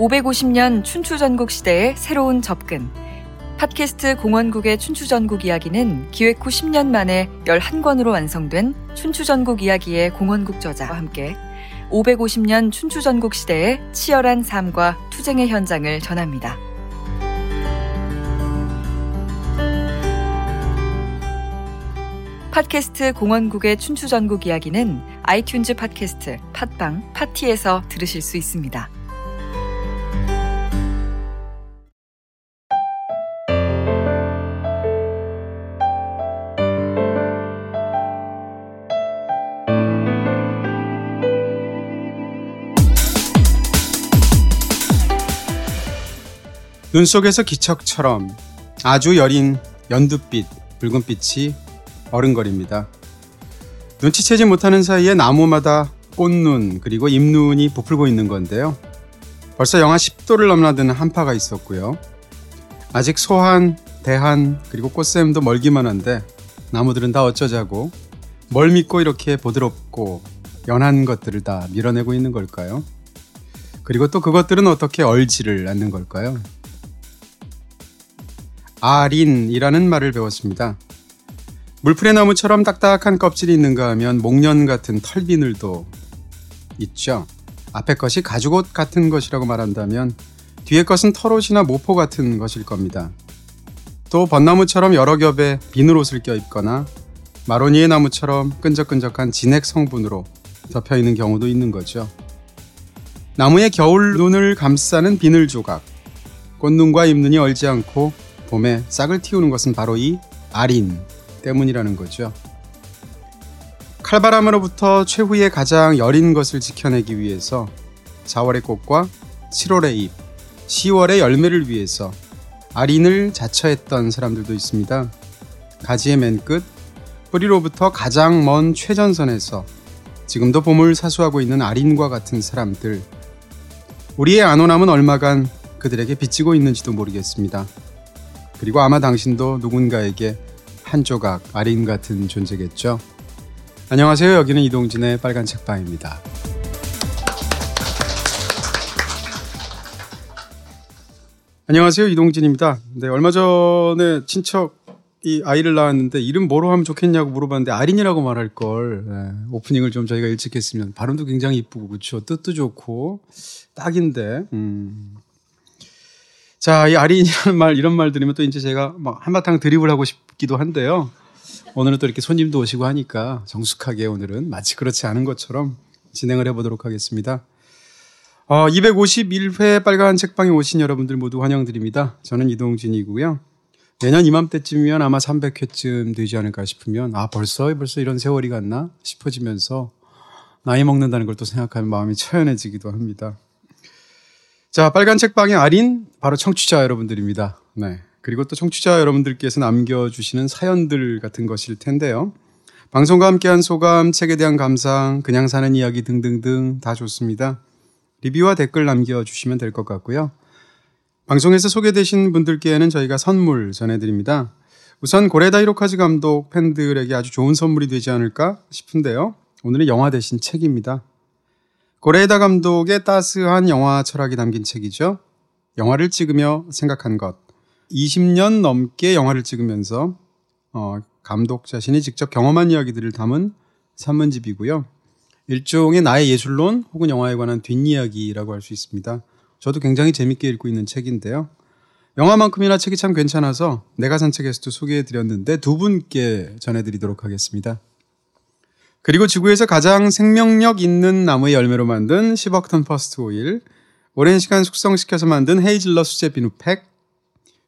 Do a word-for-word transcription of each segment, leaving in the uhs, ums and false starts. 오백오십 년 춘추전국 시대의 새로운 접근. 팟캐스트 공원국의 춘추전국 이야기는 기획 후 십 년 만에 열한 권으로 완성된 춘추전국 이야기의 공원국 저자와 함께 오백오십 년 춘추전국 시대의 치열한 삶과 투쟁의 현장을 전합니다. 팟캐스트 공원국의 춘추전국 이야기는 아이튠즈 팟캐스트, 팟빵, 파티에서 들으실 수 있습니다. 눈 속에서 기척처럼 아주 여린 연두빛, 붉은빛이 어른거립니다. 눈치채지 못하는 사이에 나무마다 꽃눈 그리고 잎눈이 부풀고 있는 건데요. 벌써 영하 십 도를 넘나드는 한파가 있었고요. 아직 소한, 대한 그리고 꽃샘도 멀기만 한데 나무들은 다 어쩌자고 뭘 믿고 이렇게 보드럽고 연한 것들을 다 밀어내고 있는 걸까요? 그리고 또 그것들은 어떻게 얼지를 않는 걸까요? 아린이라는 말을 배웠습니다. 물풀의 나무처럼 딱딱한 껍질이 있는가 하면 목련 같은 털비늘도 있죠. 앞에 것이 가죽옷 같은 것이라고 말한다면 뒤에 것은 털옷이나 모포 같은 것일 겁니다. 또 벚나무처럼 여러 겹의 비늘옷을 껴입거나 마로니에 나무처럼 끈적끈적한 진액 성분으로 덮여있는 경우도 있는 거죠. 나무의 겨울 눈을 감싸는 비늘 조각, 꽃눈과 잎눈이 얼지 않고 봄에 싹을 틔우는 것은 바로 이 아린 때문이라는 거죠. 칼바람으로부터 최후의 가장 여린 것을 지켜내기 위해서 사월의 꽃과 칠월의 잎, 시월의 열매를 위해서 아린을 자처했던 사람들도 있습니다. 가지의 맨 끝, 뿌리로부터 가장 먼 최전선에서 지금도 봄을 사수하고 있는 아린과 같은 사람들. 우리의 안온함은 얼마간 그들에게 비치고 있는지도 모르겠습니다. 그리고 아마 당신도 누군가에게 한 조각 아린 같은 존재겠죠. 안녕하세요. 여기는 이동진의 빨간 책방입니다. 안녕하세요. 이동진입니다. 네, 얼마 전에 친척이 아이를 낳았는데 이름 뭐로 하면 좋겠냐고 물어봤는데 아린이라고 말할 걸. 네, 오프닝을 좀 저희가 일찍 했으면 발음도 굉장히 이쁘고 그렇죠. 뜻도 좋고 딱인데. 음. 자, 이 아린이라는 말, 이런 말 들으면 또 이제 제가 막 한바탕 드립을 하고 싶기도 한데요. 오늘은 또 이렇게 손님도 오시고 하니까 정숙하게 오늘은 마치 그렇지 않은 것처럼 진행을 해보도록 하겠습니다. 어, 이백오십일 회 빨간 책방에 오신 여러분들 모두 환영드립니다. 저는 이동진이고요. 내년 이맘때쯤이면 아마 삼백 회쯤 되지 않을까 싶으면 아, 벌써 벌써 이런 세월이 갔나 싶어지면서 나이 먹는다는 걸 또 생각하면 마음이 처연해지기도 합니다. 자, 빨간 책방의 아린 바로 청취자 여러분들입니다. 네. 그리고 또 청취자 여러분들께서 남겨주시는 사연들 같은 것일 텐데요. 방송과 함께한 소감, 책에 대한 감상, 그냥 사는 이야기 등등등 다 좋습니다. 리뷰와 댓글 남겨주시면 될 것 같고요. 방송에서 소개되신 분들께는 저희가 선물 전해드립니다. 우선 고레다 히로카즈 감독 팬들에게 아주 좋은 선물이 되지 않을까 싶은데요. 오늘은 영화 대신 책입니다. 고레다 감독의 따스한 영화 철학이 담긴 책이죠. 영화를 찍으며 생각한 것. 이십 년 넘게 영화를 찍으면서 어, 감독 자신이 직접 경험한 이야기들을 담은 산문집이고요. 일종의 나의 예술론 혹은 영화에 관한 뒷이야기라고 할 수 있습니다. 저도 굉장히 재밌게 읽고 있는 책인데요. 영화만큼이나 책이 참 괜찮아서 내가 산 책에서도 소개해드렸는데 두 분께 전해드리도록 하겠습니다. 그리고 지구에서 가장 생명력 있는 나무의 열매로 만든 십억 톤 퍼스트 오일, 오랜 시간 숙성시켜서 만든 헤이즐넛 수제 비누 팩,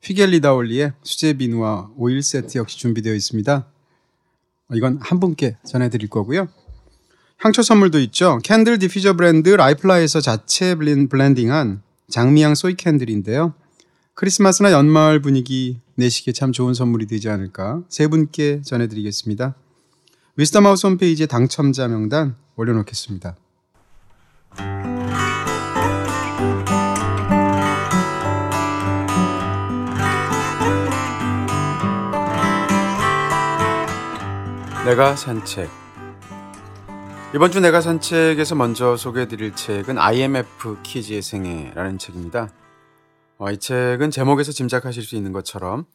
휘겔리다 올리의 수제 비누와 오일 세트 역시 준비되어 있습니다. 이건 한 분께 전해드릴 거고요. 향초 선물도 있죠. 캔들 디퓨저 브랜드 라이플라에서 자체 블렌딩한 장미향 소이 캔들인데요. 크리스마스나 연말 분위기 내시기에 참 좋은 선물이 되지 않을까 세 분께 전해드리겠습니다. 위스덤하우스 홈페이지에 당첨자 명단 올려놓겠습니다. 내가 산책 이번 주 내가 산 책에서 먼저 소개해드릴 책은 아이엠에프 키즈의 생애라는 책입니다. 어, 이 책은 제목에서 짐작하실 수 있는 것처럼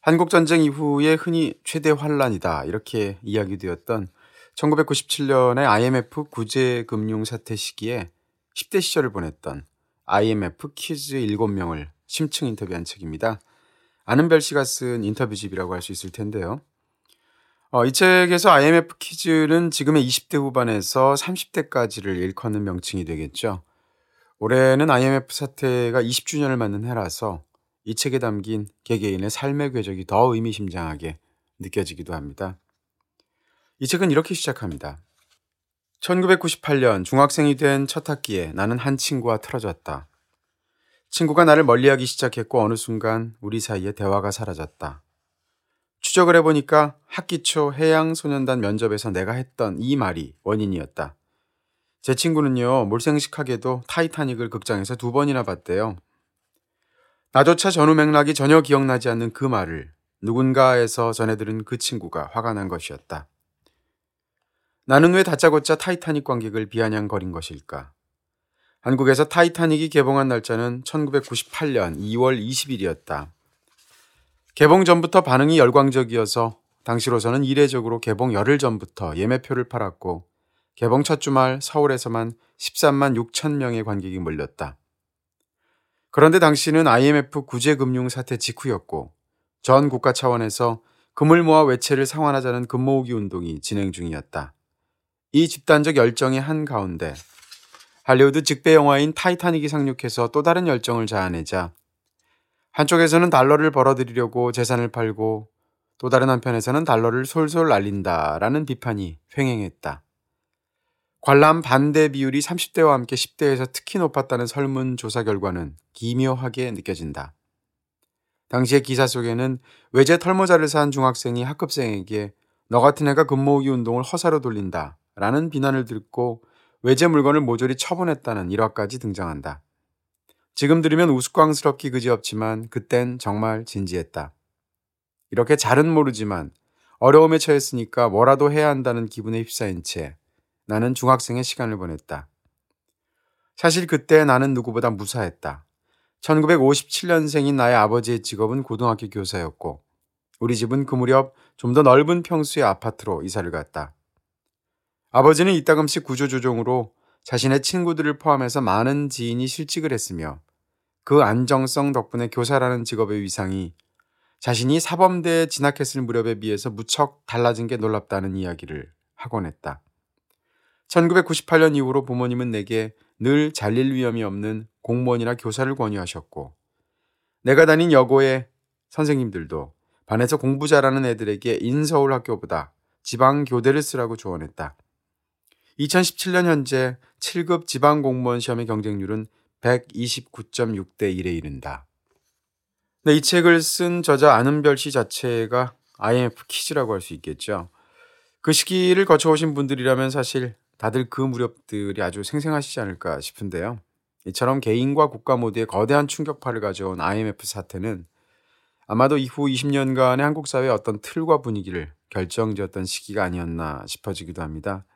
한국전쟁 이후에 흔히 최대 환란이다 이렇게 이야기되었던 천구백구십칠 년의 아이엠에프 구제금융사태 시기에 십 대 시절을 보냈던 아이엠에프 키즈 일곱 명을 심층 인터뷰한 책입니다. 아는별 씨가 쓴 인터뷰집이라고 할 수 있을 텐데요. 어, 이 책에서 아이엠에프 키즈는 지금의 이십 대 후반에서 삼십 대까지를 일컫는 명칭이 되겠죠. 올해는 아이엠에프 사태가 이십 주년을 맞는 해라서 이 책에 담긴 개개인의 삶의 궤적이 더 의미심장하게 느껴지기도 합니다. 이 책은 이렇게 시작합니다. 천구백구십팔 년 중학생이 된 첫 학기에 나는 한 친구와 틀어졌다. 친구가 나를 멀리하기 시작했고 어느 순간 우리 사이에 대화가 사라졌다. 추적을 해보니까 학기 초 해양소년단 면접에서 내가 했던 이 말이 원인이었다. 제 친구는요, 몰생식하게도 타이타닉을 극장에서 두 번이나 봤대요. 나조차 전후 맥락이 전혀 기억나지 않는 그 말을 누군가에서 전해들은 그 친구가 화가 난 것이었다. 나는 왜 다짜고짜 타이타닉 관객을 비아냥거린 것일까? 한국에서 타이타닉이 개봉한 날짜는 천구백구십팔 년 이월 이십 일이었다. 개봉 전부터 반응이 열광적이어서 당시로서는 이례적으로 개봉 열흘 전부터 예매표를 팔았고 개봉 첫 주말 서울에서만 십삼만 육천 명의 관객이 몰렸다. 그런데 당시는 아이엠에프 구제금융 사태 직후였고 전 국가 차원에서 금을 모아 외채를 상환하자는 금모으기 운동이 진행 중이었다. 이 집단적 열정의 한가운데 할리우드 직배 영화인 타이타닉이 상륙해서 또 다른 열정을 자아내자 한쪽에서는 달러를 벌어들이려고 재산을 팔고 또 다른 한편에서는 달러를 솔솔 날린다라는 비판이 횡행했다. 관람 반대 비율이 삼십 대와 함께 십 대에서 특히 높았다는 설문조사 결과는 기묘하게 느껴진다. 당시의 기사 속에는 외제 털모자를 산 중학생이 학급생에게 너 같은 애가 금 모으기 운동을 허사로 돌린다 라는 비난을 듣고 외제 물건을 모조리 처분했다는 일화까지 등장한다. 지금 들으면 우스꽝스럽기 그지없지만 그땐 정말 진지했다. 이렇게 잘은 모르지만 어려움에 처했으니까 뭐라도 해야 한다는 기분에 휩싸인 채 나는 중학생의 시간을 보냈다. 사실 그때 나는 누구보다 무사했다. 천구백오십칠 년생인 나의 아버지의 직업은 고등학교 교사였고 우리 집은 그 무렵 좀 더 넓은 평수의 아파트로 이사를 갔다. 아버지는 이따금씩 구조조정으로 자신의 친구들을 포함해서 많은 지인이 실직을 했으며 그 안정성 덕분에 교사라는 직업의 위상이 자신이 사범대에 진학했을 무렵에 비해서 무척 달라진 게 놀랍다는 이야기를 하곤 했다. 천구백구십팔 년 이후로 부모님은 내게 늘 잘릴 위험이 없는 공무원이나 교사를 권유하셨고 내가 다닌 여고의 선생님들도 반에서 공부 잘하는 애들에게 인서울 학교보다 지방 교대를 쓰라고 조언했다. 이천십칠 년 현재 칠 급 지방 공무원 시험의 경쟁률은 백이십구 점 육 대 일에 이른다. 네, 이 책을 쓴 저자 아는별 씨 자체가 아이엠에프 키즈라고 할 수 있겠죠. 그 시기를 거쳐오신 분들이라면 사실 다들 그 무렵들이 아주 생생하시지 않을까 싶은데요. 이처럼 개인과 국가 모두의 거대한 충격파를 가져온 아이엠에프 사태는 아마도 이후 이십 년간의 한국 사회의 어떤 틀과 분위기를 결정지었던 시기가 아니었나 싶어지기도 합니다.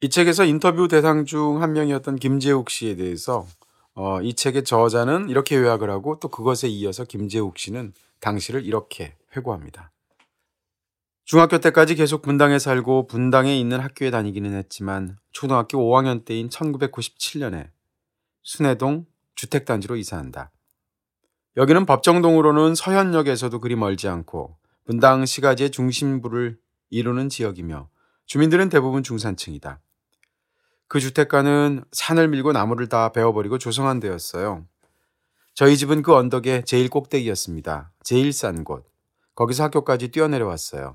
이 책에서 인터뷰 대상 중 한 명이었던 김재욱 씨에 대해서 어, 이 책의 저자는 이렇게 요약을 하고 또 그것에 이어서 김재욱 씨는 당시를 이렇게 회고합니다. 중학교 때까지 계속 분당에 살고 분당에 있는 학교에 다니기는 했지만 초등학교 오 학년 때인 천구백구십칠 년에 순회동 주택단지로 이사한다. 여기는 법정동으로는 서현역에서도 그리 멀지 않고 분당 시가지의 중심부를 이루는 지역이며 주민들은 대부분 중산층이다. 그 주택가는 산을 밀고 나무를 다 베어버리고 조성한 데였어요. 저희 집은 그 언덕의 제일 꼭대기였습니다. 제일 싼 곳. 거기서 학교까지 뛰어내려왔어요.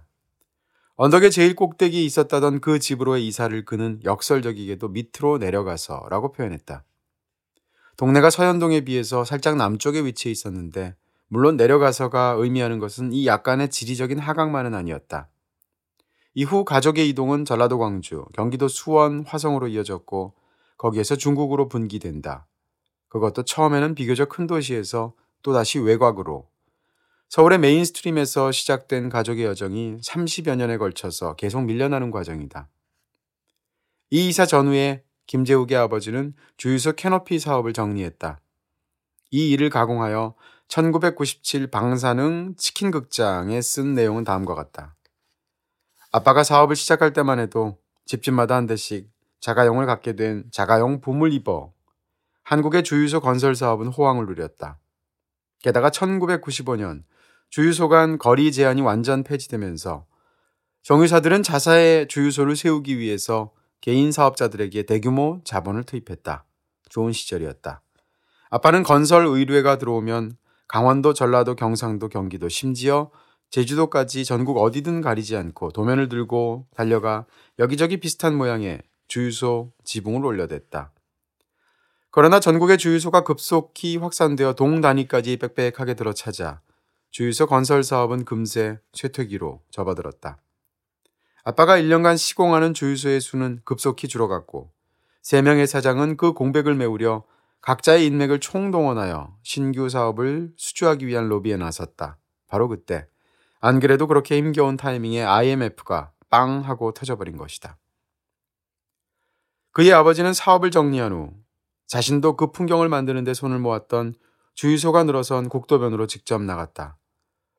언덕의 제일 꼭대기에 있었다던 그 집으로의 이사를 그는 역설적이게도 밑으로 내려가서 라고 표현했다. 동네가 서현동에 비해서 살짝 남쪽에 위치해 있었는데 물론 내려가서가 의미하는 것은 이 약간의 지리적인 하강만은 아니었다. 이후 가족의 이동은 전라도 광주, 경기도 수원, 화성으로 이어졌고 거기에서 중국으로 분기된다. 그것도 처음에는 비교적 큰 도시에서 또다시 외곽으로. 서울의 메인스트림에서 시작된 가족의 여정이 삼십여 년에 걸쳐서 계속 밀려나는 과정이다. 이 이사 전후에 김재욱의 아버지는 주유소 캐노피 사업을 정리했다. 이 일을 가공하여 천구백구십칠 방사능 치킨극장에 쓴 내용은 다음과 같다. 아빠가 사업을 시작할 때만 해도 집집마다 한 대씩 자가용을 갖게 된 자가용 보물 이버. 한국의 주유소 건설 사업은 호황을 누렸다. 게다가 천구백구십오 년 주유소 간 거리 제한이 완전 폐지되면서 정유사들은 자사의 주유소를 세우기 위해서 개인 사업자들에게 대규모 자본을 투입했다. 좋은 시절이었다. 아빠는 건설 의뢰가 들어오면 강원도, 전라도, 경상도, 경기도, 심지어 제주도까지 전국 어디든 가리지 않고 도면을 들고 달려가 여기저기 비슷한 모양의 주유소 지붕을 올려댔다. 그러나 전국의 주유소가 급속히 확산되어 동 단위까지 빽빽하게 들어차자 주유소 건설 사업은 금세 쇠퇴기로 접어들었다. 아빠가 일 년간 시공하는 주유소의 수는 급속히 줄어갔고 세 명의 사장은 그 공백을 메우려 각자의 인맥을 총동원하여 신규 사업을 수주하기 위한 로비에 나섰다. 바로 그때 안 그래도 그렇게 힘겨운 타이밍에 아이엠에프가 빵 하고 터져버린 것이다. 그의 아버지는 사업을 정리한 후 자신도 그 풍경을 만드는 데 손을 모았던 주유소가 늘어선 국도변으로 직접 나갔다.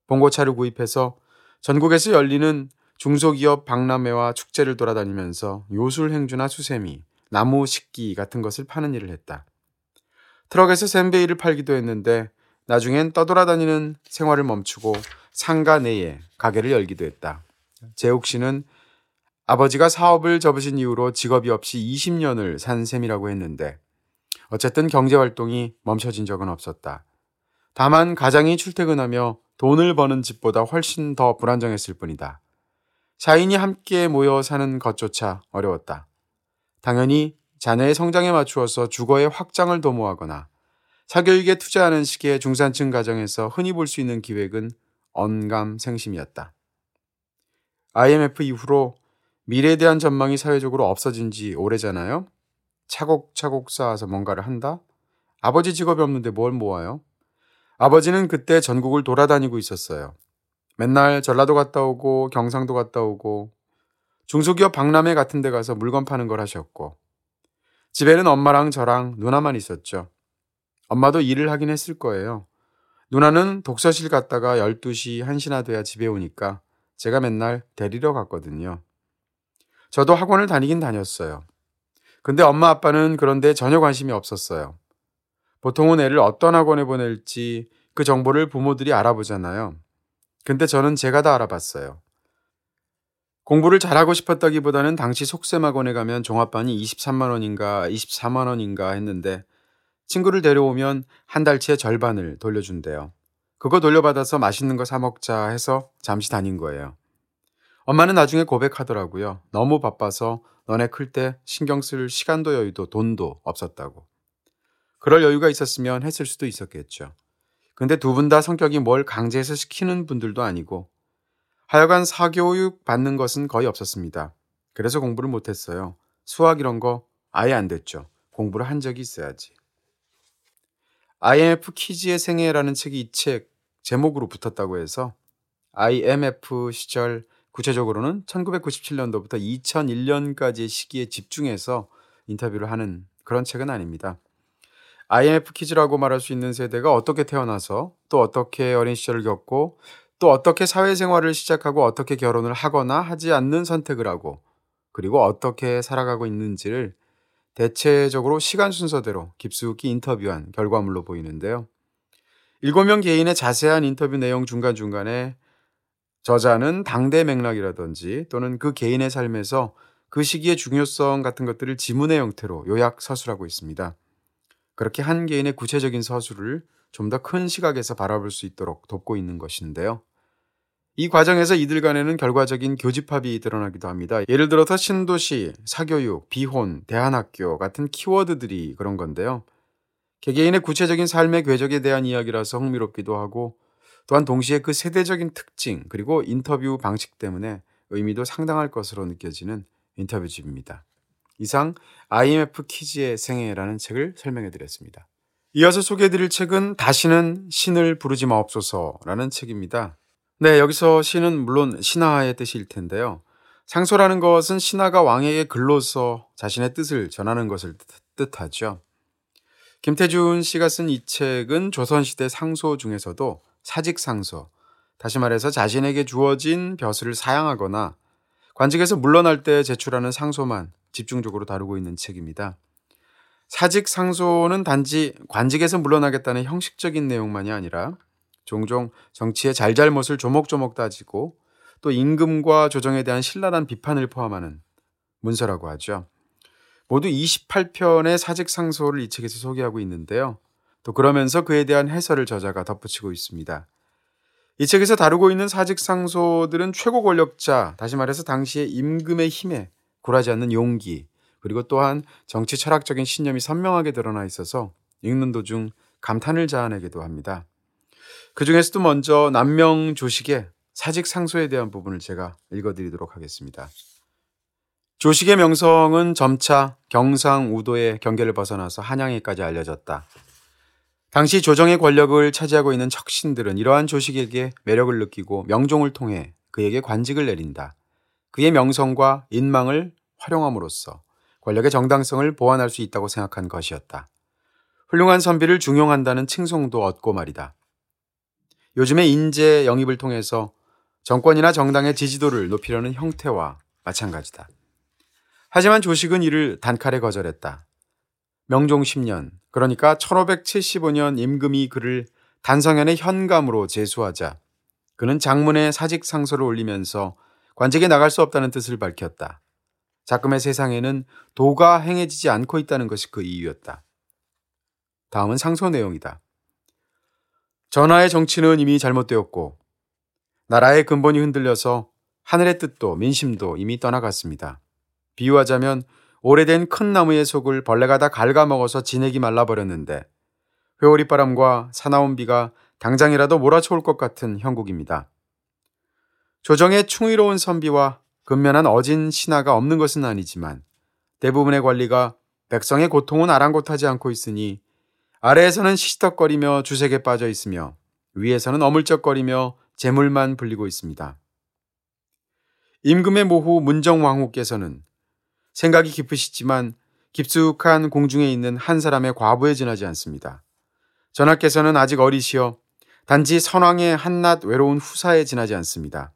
봉고차를 구입해서 전국에서 열리는 중소기업 박람회와 축제를 돌아다니면서 요술행주나 수세미, 나무 식기 같은 것을 파는 일을 했다. 트럭에서 샌베이를 팔기도 했는데 나중엔 떠돌아다니는 생활을 멈추고 상가 내에 가게를 열기도 했다. 재욱 씨는 아버지가 사업을 접으신 이후로 직업이 없이 이십 년을 산 셈이라고 했는데 어쨌든 경제활동이 멈춰진 적은 없었다. 다만 가장이 출퇴근하며 돈을 버는 집보다 훨씬 더 불안정했을 뿐이다. 사인이 함께 모여 사는 것조차 어려웠다. 당연히 자녀의 성장에 맞추어서 주거의 확장을 도모하거나 사교육에 투자하는 식의 중산층 가정에서 흔히 볼 수 있는 기획은 언감생심이었다. 아이엠에프 이후로 미래에 대한 전망이 사회적으로 없어진 지 오래잖아요. 차곡차곡 쌓아서 뭔가를 한다? 아버지 직업이 없는데 뭘 모아요? 아버지는 그때 전국을 돌아다니고 있었어요. 맨날 전라도 갔다 오고 경상도 갔다 오고 중소기업 박람회 같은 데 가서 물건 파는 걸 하셨고 집에는 엄마랑 저랑 누나만 있었죠. 엄마도 일을 하긴 했을 거예요. 누나는 독서실 갔다가 열두 시, 한 시나 돼야 집에 오니까 제가 맨날 데리러 갔거든요. 저도 학원을 다니긴 다녔어요. 근데 엄마 아빠는 그런데 전혀 관심이 없었어요. 보통은 애를 어떤 학원에 보낼지 그 정보를 부모들이 알아보잖아요. 근데 저는 제가 다 알아봤어요. 공부를 잘하고 싶었다기보다는 당시 속셈학원에 가면 종합반이 이십삼만 원인가 이십사만 원인가 했는데 친구를 데려오면 한 달치의 절반을 돌려준대요. 그거 돌려받아서 맛있는 거 사 먹자 해서 잠시 다닌 거예요. 엄마는 나중에 고백하더라고요. 너무 바빠서 너네 클 때 신경 쓸 시간도 여유도 돈도 없었다고. 그럴 여유가 있었으면 했을 수도 있었겠죠. 근데 두 분 다 성격이 뭘 강제해서 시키는 분들도 아니고 하여간 사교육 받는 것은 거의 없었습니다. 그래서 공부를 못했어요. 수학 이런 거 아예 안 됐죠. 공부를 한 적이 있어야지. 아이엠에프 키즈의 생애라는 책이 이 책 제목으로 붙었다고 해서 아이엠에프 시절 구체적으로는 천구백구십칠 년도부터 이천일 년까지의 시기에 집중해서 인터뷰를 하는 그런 책은 아닙니다. 아이엠에프 키즈라고 말할 수 있는 세대가 어떻게 태어나서 또 어떻게 어린 시절을 겪고 또 어떻게 사회생활을 시작하고 어떻게 결혼을 하거나 하지 않는 선택을 하고 그리고 어떻게 살아가고 있는지를 대체적으로 시간 순서대로 깊숙이 인터뷰한 결과물로 보이는데요. 일곱 명 개인의 자세한 인터뷰 내용 중간중간에 저자는 당대 맥락이라든지 또는 그 개인의 삶에서 그 시기의 중요성 같은 것들을 지문의 형태로 요약 서술하고 있습니다. 그렇게 한 개인의 구체적인 서술을 좀 더 큰 시각에서 바라볼 수 있도록 돕고 있는 것인데요. 이 과정에서 이들 간에는 결과적인 교집합이 드러나기도 합니다. 예를 들어서 신도시, 사교육, 비혼, 대안학교 같은 키워드들이 그런 건데요. 개개인의 구체적인 삶의 궤적에 대한 이야기라서 흥미롭기도 하고 또한 동시에 그 세대적인 특징 그리고 인터뷰 방식 때문에 의미도 상당할 것으로 느껴지는 인터뷰집입니다. 이상 아이엠에프 키즈의 생애라는 책을 설명해드렸습니다. 이어서 소개해드릴 책은 다시는 신을 부르지 마옵소서라는 책입니다. 네, 여기서 신은 물론 신화의 뜻일 텐데요. 상소라는 것은 신하가 왕에게 글로써 자신의 뜻을 전하는 것을 뜻하죠. 김태준 씨가 쓴 이 책은 조선시대 상소 중에서도 사직상소, 다시 말해서 자신에게 주어진 벼슬을 사양하거나 관직에서 물러날 때 제출하는 상소만 집중적으로 다루고 있는 책입니다. 사직상소는 단지 관직에서 물러나겠다는 형식적인 내용만이 아니라 종종 정치의 잘잘못을 조목조목 따지고 또 임금과 조정에 대한 신랄한 비판을 포함하는 문서라고 하죠. 모두 이십팔 편의 사직상소를 이 책에서 소개하고 있는데요. 또 그러면서 그에 대한 해설을 저자가 덧붙이고 있습니다. 이 책에서 다루고 있는 사직상소들은 최고 권력자, 다시 말해서 당시의 임금의 힘에 굴하지 않는 용기, 그리고 또한 정치 철학적인 신념이 선명하게 드러나 있어서 읽는 도중 감탄을 자아내기도 합니다. 그 중에서도 먼저 남명조식의 사직상소에 대한 부분을 제가 읽어드리도록 하겠습니다. 조식의 명성은 점차 경상우도의 경계를 벗어나서 한양에까지 알려졌다. 당시 조정의 권력을 차지하고 있는 척신들은 이러한 조식에게 매력을 느끼고 명종을 통해 그에게 관직을 내린다. 그의 명성과 인망을 활용함으로써 권력의 정당성을 보완할 수 있다고 생각한 것이었다. 훌륭한 선비를 중용한다는 칭송도 얻고 말이다. 요즘의 인재 영입을 통해서 정권이나 정당의 지지도를 높이려는 형태와 마찬가지다. 하지만 조식은 이를 단칼에 거절했다. 명종 십 년, 그러니까 천오백칠십오 년 임금이 그를 단성현의 현감으로 제수하자 그는 장문의 사직상소를 올리면서 관직에 나갈 수 없다는 뜻을 밝혔다. 작금의 세상에는 도가 행해지지 않고 있다는 것이 그 이유였다. 다음은 상소 내용이다. 전하의 정치는 이미 잘못되었고 나라의 근본이 흔들려서 하늘의 뜻도 민심도 이미 떠나갔습니다. 비유하자면 오래된 큰 나무의 속을 벌레가 다 갉아먹어서 진액이 말라버렸는데 회오리 바람과 사나운 비가 당장이라도 몰아쳐올 것 같은 형국입니다. 조정의 충의로운 선비와 근면한 어진 신하가 없는 것은 아니지만 대부분의 관리가 백성의 고통은 아랑곳하지 않고 있으니 아래에서는 시시덕거리며 주색에 빠져 있으며 위에서는 어물쩍거리며 재물만 불리고 있습니다. 임금의 모후 문정왕후께서는 생각이 깊으시지만 깊숙한 공중에 있는 한 사람의 과부에 지나지 않습니다. 전하께서는 아직 어리시어 단지 선왕의 한낱 외로운 후사에 지나지 않습니다.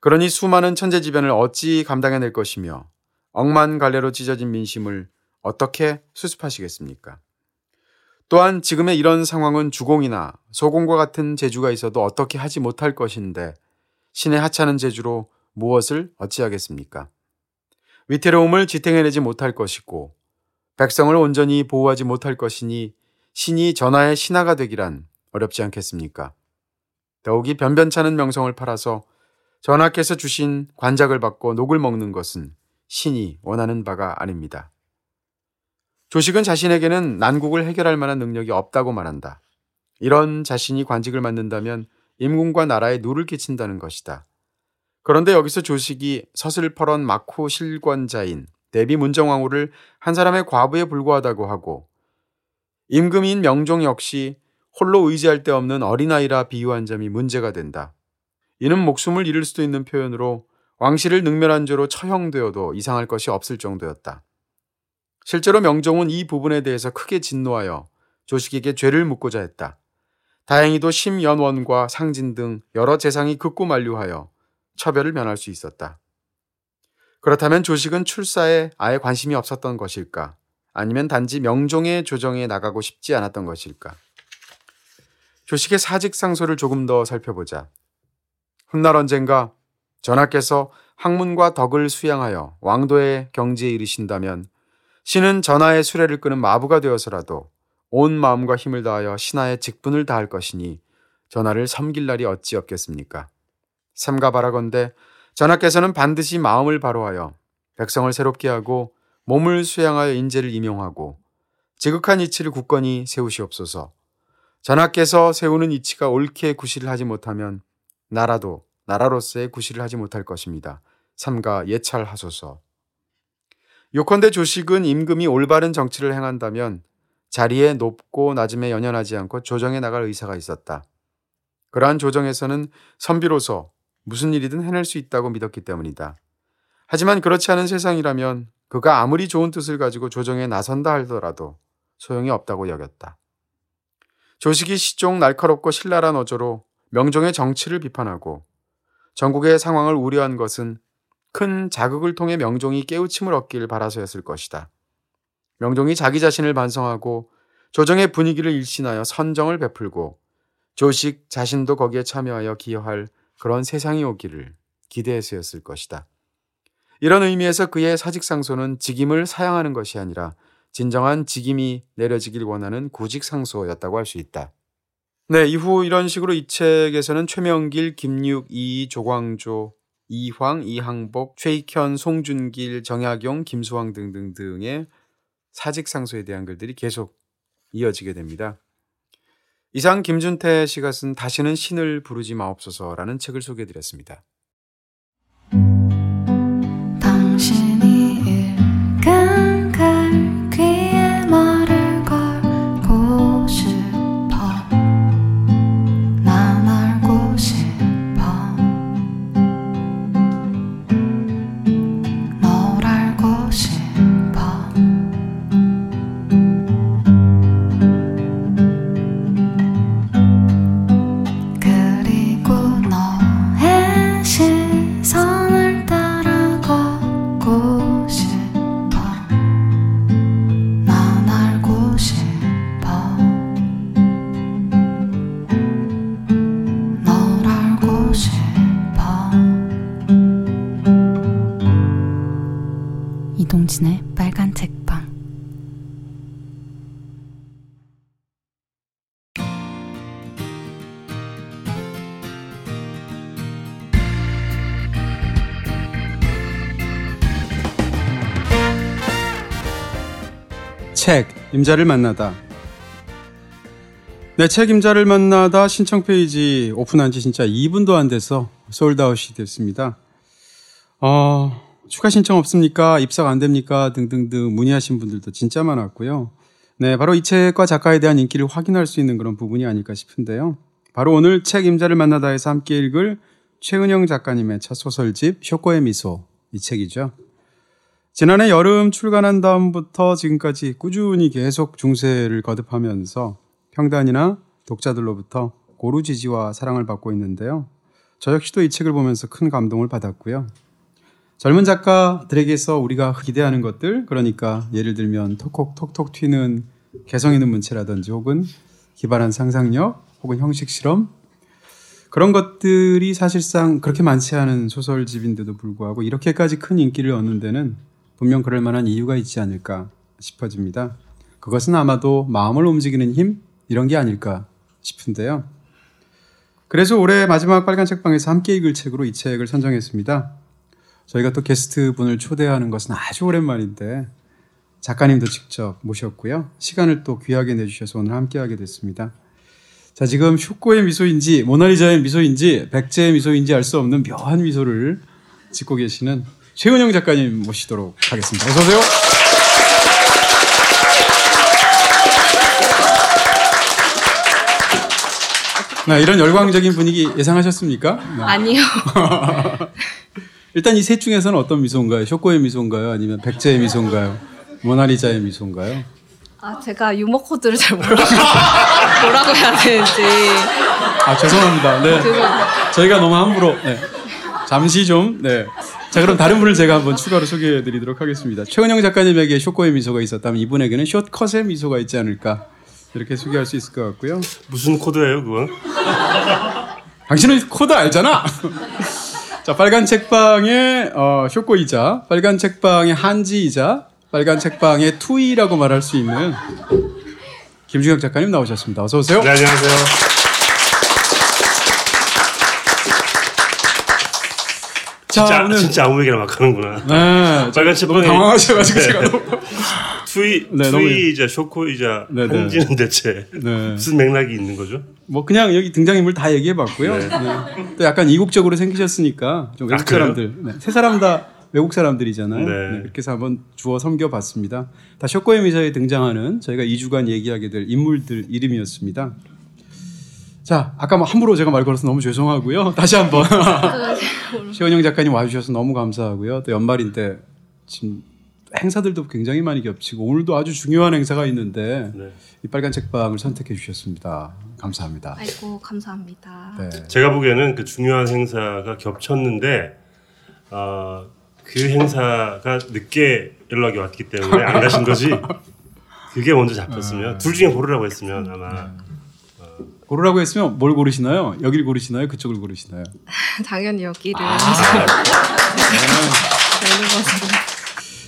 그러니 수많은 천재지변을 어찌 감당해낼 것이며 억만갈래로 찢어진 민심을 어떻게 수습하시겠습니까? 또한 지금의 이런 상황은 주공이나 소공과 같은 재주가 있어도 어떻게 하지 못할 것인데 신의 하찮은 재주로 무엇을 어찌하겠습니까? 위태로움을 지탱해내지 못할 것이고 백성을 온전히 보호하지 못할 것이니 신이 전하의 신하가 되기란 어렵지 않겠습니까? 더욱이 변변찮은 명성을 팔아서 전하께서 주신 관작을 받고 녹을 먹는 것은 신이 원하는 바가 아닙니다. 조식은 자신에게는 난국을 해결할 만한 능력이 없다고 말한다. 이런 자신이 관직을 맡는다면 임금과 나라에 누를 끼친다는 것이다. 그런데 여기서 조식이 서슬퍼런 막후 실권자인 내비 문정왕후를 한 사람의 과부에 불과하다고 하고 임금인 명종 역시 홀로 의지할 데 없는 어린아이라 비유한 점이 문제가 된다. 이는 목숨을 잃을 수도 있는 표현으로 왕실을 능멸한 죄로 처형되어도 이상할 것이 없을 정도였다. 실제로 명종은 이 부분에 대해서 크게 진노하여 조식에게 죄를 묻고자 했다. 다행히도 심연원과 상진 등 여러 재상이 극구 만류하여 처벌을 면할 수 있었다. 그렇다면 조식은 출사에 아예 관심이 없었던 것일까? 아니면 단지 명종의 조정에 나가고 싶지 않았던 것일까? 조식의 사직상소를 조금 더 살펴보자. 훗날 언젠가 전하께서 학문과 덕을 수양하여 왕도의 경지에 이르신다면 신은 전하의 수레를 끄는 마부가 되어서라도 온 마음과 힘을 다하여 신하의 직분을 다할 것이니 전하를 섬길 날이 어찌 없겠습니까? 삼가 바라건대 전하께서는 반드시 마음을 바로하여 백성을 새롭게 하고 몸을 수양하여 인재를 임용하고 지극한 이치를 굳건히 세우시옵소서. 전하께서 세우는 이치가 옳게 구실을 하지 못하면 나라도 나라로서의 구실을 하지 못할 것입니다. 삼가 예찰하소서. 요컨대 조식은 임금이 올바른 정치를 행한다면 자리에 높고 낮음에 연연하지 않고 조정에 나갈 의사가 있었다. 그러한 조정에서는 선비로서 무슨 일이든 해낼 수 있다고 믿었기 때문이다. 하지만 그렇지 않은 세상이라면 그가 아무리 좋은 뜻을 가지고 조정에 나선다 하더라도 소용이 없다고 여겼다. 조식이 시종 날카롭고 신랄한 어조로 명종의 정치를 비판하고 전국의 상황을 우려한 것은 큰 자극을 통해 명종이 깨우침을 얻길 바라서였을 것이다. 명종이 자기 자신을 반성하고 조정의 분위기를 일신하여 선정을 베풀고 조식 자신도 거기에 참여하여 기여할 그런 세상이 오기를 기대해서였을 것이다. 이런 의미에서 그의 사직상소는 직임을 사양하는 것이 아니라 진정한 직임이 내려지길 원하는 구직상소였다고 할 수 있다. 네, 이후 이런 식으로 이 책에서는 최명길, 김육, 이이, 조광조, 이황, 이항복, 최익현, 송준길, 정약용, 김수왕 등등등의 사직상소에 대한 글들이 계속 이어지게 됩니다. 이상 김준태 씨가 쓴 다시는 신을 부르지 마옵소서라는 책을 소개해드렸습니다. 이동진의 빨간 책방. 책 임자를 만나다. 네, 책 임자를 만나다 신청 페이지 오픈한 지 진짜 이 분도 안 돼서 솔드아웃이 됐습니다. 어... 추가 신청 없습니까? 입사가 안 됩니까? 등등등 문의하신 분들도 진짜 많았고요. 네, 바로 이 책과 작가에 대한 인기를 확인할 수 있는 그런 부분이 아닐까 싶은데요. 바로 오늘 책 임자를 만나다에서 함께 읽을 최은영 작가님의 첫 소설집 쇼코의 미소, 이 책이죠. 지난해 여름 출간한 다음부터 지금까지 꾸준히 계속 중세를 거듭하면서 평단이나 독자들로부터 고루 지지와 사랑을 받고 있는데요. 저 역시도 이 책을 보면서 큰 감동을 받았고요. 젊은 작가들에게서 우리가 기대하는 것들, 그러니까 예를 들면 톡톡 톡톡 튀는 개성 있는 문체라든지 혹은 기발한 상상력 혹은 형식 실험, 그런 것들이 사실상 그렇게 많지 않은 소설집인데도 불구하고 이렇게까지 큰 인기를 얻는 데는 분명 그럴 만한 이유가 있지 않을까 싶어집니다. 그것은 아마도 마음을 움직이는 힘, 이런 게 아닐까 싶은데요. 그래서 올해 마지막 빨간 책방에서 함께 읽을 책으로 이 책을 선정했습니다. 저희가 또 게스트 분을 초대하는 것은 아주 오랜만인데 작가님도 직접 모셨고요. 시간을 또 귀하게 내주셔서 오늘 함께하게 됐습니다. 자, 지금 쇼코의 미소인지 모나리자의 미소인지 백제의 미소인지 알 수 없는 묘한 미소를 짓고 계시는 최은영 작가님 모시도록 하겠습니다. 어서 오세요. 네, 이런 열광적인 분위기 예상하셨습니까? 네. 아니요. 일단 이 셋 중에서는 어떤 미소인가요? 쇼코의 미소인가요? 아니면 백제의 미소인가요? 모나리자의 미소인가요? 아, 제가 유머 코드를 잘 몰라서 뭐라고 해야 되는지. 아, 죄송합니다. 네. 죄송합니다. 저희가 너무 함부로. 네. 잠시 좀. 네. 자, 그럼 다른 분을 제가 한번 추가로 소개해드리도록 하겠습니다. 최은영 작가님에게 쇼코의 미소가 있었다면 이분에게는 숏컷의 미소가 있지 않을까, 이렇게 소개할 수 있을 것 같고요. 무슨 코드예요, 그건? 당신은 코드 알잖아. 자, 빨간 책방의 어, 쇼코이자 빨간 책방의 한지이자 빨간 책방의 투이라고 말할 수 있는 김중혁 작가님 나오셨습니다. 어서 오세요. 네, 안녕하세요. 자, 진짜, 오늘... 진짜 아무 얘기나 막 하는구나. 네, 빨간 책방에 당황하셔가지고 네. 제가 너무 투이, 네, 투이이자 쇼코이자 네, 네. 한지는 대체 네. 무슨 맥락이 있는 거죠? 뭐 그냥 여기 등장인물 다 얘기해봤고요. 네. 네. 또 약간 이국적으로 생기셨으니까 좀 외국 아, 사람들, 네. 세 사람 다 외국 사람들이잖아요. 네. 네. 그렇게 해서 한번 주워 섬겨봤습니다. 다 쇼코의 미소에 등장하는 저희가 이 주간 얘기하게 될 인물들 이름이었습니다. 자, 아까 뭐 함부로 제가 말 걸어서 너무 죄송하고요. 다시 한번 최은영 작가님 와주셔서 너무 감사하고요. 또 연말인데 지금 행사들도 굉장히 많이 겹치고 오늘도 아주 중요한 행사가 있는데 네. 이 빨간 책방을 선택해 주셨습니다. 감사합니다. 아이고 감사합니다. 네. 제가 보기에는 그 중요한 행사가 겹쳤는데 어, 그 행사가 늦게 연락이 왔기 때문에 안 가신 거지. 그게 먼저 잡혔으면 둘 중에 고르라고 했으면 아마 고르라고 했으면 뭘 고르시나요? 여길 고르시나요? 그쪽을 고르시나요? 당연히 여기를. 아~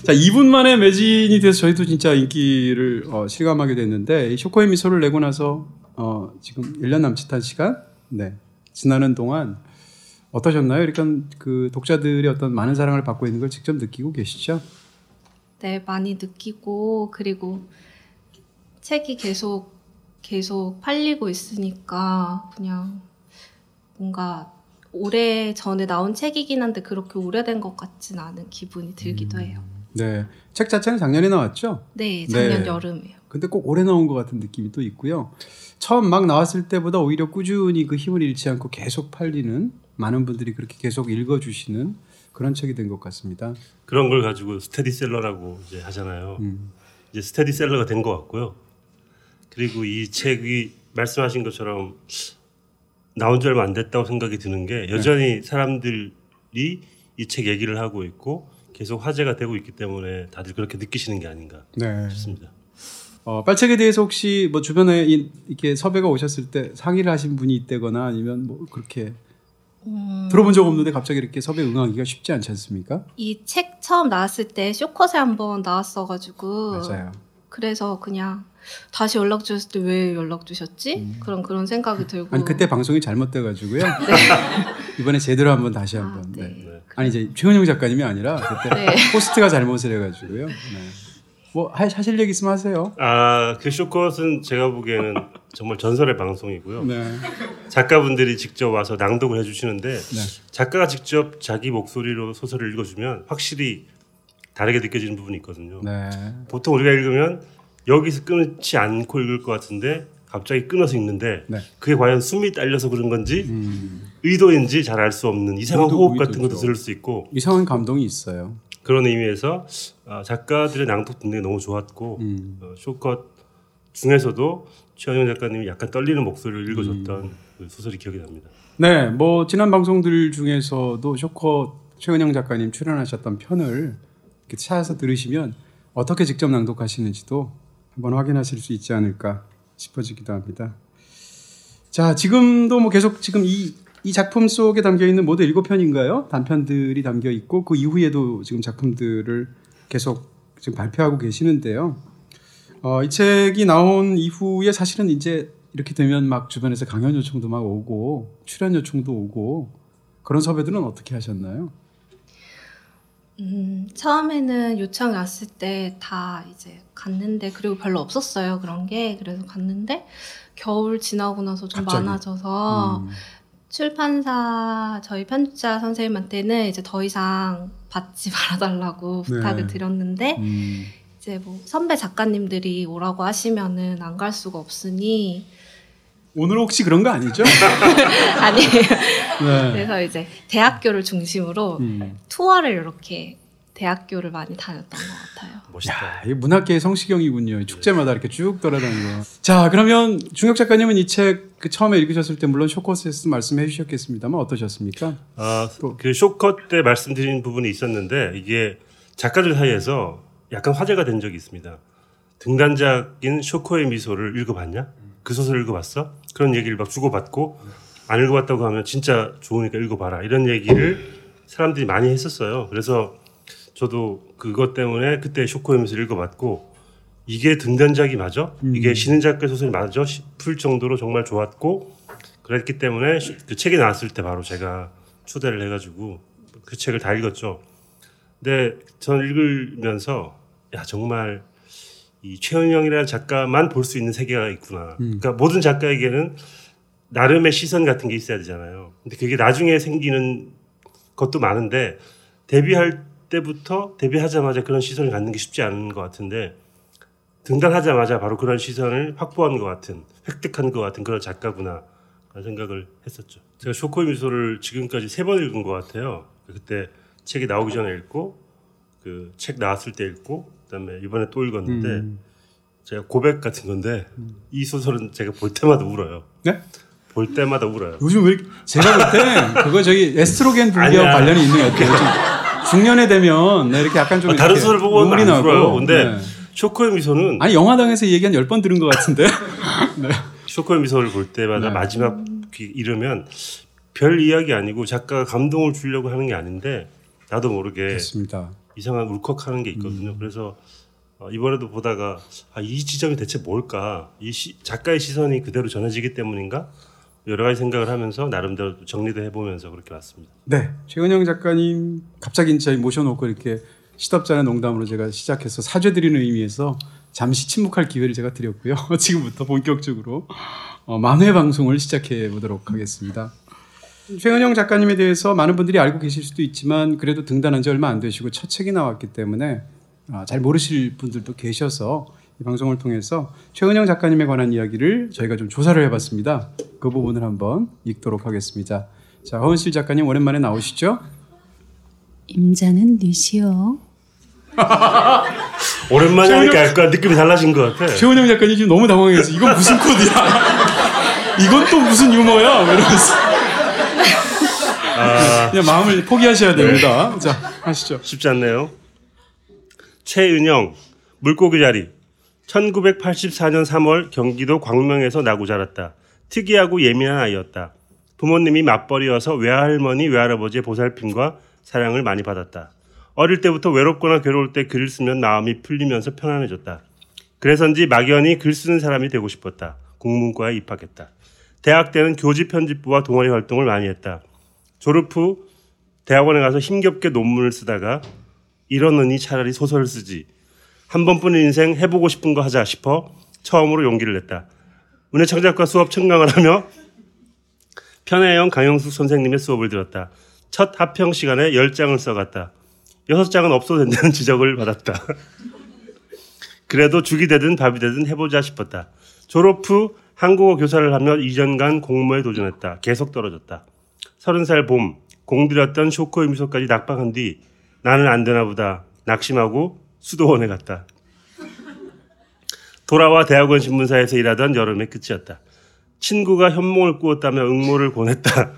자, 이 분 만에 매진이 돼서 저희도 진짜 인기를 어, 실감하게 됐는데 이 쇼코의 미소를 내고 나서 어, 지금 일 년 남짓한 시간 네, 지나는 동안 어떠셨나요? 그러니까 그 독자들의 어떤 많은 사랑을 받고 있는 걸 직접 느끼고 계시죠? 네, 많이 느끼고 그리고 책이 계속 계속 팔리고 있으니까 그냥 뭔가 오래 전에 나온 책이긴 한데 그렇게 오래된 것 같진 않은 기분이 들기도 음, 해요. 네, 책 자체는 작년에 나왔죠? 네, 작년 네. 여름에요. 근데 꼭 오래 나온 것 같은 느낌이 또 있고요. 처음 막 나왔을 때보다 오히려 꾸준히 그 힘을 잃지 않고 계속 팔리는 많은 분들이 그렇게 계속 읽어주시는 그런 책이 된 것 같습니다. 그런 걸 가지고 스테디셀러라고 이제 하잖아요. 음. 이제 스테디셀러가 된 것 같고요. 그리고 이 책이 말씀하신 것처럼 나온 지 얼마 안 됐다고 생각이 드는 게 여전히 네. 사람들이 이 책 얘기를 하고 있고 계속 화제가 되고 있기 때문에 다들 그렇게 느끼시는 게 아닌가 네. 싶습니다. 어, 빨책에 대해서 혹시 뭐 주변에 이렇게 섭외가 오셨을 때 상의를 하신 분이 있다거나 아니면 뭐 그렇게 음... 들어본 적 없는데 갑자기 이렇게 섭외 응하기가 쉽지 않지 않습니까? 이 책 처음 나왔을 때 쇼컷에 한번 나왔어가지고 맞아요. 그래서 그냥 다시 연락 주셨을 때 왜 연락 주셨지? 음. 그런 그런 생각이 들고 아니 그때 방송이 잘못돼가지고요. 네. 이번에 제대로 한번 다시 한번. 아, 네. 네. 아니 이제 최은영 작가님이 아니라 그때 네. 호스트가 잘못을 해가지고요. 네. 뭐 하실 얘기 있으면 하세요. 아, 그 쇼컷은 제가 보기에는 정말 전설의 방송이고요. 네. 작가분들이 직접 와서 낭독을 해주시는데 네. 작가가 직접 자기 목소리로 소설을 읽어주면 확실히 다르게 느껴지는 부분이 있거든요. 네. 보통 우리가 읽으면 여기서 끊지 않고 읽을 것 같은데 갑자기 끊어서 읽는데 네. 그게 과연 숨이 딸려서 그런 건지 음. 의도인지 잘 알 수 없는 이상한 호흡 같은 것도 들을 수 있고 이상한 감동이 있어요. 그런 의미에서 작가들의 낭독 듣는 게 너무 좋았고 음. 쇼컷 중에서도 최은영 작가님이 약간 떨리는 목소리를 읽어줬던 음. 소설이 기억이 납니다. 네, 뭐 지난 방송들 중에서도 쇼컷 최은영 작가님 출연하셨던 편을 이렇게 찾아서 들으시면 어떻게 직접 낭독하시는지도 한번 확인하실 수 있지 않을까 싶어지기도 합니다. 자, 지금도 뭐 계속 지금 이, 이 작품 속에 담겨있는 모두 일곱 편인가요? 단편들이 담겨있고 그 이후에도 지금 작품들을 계속 지금 발표하고 계시는데요. 어, 이 책이 나온 이후에 사실은 이제 이렇게 되면 막 주변에서 강연 요청도 막 오고 출연 요청도 오고 그런 섭외들은 어떻게 하셨나요? 음, 처음에는 요청이 왔을 때 다 이제 갔는데 그리고 별로 없었어요 그런 게. 그래서 갔는데 겨울 지나고 나서 좀 갑자기. 많아져서 음. 출판사 저희 편집자 선생님한테는 이제 더 이상 받지 말아달라고 부탁을 네. 드렸는데 음. 이제 뭐 선배 작가님들이 오라고 하시면은 안 갈 수가 없으니. 오늘 혹시 그런 거 아니죠? 아니에요. 네. 그래서 이제 대학교를 중심으로 음. 투어를 이렇게 대학교를 많이 다녔던 것 같아요. 멋있다. 이게 문학계의 성시경이군요. 축제마다 이렇게 쭉 돌아다니고. 자, 그러면 중혁 작가님은 이 책 그 처음에 읽으셨을 때 물론 쇼컷에서 말씀해 주셨겠습니다만 어떠셨습니까? 아, 그 쇼컷 때 말씀드린 부분이 있었는데 이게 작가들 사이에서 약간 화제가 된 적이 있습니다. 등단작인 쇼코의 미소를 읽어봤냐? 그 소설 읽어봤어? 그런 얘기를 막 주고받고 안 읽어봤다고 하면 진짜 좋으니까 읽어봐라 이런 얘기를 사람들이 많이 했었어요. 그래서 저도 그것 때문에 그때 쇼코의 미소를 읽어봤고 이게 등단작이 맞아? 음. 이게 신인작가의 소설이 맞아? 싶을 정도로 정말 좋았고 그랬기 때문에 그 책이 나왔을 때 바로 제가 초대를 해가지고 그 책을 다 읽었죠. 근데 저는 읽으면서 야 정말 이 최은영이라는 작가만 볼 수 있는 세계가 있구나. 음. 그러니까 모든 작가에게는 나름의 시선 같은 게 있어야 되잖아요. 근데 그게 나중에 생기는 것도 많은데 데뷔할 때부터 데뷔하자마자 그런 시선을 갖는 게 쉽지 않은 것 같은데 등단하자마자 바로 그런 시선을 확보한 것 같은 획득한 것 같은 그런 작가구나. 생각을 했었죠. 제가 쇼코의 미소를 지금까지 세 번 읽은 것 같아요. 그때 책이 나오기 전에 읽고, 그 책 나왔을 때 읽고, 그다음에 이번에 또 읽었는데 음. 제가 고백 같은 건데 음. 이 소설은 제가 볼 때마다 울어요. 네? 볼 때마다 울어요. 요즘 왜 이렇게 제가 볼 때 그거 저기 에스트로겐 분비와 관련이 있는 것 같아요. 중년에 되면 네, 이렇게 약간 좀 아, 다른 소설 보고 눈물이 나고 울어요. 근데 네. 쇼코의 미소는 아니 영화당에서 얘기한 열 번 들은 것 같은데. 네. 쇼코의 미소를 볼 때마다 네. 마지막 이러면 별 이야기 아니고 작가가 감동을 주려고 하는 게 아닌데 나도 모르게 그렇습니다. 이상한 울컥하는 게 있거든요. 음. 그래서 이번에도 보다가 아, 이 지점이 대체 뭘까? 이 시, 작가의 시선이 그대로 전해지기 때문인가? 여러 가지 생각을 하면서 나름대로 정리도 해보면서 그렇게 왔습니다. 네, 최은영 작가님 갑자기 저희 모셔놓고 이렇게 시덥잖은 농담으로 제가 시작해서 사죄드리는 의미에서 잠시 침묵할 기회를 제가 드렸고요. 지금부터 본격적으로 어, 만회 방송을 시작해 보도록 하겠습니다. 최은영 작가님에 대해서 많은 분들이 알고 계실 수도 있지만 그래도 등단한 지 얼마 안 되시고 첫 책이 나왔기 때문에 아, 잘 모르실 분들도 계셔서 이 방송을 통해서 최은영 작가님에 관한 이야기를 저희가 좀 조사를 해봤습니다. 그 부분을 한번 읽도록 하겠습니다. 자, 허은실 작가님 오랜만에 나오시죠? 임자는 뉘시오. 오랜만에 하니까 약간 느낌이 달라진 것 같아. 최은영 작가님 지금 너무 당황해서 이건 무슨 코드야? 이건 또 무슨 유머야? 이러면서 아... 그냥 마음을 포기하셔야 됩니다. 자, 하시죠. 쉽지 않네요. 최은영 물고기 자리. 천구백팔십사 년 삼월 경기도 광명에서 나고 자랐다. 특이하고 예민한 아이였다. 부모님이 맞벌이여서 외할머니, 외할아버지의 보살핌과 사랑을 많이 받았다. 어릴 때부터 외롭거나 괴로울 때 글을 쓰면 마음이 풀리면서 편안해졌다. 그래서인지 막연히 글 쓰는 사람이 되고 싶었다. 국문과에 입학했다. 대학 때는 교지 편집부와 동아리 활동을 많이 했다. 졸업 후 대학원에 가서 힘겹게 논문을 쓰다가 이러느니 차라리 소설을 쓰지. 한 번뿐인 인생 해보고 싶은 거 하자 싶어 처음으로 용기를 냈다. 문해창작과 수업 청강을 하며 편혜영, 강영숙 선생님의 수업을 들었다. 첫 합평 시간에 열 장을 써갔다. 여섯 장은 없어도 된다는 지적을 받았다. 그래도 죽이 되든 밥이 되든 해보자 싶었다. 졸업 후 한국어 교사를 하며 이 년간 공모에 도전했다. 계속 떨어졌다. 서른 살 봄, 공들였던 쇼코의 미소까지 낙방한 뒤 나는 안 되나 보다 낙심하고 수도원에 갔다. 돌아와 대학원 신문사에서 일하던 여름의 끝이었다. 친구가 현몽을 꾸었다며 응모를 권했다.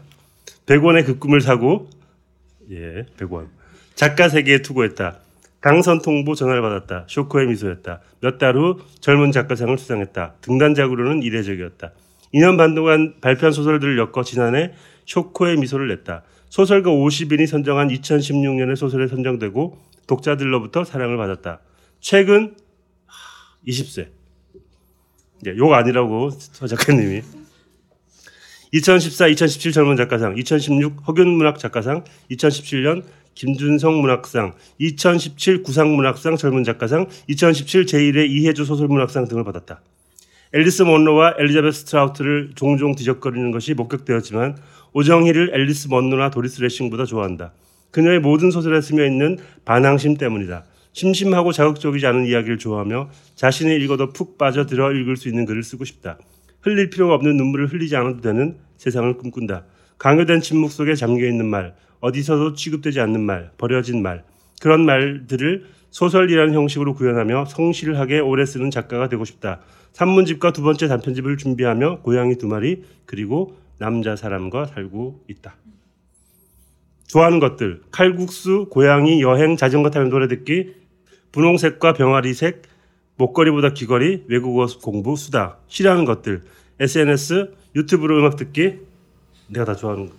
백 원에 그 꿈을 사고 예, 백 원. 작가 세계에 투고했다. 당선 통보 전화를 받았다. 쇼코의 미소였다. 몇 달 후 젊은 작가상을 수상했다. 등단작으로는 이례적이었다. 이 년 반 동안 발표한 소설들을 엮어 지난해 쇼코의 미소를 냈다. 소설가 오십 인이 선정한 이천십육 년의 소설에 선정되고 독자들로부터 사랑을 받았다. 최근 이십 세. 예, 욕 아니라고 서 작가님이. 이천십사 이천십칠 젊은 작가상, 이천십육 허균문학 작가상, 이천십칠 년 김준성 문학상, 이천십칠 구상문학상 젊은 작가상, 이천십칠 제일회 이혜주 소설문학상 등을 받았다. 앨리스 먼로와 엘리자베스 스트라우트를 종종 뒤적거리는 것이 목격되었지만 오정희를 앨리스 먼로나 도리스 레싱보다 좋아한다. 그녀의 모든 소설에 스며있는 반항심 때문이다. 심심하고 자극적이지 않은 이야기를 좋아하며 자신이 읽어도 푹 빠져들어 읽을 수 있는 글을 쓰고 싶다. 흘릴 필요가 없는 눈물을 흘리지 않아도 되는 세상을 꿈꾼다. 강요된 침묵 속에 잠겨있는 말, 어디서도 취급되지 않는 말, 버려진 말, 그런 말들을 소설이라는 형식으로 구현하며 성실하게 오래 쓰는 작가가 되고 싶다. 산문집과 두 번째 단편집을 준비하며 고양이 두 마리 그리고 남자 사람과 살고 있다. 좋아하는 것들, 칼국수, 고양이, 여행, 자전거 타면 노래 듣기, 분홍색과 병아리색, 목걸이보다 귀걸이, 외국어 공부, 수다. 싫어하는 것들, 에스엔에스, 유튜브로 음악 듣기. 내가 다 좋아하는 거.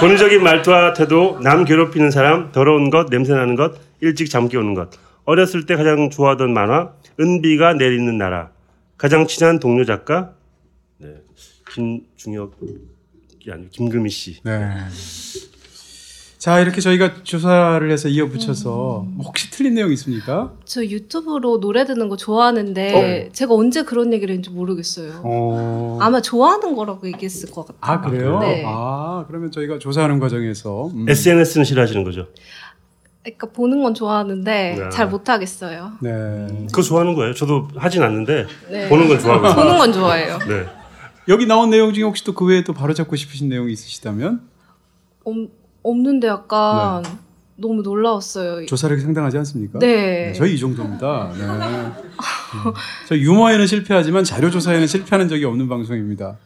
권위적인 말투와 태도, 남 괴롭히는 사람, 더러운 것, 냄새나는 것, 일찍 잠기 오는 것. 어렸을 때 가장 좋아하던 만화, 은비가 내리는 나라. 가장 친한 동료 작가, 네, 김중혁. 아니 김금희 씨. 네. 자, 이렇게 저희가 조사를 해서 이어붙여서 혹시 틀린 내용 있습니까? 저 유튜브로 노래 듣는 거 좋아하는데 어? 제가 언제 그런 얘기를 했는지 모르겠어요. 어... 아마 좋아하는 거라고 얘기했을 것 같아요. 아, 그래요? 네. 아, 그러면 저희가 조사하는 과정에서 음. 에스엔에스는 싫어하시는 거죠? 그러니까 보는 건 좋아하는데 네. 잘 못하겠어요. 네, 음. 그거 좋아하는 거예요. 저도 하진 않는데 네. 보는 건 좋아하고 보는 건 좋아해요. 네. 여기 나온 내용 중에 혹시 또 그 외에 또 바로잡고 싶으신 내용이 있으시다면? 엄, 없는데 약간 네. 너무 놀라웠어요. 조사력이 상당하지 않습니까? 네. 네 저희 이 정도입니다. 네. 음. 저희 유머에는 실패하지만 자료조사에는 실패하는 적이 없는 방송입니다.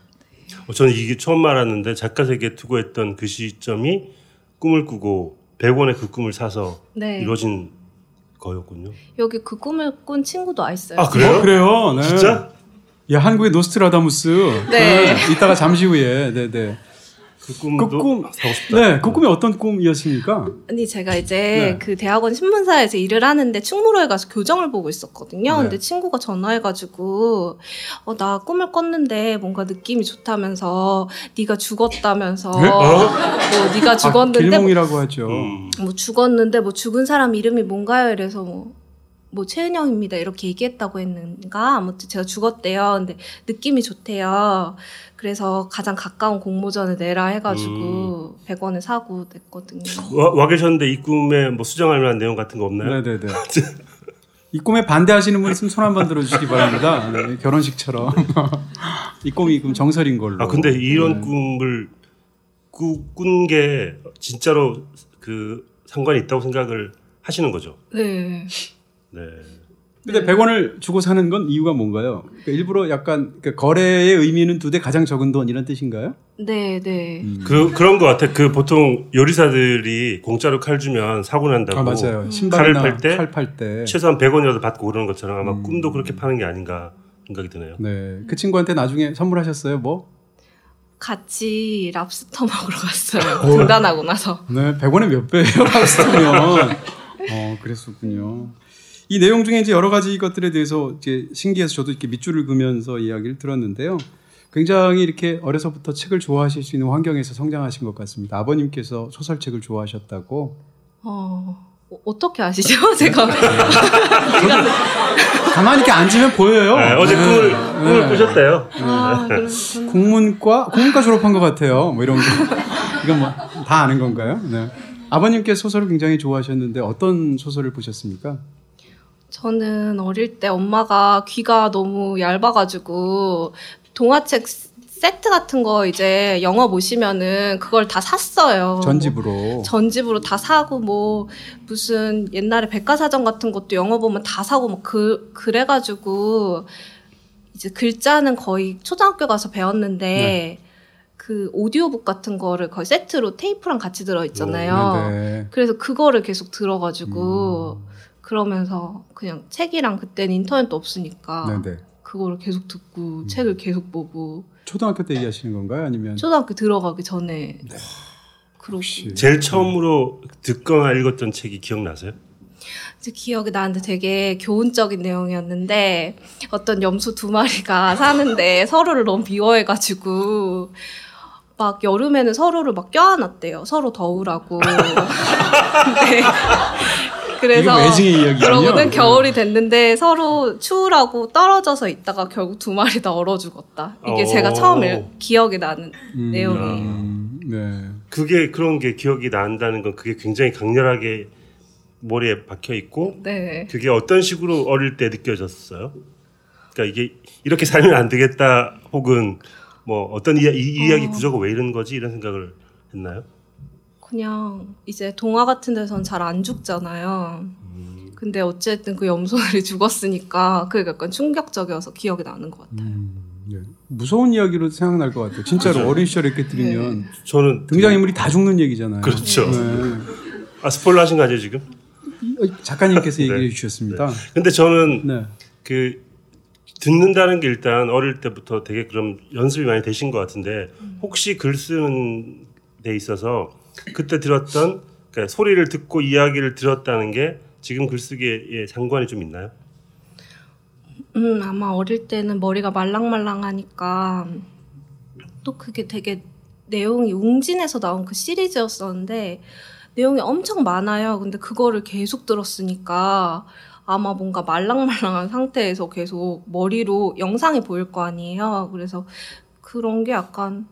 저는 이게 처음 말하는데 작가세계에 투고했던 그 시점이 꿈을 꾸고 백 원에 그 꿈을 사서 네. 이루어진 거였군요. 여기 그 꿈을 꾼 친구도 있어요. 아 그래요? 어, 그래요? 네. 진짜? 야 한국의 노스트라다무스. 네. 네. 이따가 잠시 후에. 네네. 그 꿈도 그 꿈, 사고 싶다. 네, 그 꿈이 어떤 꿈이었습니까? 아니 제가 이제 네. 그 대학원 신문사에서 일을 하는데 충무로에 가서 교정을 보고 있었거든요. 네. 근데 친구가 전화해가지고 어, 나 꿈을 꿨는데 뭔가 느낌이 좋다면서 네가 죽었다면서 네? 어? 뭐 네가 죽었는데 아, 길몽이라고 하죠. 뭐, 뭐 죽었는데 뭐 죽은 사람 이름이 뭔가요? 이래서 뭐 뭐 최은영입니다 이렇게 얘기했다고 했는가 아무튼 제가 죽었대요. 근데 느낌이 좋대요. 그래서 가장 가까운 공모전에 내라 해가지고 음. 백 원에 사고 냈거든요. 와, 와 계셨는데 이 꿈에 뭐 수정할 만한 내용 같은 거 없나요? 네네네. 이 꿈에 반대하시는 분 있으면 손 한번 들어주시기 바랍니다. 네, 결혼식처럼 이 꿈이 그럼 정설인 걸로. 아 근데 이런 네. 꿈을 꾼 게 진짜로 그 상관이 있다고 생각을 하시는 거죠? 네. 네. 근데 백 원을 주고 사는 건 이유가 뭔가요? 그러니까 일부러 약간 그러니까 거래의 의미는 두 대 가장 적은 돈 이런 뜻인가요? 네, 네. 음. 그 그런 것 같아. 그 보통 요리사들이 공짜로 칼 주면 사고 난다고. 아 맞아요. 신발이나 칼을 팔 때, 칼 팔 때 최소한 백 원이라도 받고 그러는 것처럼 아마 음. 꿈도 그렇게 파는 게 아닌가 생각이 드네요. 네, 그 친구한테 나중에 선물하셨어요, 뭐? 같이 랍스터 먹으러 갔어요. 등단하고 나서. 네, 백 원에 몇 배예요, 랍스터면. 어, 그랬었군요. 이 내용 중에 이제 여러 가지 것들에 대해서 이제 신기해서 저도 이렇게 밑줄을 그면서 이야기를 들었는데요. 굉장히 이렇게 어려서부터 책을 좋아하실 수 있는 환경에서 성장하신 것 같습니다. 아버님께서 소설책을 좋아하셨다고. 어, 어떻게 아시죠? 제가. 가만히 이렇게 앉으면 보여요. 네, 어제 네. 꿈을, 꿈을 네. 꾸셨대요. 네. 아, 그럼... 국문과, 국문과 졸업한 것 같아요. 뭐 이런 거. 이건 뭐 다 아는 건가요? 네. 아버님께서 소설을 굉장히 좋아하셨는데 어떤 소설을 보셨습니까? 저는 어릴 때 엄마가 귀가 너무 얇아가지고 동화책 세트 같은 거 이제 영화 보시면은 그걸 다 샀어요. 전집으로. 뭐 전집으로 다 사고 뭐 무슨 옛날에 백과사전 같은 것도 영화 보면 다 사고 막 그, 그래가지고 이제 글자는 거의 초등학교 가서 배웠는데 네. 그 오디오북 같은 거를 거의 세트로 테이프랑 같이 들어있잖아요. 오, 네. 그래서 그거를 계속 들어가지고 음. 그러면서 그냥 책이랑 그때는 인터넷도 없으니까 네네. 그거를 계속 듣고 음. 책을 계속 보고. 초등학교 때 얘기하시는 건가요? 아니면 초등학교 들어가기 전에. 네. 그러고. 제일 처음으로 듣거나 읽었던 책이 기억나세요? 제 기억이 나는데 되게 교훈적인 내용이었는데 어떤 염소 두 마리가 사는데 서로를 너무 미워해가지고 막 여름에는 서로를 막 껴안았대요. 서로 더우라고. 네. 그래서 그러고는 겨울이 됐는데 서로 추우라고 떨어져서 있다가 결국 두 마리 다 얼어 죽었다. 이게 제가 처음 기억이 나는 음, 내용이에요. 음, 네. 그게 그런 게 기억이 난다는 건 그게 굉장히 강렬하게 머리에 박혀 있고 네. 그게 어떤 식으로 어릴 때 느껴졌어요? 그러니까 이게 이렇게 살면 안 되겠다 혹은 뭐 어떤 이야, 이, 이 이야기 어. 구조가 왜 이런 거지 이런 생각을 했나요? 그냥 이제 동화 같은 데서는 잘 안 죽잖아요. 근데 어쨌든 그 염소들이 죽었으니까 그게 약간 충격적이어서 기억이 나는 것 같아요. 음, 네. 무서운 이야기로 생각날 것 같아요. 진짜로 그렇죠. 어린 시절에 이렇게 들으면 네. 저는 등장인물이 다 죽는 얘기잖아요. 그렇죠. 네. 아 스포일러 하신 거 아니에요 지금? 작가님께서 네. 얘기해 주셨습니다. 네. 근데 저는 네. 그 듣는다는 게 일단 어릴 때부터 되게 그럼 연습이 많이 되신 것 같은데 혹시 글 쓰는 데 있어서 그때 들었던 그러니까 소리를 듣고 이야기를 들었다는 게 지금 글쓰기에 상관이 좀 있나요? 음 아마 어릴 때는 머리가 말랑말랑하니까 또 그게 되게 내용이 웅진에서 나온 그 시리즈였었는데 내용이 엄청 많아요. 근데 그거를 계속 들었으니까 아마 뭔가 말랑말랑한 상태에서 계속 머리로 영상이 보일 거 아니에요. 그래서 그런 게 약간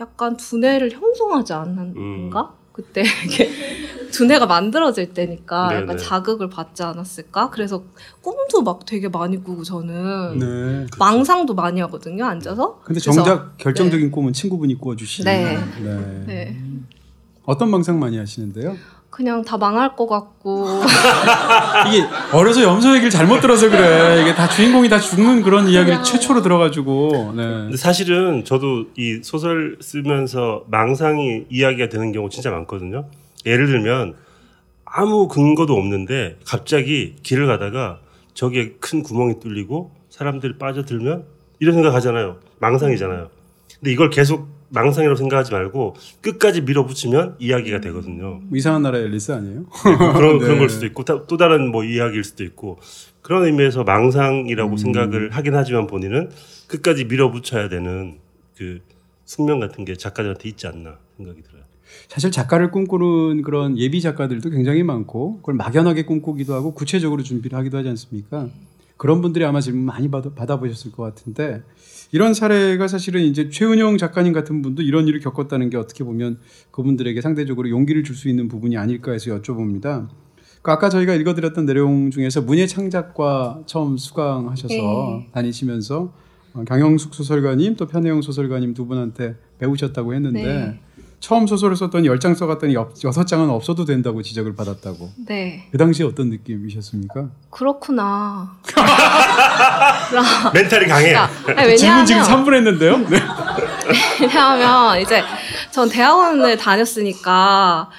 약간 두뇌를 형성하지 않는가? 음. 그때 이게 두뇌가 만들어질 때니까 네네. 약간 자극을 받지 않았을까? 그래서 꿈도 막 되게 많이 꾸고 저는 네, 망상도 많이 하거든요, 앉아서. 근데 정작 그래서, 결정적인 네. 꿈은 친구분이 꾸어주시는. 네. 네. 네. 어떤 망상 많이 하시는데요? 그냥 다 망할 것 같고. 이게 어려서 염소 얘기를 잘못 들어서 그래. 이게 다 주인공이 다 죽는 그런 이야기를 그냥... 최초로 들어가지고. 네. 근데 사실은 저도 이 소설 쓰면서 망상이 이야기가 되는 경우 진짜 많거든요. 예를 들면 아무 근거도 없는데 갑자기 길을 가다가 저기에 큰 구멍이 뚫리고 사람들이 빠져들면 이런 생각하잖아요. 망상이잖아요. 근데 이걸 계속 망상이라고 생각하지 말고 끝까지 밀어붙이면 이야기가 되거든요. 이상한 나라의 앨리스 아니에요? 네, 뭐 그런, 네. 그런 걸 수도 있고 또 다른 뭐 이야기일 수도 있고 그런 의미에서 망상이라고 음. 생각을 하긴 하지만 본인은 끝까지 밀어붙여야 되는 그 숙명 같은 게 작가들한테 있지 않나 생각이 들어요. 사실 작가를 꿈꾸는 그런 예비 작가들도 굉장히 많고 그걸 막연하게 꿈꾸기도 하고 구체적으로 준비를 하기도 하지 않습니까? 그런 분들이 아마 질문 많이 받아, 받아보셨을 것 같은데 이런 사례가 사실은 이제 최은영 작가님 같은 분도 이런 일을 겪었다는 게 어떻게 보면 그분들에게 상대적으로 용기를 줄 수 있는 부분이 아닐까 해서 여쭤봅니다. 그러니까 아까 저희가 읽어드렸던 내용 중에서 문예창작과 처음 수강하셔서 네. 다니시면서 강영숙 소설가님 또 편혜영 소설가님 두 분한테 배우셨다고 했는데 네. 처음 소설을 썼더니 열 장 써갔더니 여섯 장은 없어도 된다고 지적을 받았다고. 네. 그 당시에 어떤 느낌이셨습니까? 그렇구나. 멘탈이 강해. 그러니까, 아니, 질문 지금 삼 분 했는데요. 네. 왜냐하면 이제 전 대학원을 다녔으니까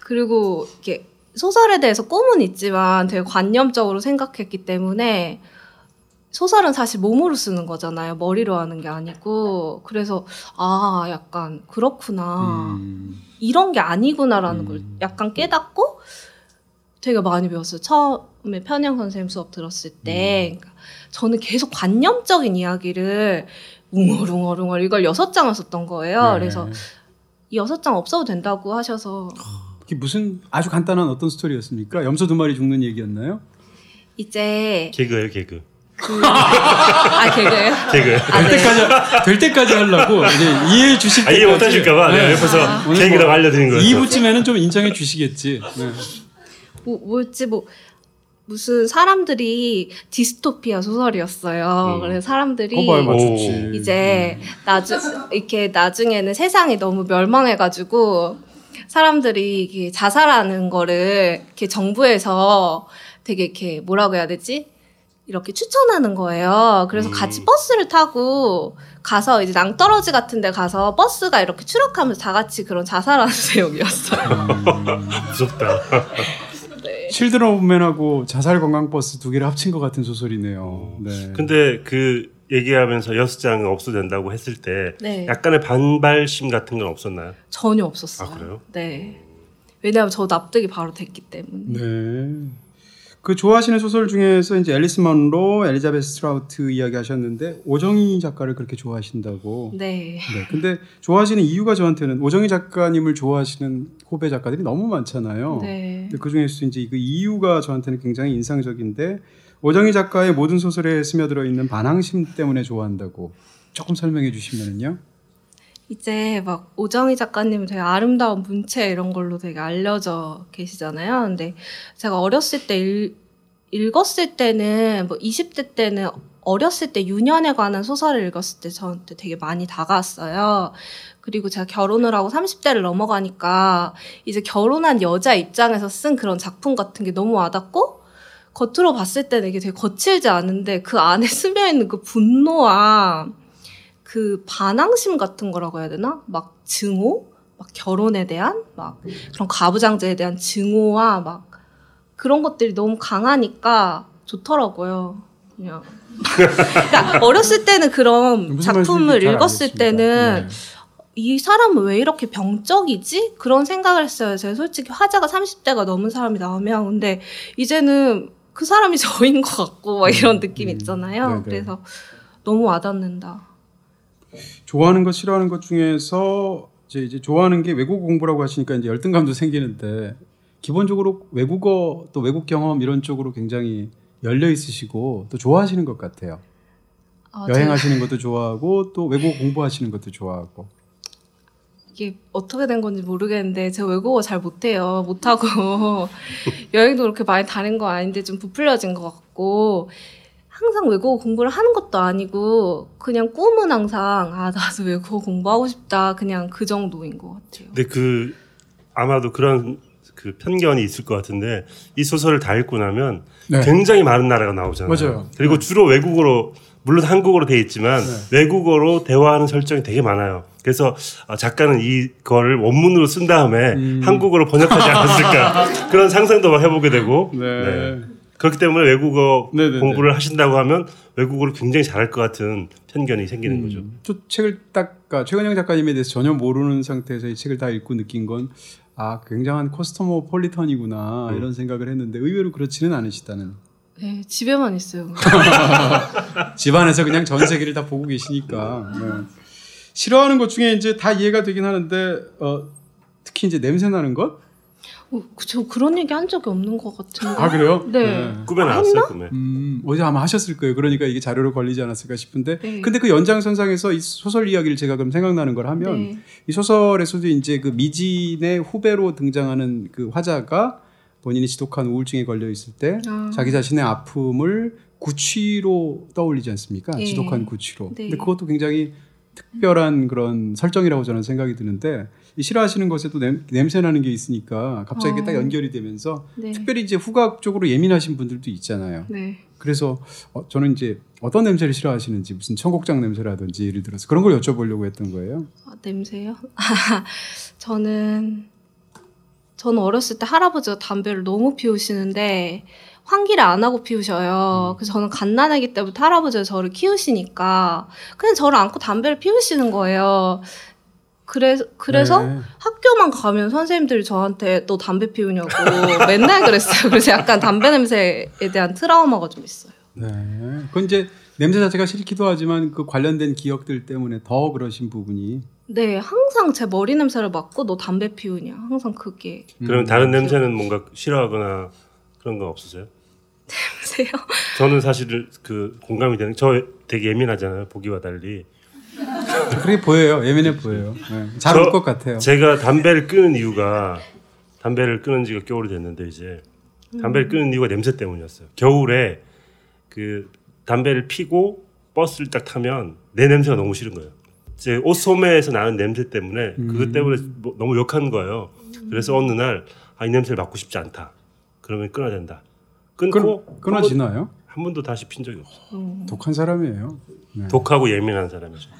그리고 이렇게 소설에 대해서 꿈은 있지만 되게 관념적으로 생각했기 때문에. 소설은 사실 몸으로 쓰는 거잖아요. 머리로 하는 게 아니고. 그래서 아 약간 그렇구나. 음. 이런 게 아니구나라는 음. 걸 약간 깨닫고 되게 많이 배웠어요. 처음에 편혜영 선생님 수업 들었을 때 음. 그러니까 저는 계속 관념적인 이야기를 웅얼웅얼웅얼 이걸 여섯 장을 썼던 거예요. 네. 그래서 이 여섯 장 없어도 된다고 하셔서. 이게 무슨 아주 간단한 어떤 스토리였습니까? 염소 두 마리 죽는 얘기였나요? 이제 개그예요 개그. 그... 아 개그요? 개그. 아, 네. 될 때까지 될 때까지 하려고 이제 이해해 주실 때까지. 아, 이해 못하실까봐 네. 옆에서 아, 개그라고 뭐 알려드린 거예요. 이 부쯤에는 좀 인정해 주시겠지. 네. 뭐 뭐였지 뭐 무슨 사람들이 디스토피아 소설이었어요. 음. 그래서 사람들이 오, 이제 나중 이렇게 나중에는 세상이 너무 멸망해가지고 사람들이 이렇게 자살하는 거를 이렇게 정부에서 되게 이렇게 뭐라고 해야 되지? 이렇게 추천하는 거예요. 그래서 음. 같이 버스를 타고 가서 이제 낭떠러지 같은 데 가서 버스가 이렇게 추락하면서 다 같이 그런 자살하는 내용이었어요. 음. 무섭다. 네. 실드런 오브맨하고 자살 관광 버스 두 개를 합친 것 같은 소설이네요. 네. 근데 그 얘기하면서 여섯 장은 없어도 된다고 했을 때 네. 약간의 반발심 같은 건 없었나요? 전혀 없었어요. 아, 그래요? 네. 왜냐하면 저 납득이 바로 됐기 때문에. 네. 그 좋아하시는 소설 중에서 이제 앨리스 먼로, 엘리자베스 스트라우트 이야기하셨는데 오정희 작가를 그렇게 좋아하신다고. 네. 네. 근데 좋아하시는 이유가 저한테는 오정희 작가님을 좋아하시는 후배 작가들이 너무 많잖아요. 네. 근데 그 중에서 이제 그 이유가 저한테는 굉장히 인상적인데 오정희 작가의 모든 소설에 스며들어 있는 반항심 때문에 좋아한다고 조금 설명해 주시면은요. 이제 막 오정희 작가님은 되게 아름다운 문체 이런 걸로 되게 알려져 계시잖아요. 근데 제가 어렸을 때 일, 읽었을 때는 뭐 이십 대 때는 어렸을 때 유년에 관한 소설을 읽었을 때 저한테 되게 많이 다가왔어요. 그리고 제가 결혼을 하고 삼십 대를 넘어가니까 이제 결혼한 여자 입장에서 쓴 그런 작품 같은 게 너무 와닿고 겉으로 봤을 때는 이게 되게 거칠지 않은데 그 안에 스며있는 그 분노와 그 반항심 같은 거라고 해야 되나? 막 증오? 막 결혼에 대한? 막 그런 가부장제에 대한 증오와 막 그런 것들이 너무 강하니까 좋더라고요. 그냥. 그러니까 어렸을 때는 그런 작품을 읽었을 때는 네. 이 사람은 왜 이렇게 병적이지? 그런 생각을 했어요. 제가 솔직히 화자가 삼십 대가 넘은 사람이 나오면 근데 이제는 그 사람이 저인 것 같고 막 이런 느낌 있잖아요. 음, 네, 네. 그래서 너무 와닿는다. 좋아하는 것, 싫어하는 것 중에서 이제, 이제 좋아하는 게 외국어 공부라고 하시니까 이제 열등감도 생기는데 기본적으로 외국어 또 외국 경험 이런 쪽으로 굉장히 열려 있으시고 또 좋아하시는 것 같아요. 어, 여행하시는 제가... 것도 좋아하고 또 외국어 공부하시는 것도 좋아하고. 이게 어떻게 된 건지 모르겠는데 제가 외국어 잘 못해요. 못하고 여행도 그렇게 많이 다닌 거 아닌데 좀 부풀려진 것 같고 항상 외국어 공부를 하는 것도 아니고 그냥 꿈은 항상 아 나도 외국어 공부하고 싶다 그냥 그 정도인 것 같아요. 근데 그 아마도 그런 그 편견이 있을 것 같은데 이 소설을 다 읽고 나면 네. 굉장히 많은 나라가 나오잖아요. 맞아요. 그리고 네. 주로 외국어로 물론 한국어로 돼 있지만 네. 외국어로 대화하는 설정이 되게 많아요. 그래서 작가는 이걸 원문으로 쓴 다음에 음. 한국어로 번역하지 않았을까 그런 상상도 막 해보게 되고 네. 네. 그렇기 때문에 외국어 네네네. 공부를 하신다고 하면 외국어를 굉장히 잘할 것 같은 편견이 생기는 음. 거죠. 저 책을 딱 최은영 작가님에 대해서 전혀 모르는 상태에서 이 책을 다 읽고 느낀 건 아 굉장한 코스모폴리탄이구나 음. 이런 생각을 했는데 의외로 그렇지는 않으시다는. 네 집에만 있어요. 집안에서 그냥 전 세계를 다 보고 계시니까. 네. 싫어하는 것 중에 이제 다 이해가 되긴 하는데 어, 특히 이제 냄새 나는 것. 어, 저 그런 얘기 한 적이 없는 것 같은데. 아 그래요? 네. 네. 꿈에 나왔어요. 아, 꿈에. 음, 어제 아마 하셨을 거예요. 그러니까 이게 자료로 걸리지 않았을까 싶은데. 네. 근데 그 연장선상에서 이 소설 이야기를 제가 그럼 생각나는 걸 하면 네. 이 소설에서도 이제 그 미진의 후배로 등장하는 그 화자가 본인이 지독한 우울증에 걸려 있을 때 아. 자기 자신의 아픔을 구취로 떠올리지 않습니까? 네. 지독한 구취로. 네. 근데 그것도 굉장히 특별한 그런 설정이라고 저는 생각이 드는데 이 싫어하시는 것에도 냄새 나는 게 있으니까 갑자기 이게 딱 연결이 되면서 네. 특별히 이제 후각 쪽으로 예민하신 분들도 있잖아요. 네. 그래서 어, 저는 이제 어떤 냄새를 싫어하시는지 무슨 청국장 냄새라든지 예를 들어서 그런 걸 여쭤보려고 했던 거예요. 아, 냄새요? 저는 저는 어렸을 때 할아버지가 담배를 너무 피우시는데 환기를 안 하고 피우셔요. 그래서 저는 갓난아기 때부터 할아버지가 저를 키우시니까 그냥 저를 안고 담배를 피우시는 거예요. 그래서, 그래서 네. 학교만 가면 선생님들이 저한테 너 담배 피우냐고 맨날 그랬어요. 그래서 약간 담배 냄새에 대한 트라우마가 좀 있어요. 네. 그건 이제 냄새 자체가 싫기도 하지만 그 관련된 기억들 때문에 더 그러신 부분이. 네, 항상 제 머리 냄새를 맡고 너 담배 피우냐. 항상 그게. 음. 그럼 다른 냄새는 뭔가 싫어하거나 그런 거 없으세요? 냄새요? 저는 사실 그 공감이 되는 저 되게 예민하잖아요. 보기와 달리. 그렇게 보여요. 예민해 보여요. 네. 잘 올 것 같아요. 제가 담배를 끄는 이유가 담배를 끄는 지가 꽤 오래됐는데 이제 담배를 끄는 이유가 냄새 때문이었어요. 겨울에 그 담배를 피고 버스를 딱 타면 내 냄새가 너무 싫은 거예요. 제 옷 소매에서 나는 냄새 때문에 그것 때문에 뭐 너무 욕한 거예요. 그래서 어느 날 아, 이 냄새를 맡고 싶지 않다. 그러면 끊어야 된다. 끊고 끊, 끊어지나요? 한 번도 다시 핀 적이 없어요. 음. 독한 사람이에요. 네. 독하고 예민한 사람이죠.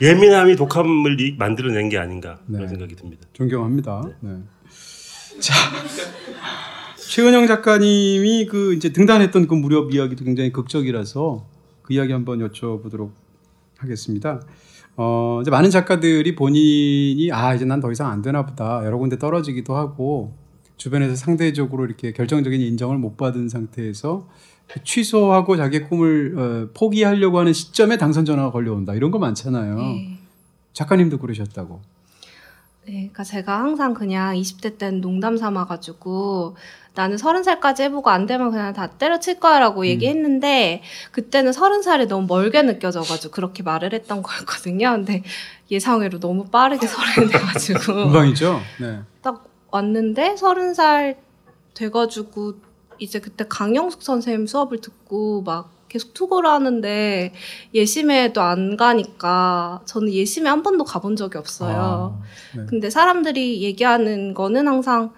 예민함이 독함을 이, 만들어낸 게 아닌가 네. 그런 생각이 듭니다. 존경합니다. 네. 네. 자, 최은영 작가님이 그 이제 등단했던 그 무렵 이야기도 굉장히 극적이라서 그 이야기 한번 여쭤보도록 하겠습니다. 어, 이제 많은 작가들이 본인이 아 이제 난 더 이상 안 되나 보다 여러 군데 떨어지기도 하고. 주변에서 상대적으로 이렇게 결정적인 인정을 못 받은 상태에서 취소하고 자기의 꿈을 어, 포기하려고 하는 시점에 당선 전화가 걸려온다. 이런 거 많잖아요. 네. 작가님도 그러셨다고. 네, 그러니까 제가 항상 그냥 이십 대 때는 농담 삼아가지고 나는 서른 살까지 해보고 안 되면 그냥 다 때려칠 거야라고 음. 얘기했는데 그때는 서른 살이 너무 멀게 느껴져가지고 그렇게 말을 했던 거였거든요. 근데 예상외로 너무 빠르게 서른이 돼가지고. 금방이죠. 네. 딱 왔는데 서른 살 돼가지고 이제 그때 강영숙 선생님 수업을 듣고 막 계속 투고를 하는데 예심에도 안 가니까 저는 예심에 한 번도 가본 적이 없어요. 아, 네. 근데 사람들이 얘기하는 거는 항상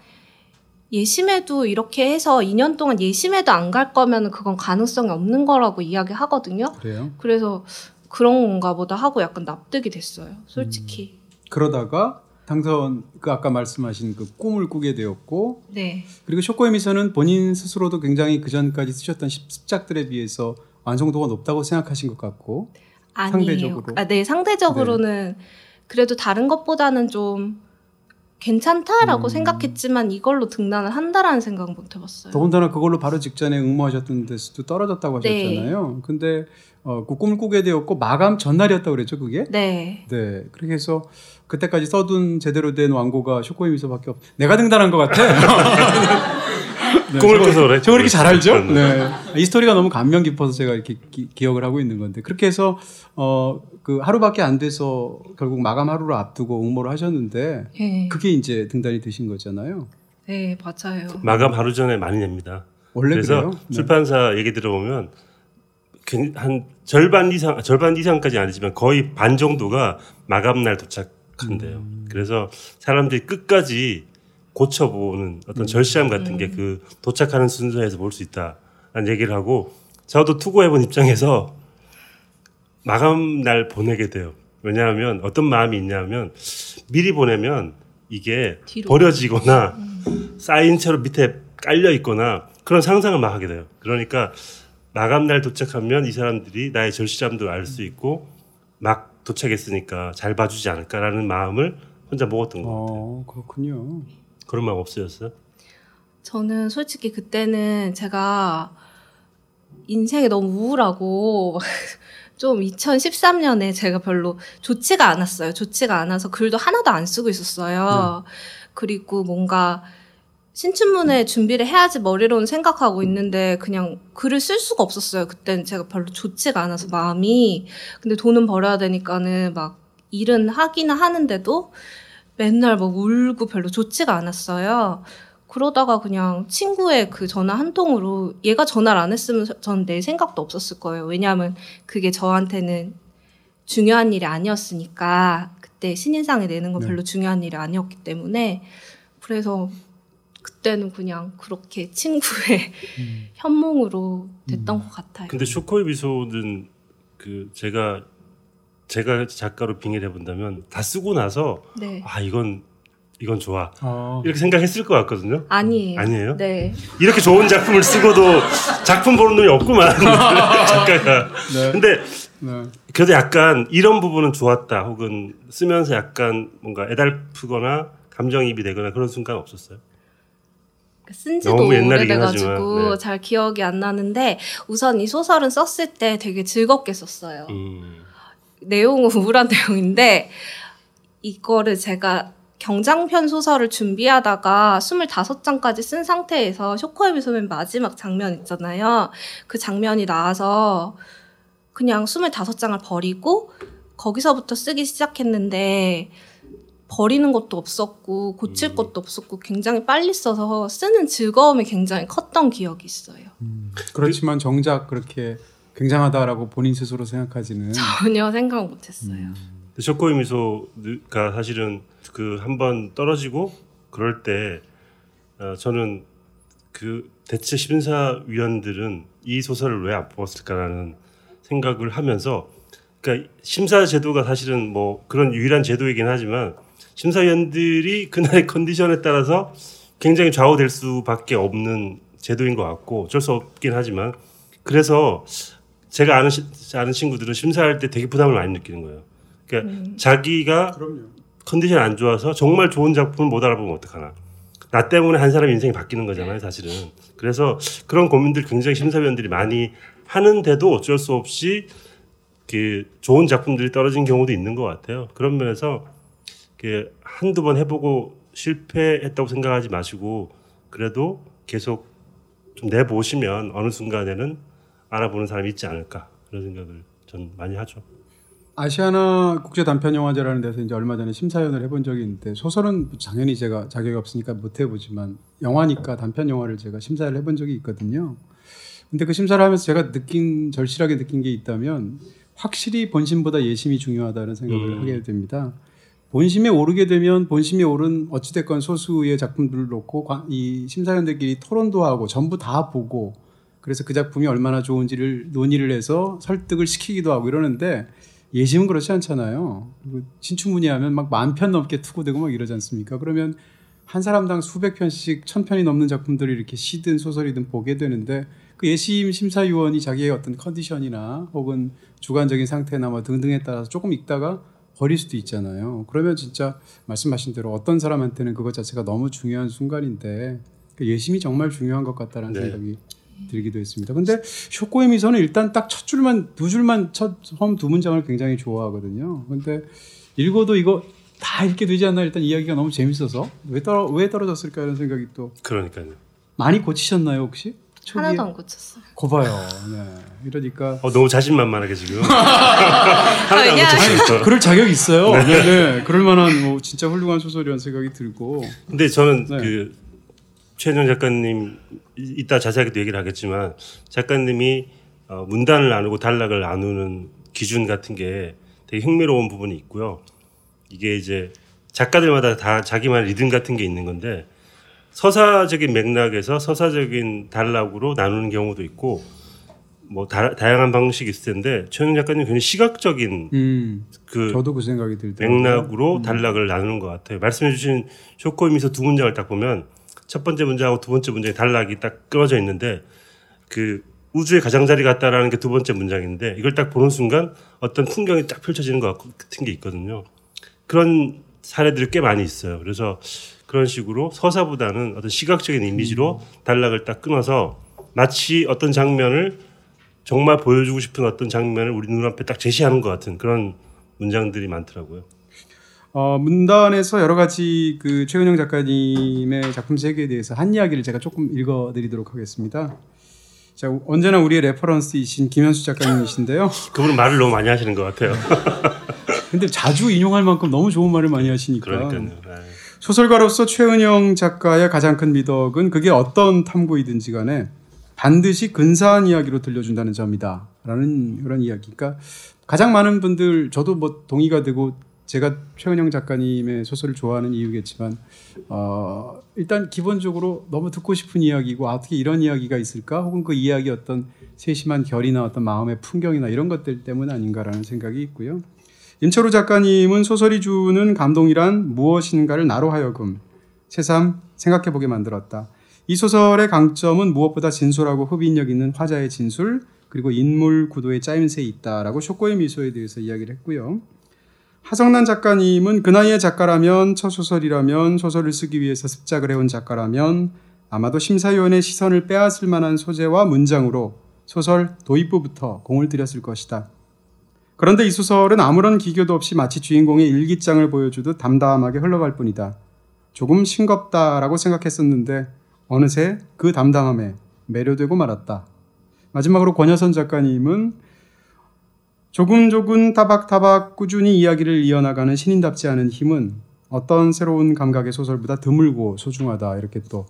예심에도 이렇게 해서 이 년 동안 예심에도 안 갈 거면 그건 가능성이 없는 거라고 이야기하거든요. 그래요? 그래서 그런 건가 보다 하고 약간 납득이 됐어요. 솔직히. 음, 그러다가 당선 그 아까 말씀하신 그 꿈을 꾸게 되었고 네. 그리고 쇼코의 미소는 본인 스스로도 굉장히 그전까지 쓰셨던 십 작들에 비해서 완성도가 높다고 생각하신 것 같고 아니에요. 상대적으로 아, 네 상대적으로는 네. 그래도 다른 것보다는 좀 괜찮다라고 음. 생각했지만 이걸로 등단을 한다라는 생각은 못 해봤어요. 더군다나 그걸로 바로 직전에 응모하셨던 데서도 떨어졌다고 하셨잖아요. 네. 근데 어, 그 꿈을 꾸게 되었고 마감 전날이었다고 그랬죠 그게? 네. 네. 그렇게 해서 그때까지 써둔 제대로 된 완고가 쇼코의 미소밖에 없. 내가 등단한 것 같아. 네, 꿈을 꿔서 그래. 저 그렇게 잘 알죠? 네. 이 스토리가 너무 감명 깊어서 제가 이렇게 기, 기억을 하고 있는 건데, 그렇게 해서 어, 그 하루밖에 안 돼서 결국 마감 하루를 앞두고 응모를 하셨는데, 네. 그게 이제 등단이 되신 거잖아요. 네, 맞아요. 마감 하루 전에 많이 냅니다. 원래 그래서 그래요? 출판사 네. 얘기 들어보면 한 절반 이상, 절반 이상까지 아니지만 거의 반 정도가 마감 날 도착한대요. 음. 그래서 사람들이 끝까지 고쳐보는 어떤 절실함 같은 게 그 도착하는 순서에서 볼 수 있다라는 얘기를 하고, 저도 투고해본 입장에서 마감 날 보내게 돼요. 왜냐하면 어떤 마음이 있냐면 미리 보내면 이게 뒤로. 버려지거나 음. 쌓인 채로 밑에 깔려 있거나 그런 상상을 막 하게 돼요. 그러니까 마감 날 도착하면 이 사람들이 나의 절실함도 알 수 있고 막 도착했으니까 잘 봐주지 않을까라는 마음을 혼자 먹었던 것 같아요. 아, 그렇군요. 그런 마음 없으셨어요? 저는 솔직히 그때는 제가 인생이 너무 우울하고 좀 이천십삼 년에 제가 별로 좋지가 않았어요. 좋지가 않아서 글도 하나도 안 쓰고 있었어요. 네. 그리고 뭔가 신춘문예 준비를 해야지 머리로는 생각하고 있는데 그냥 글을 쓸 수가 없었어요. 그때는 제가 별로 좋지가 않아서 마음이. 근데 돈은 벌어야 되니까는 막 일은 하기는 하는데도 맨날 막 울고 별로 좋지가 않았어요. 그러다가 그냥 친구의 그 전화 한 통으로, 얘가 전화를 안 했으면 전 내 생각도 없었을 거예요. 왜냐하면 그게 저한테는 중요한 일이 아니었으니까, 그때 신인상에 내는 건 별로 네. 중요한 일이 아니었기 때문에. 그래서 그때는 그냥 그렇게 친구의 음. 현몽으로 됐던 음. 것 같아요. 근데 쇼코의 미소는 그 제가 제가 작가로 빙의를 해본다면 다 쓰고 나서 네. 아 이건 이건 좋아 아. 이렇게 생각했을 것 같거든요. 아니에요. 아니에요? 네. 이렇게 좋은 작품을 쓰고도 작품 보는 눈이 없구만 작가가. 네. 근데 네. 그래도 약간 이런 부분은 좋았다 혹은 쓰면서 약간 뭔가 애달프거나 감정이입이 되거나 그런 순간 없었어요? 쓴지도 오래돼가지고 네. 잘 기억이 안 나는데, 우선 이 소설은 썼을 때 되게 즐겁게 썼어요. 음. 내용은 우울한 내용인데 이거를 제가 경장편 소설을 준비하다가 스물다섯 장까지 쓴 상태에서 쇼코의 미소 맨 마지막 장면 있잖아요. 그 장면이 나와서 그냥 스물다섯 장을 버리고 거기서부터 쓰기 시작했는데 버리는 것도 없었고 고칠 음. 것도 없었고 굉장히 빨리 써서 쓰는 즐거움이 굉장히 컸던 기억이 있어요. 음. 그렇지만 정작 그렇게 굉장하다라고 본인 스스로 생각하지는 전혀 생각 못했어요. 음. 쇼코의 미소가 사실은 그 한 번 떨어지고 그럴 때 어, 저는 그 대체 심사위원들은 이 소설을 왜 안 뽑았을까라는 생각을 하면서, 그러니까 심사 제도가 사실은 뭐 그런 유일한 제도이긴 하지만 심사위원들이 그날의 컨디션에 따라서 굉장히 좌우될 수밖에 없는 제도인 것 같고 어쩔 수 없긴 하지만, 그래서 제가 아는, 아는 친구들은 심사할 때 되게 부담을 많이 느끼는 거예요. 그러니까 음. 자기가 그럼요. 컨디션 안 좋아서 정말 좋은 작품을 못 알아보면 어떡하나. 나 때문에 한 사람의 인생이 바뀌는 거잖아요, 사실은. 그래서 그런 고민들 굉장히 심사위원들이 많이 하는데도 어쩔 수 없이 그 좋은 작품들이 떨어진 경우도 있는 것 같아요. 그런 면에서 그 한두 번 해보고 실패했다고 생각하지 마시고 그래도 계속 좀 내보시면 어느 순간에는 알아보는 사람이 있지 않을까, 그런 생각을 전 많이 하죠. 아시아나 국제 단편영화제라는 데서 이제 얼마 전에 심사위원을 해본 적이 있는데, 소설은 당연히 제가 자격이 없으니까 못 해보지만 영화니까 단편영화를 제가 심사를 해본 적이 있거든요. 근데 그 심사를 하면서 제가 느낀, 절실하게 느낀 게 있다면 확실히 본심보다 예심이 중요하다는 생각을 음. 하게 됩니다. 본심에 오르게 되면 본심에 오른 어찌됐건 소수의 작품들을 놓고 이 심사위원들끼리 토론도 하고 전부 다 보고 그래서 그 작품이 얼마나 좋은지를 논의를 해서 설득을 시키기도 하고 이러는데, 예심은 그렇지 않잖아요. 그리고 신춘문예하면 막 만 편 넘게 투고되고 막 이러지 않습니까? 그러면 한 사람당 수백 편씩 천 편이 넘는 작품들을 이렇게 시든 소설이든 보게 되는데, 그 예심 심사위원이 자기의 어떤 컨디션이나 혹은 주관적인 상태나 뭐 등등에 따라서 조금 읽다가 버릴 수도 있잖아요. 그러면 진짜 말씀하신 대로 어떤 사람한테는 그것 자체가 너무 중요한 순간인데 그 예심이 정말 중요한 것 같다는 네. 생각이 들기도 했습니다. 근데 쇼코의 미소는 일단 딱 첫 줄만, 두 줄만, 첫, 처음 두 문장을 굉장히 좋아하거든요. 근데 읽어도 이거 다 읽게 되지 않나, 일단 이야기가 너무 재밌어서 왜, 떨어, 왜 떨어졌을까 이런 생각이 또 그러니까요. 많이 고치셨나요 혹시? 초기에? 하나도 안 고쳤어요. 거 봐요. 네. 이러니까 어, 너무 자신만만하게 지금. 하나도 안 고쳤어요. 그럴 자격이 있어요. 네. 네, 네. 그럴 만한 뭐 진짜 훌륭한 소설이라는 생각이 들고. 근데 저는 네. 그 최은영 작가님 이따 자세하게 또 얘기를 하겠지만 작가님이 어, 문단을 나누고 단락을 나누는 기준 같은 게 되게 흥미로운 부분이 있고요. 이게 이제 작가들마다 다 자기만의 리듬 같은 게 있는 건데 서사적인 맥락에서 서사적인 단락으로 나누는 경우도 있고 뭐 다, 다양한 방식이 있을 텐데 최은영 작가님 굉장히 시각적인 음, 그 저도 그 생각이 들 때 맥락으로 음. 단락을 나누는 것 같아요. 말씀해 주신 쇼코의 미소 두 문장을 딱 보면 첫 번째 문장하고 두 번째 문장의 단락이 딱 끊어져 있는데 그 우주의 가장자리 같다라는 게 두 번째 문장인데 이걸 딱 보는 순간 어떤 풍경이 딱 펼쳐지는 것 같은 게 있거든요. 그런 사례들이 꽤 많이 있어요. 그래서 그런 식으로 서사보다는 어떤 시각적인 이미지로 단락을 딱 끊어서 마치 어떤 장면을 정말 보여주고 싶은 어떤 장면을 우리 눈앞에 딱 제시하는 것 같은 그런 문장들이 많더라고요. 어, 문단에서 여러 가지 그 최은영 작가님의 작품 세계에 대해서 한 이야기를 제가 조금 읽어드리도록 하겠습니다. 자, 언제나 우리의 레퍼런스이신 김현수 작가님이신데요. 그분은 말을 너무 많이 하시는 것 같아요. 근데 자주 인용할 만큼 너무 좋은 말을 많이 하시니까. 그러니까요. 소설가로서 최은영 작가의 가장 큰 미덕은 그게 어떤 탐구이든지 간에 반드시 근사한 이야기로 들려준다는 점이다. 라는 그런 이야기. 그러니까 가장 많은 분들, 저도 뭐 동의가 되고 제가 최은영 작가님의 소설을 좋아하는 이유겠지만 어, 일단 기본적으로 너무 듣고 싶은 이야기고 어떻게 이런 이야기가 있을까 혹은 그 이야기 어떤 세심한 결이나 어떤 마음의 풍경이나 이런 것들 때문 아닌가라는 생각이 있고요. 임철우 작가님은 소설이 주는 감동이란 무엇인가를 나로 하여금 새삼 생각해보게 만들었다. 이 소설의 강점은 무엇보다 진솔하고 흡인력 있는 화자의 진술 그리고 인물 구도의 짜임새에 있다라고 쇼코의 미소에 대해서 이야기를 했고요. 하성난 작가님은 그 나이의 작가라면 첫 소설이라면 소설을 쓰기 위해서 습작을 해온 작가라면 아마도 심사위원의 시선을 빼앗을 만한 소재와 문장으로 소설 도입부부터 공을 들였을 것이다. 그런데 이 소설은 아무런 기교도 없이 마치 주인공의 일기장을 보여주듯 담담하게 흘러갈 뿐이다. 조금 싱겁다라고 생각했었는데 어느새 그 담담함에 매료되고 말았다. 마지막으로 권여선 작가님은 조금조금 타박타박 꾸준히 이야기를 이어나가는 신인답지 않은 힘은 어떤 새로운 감각의 소설보다 드물고 소중하다 이렇게 또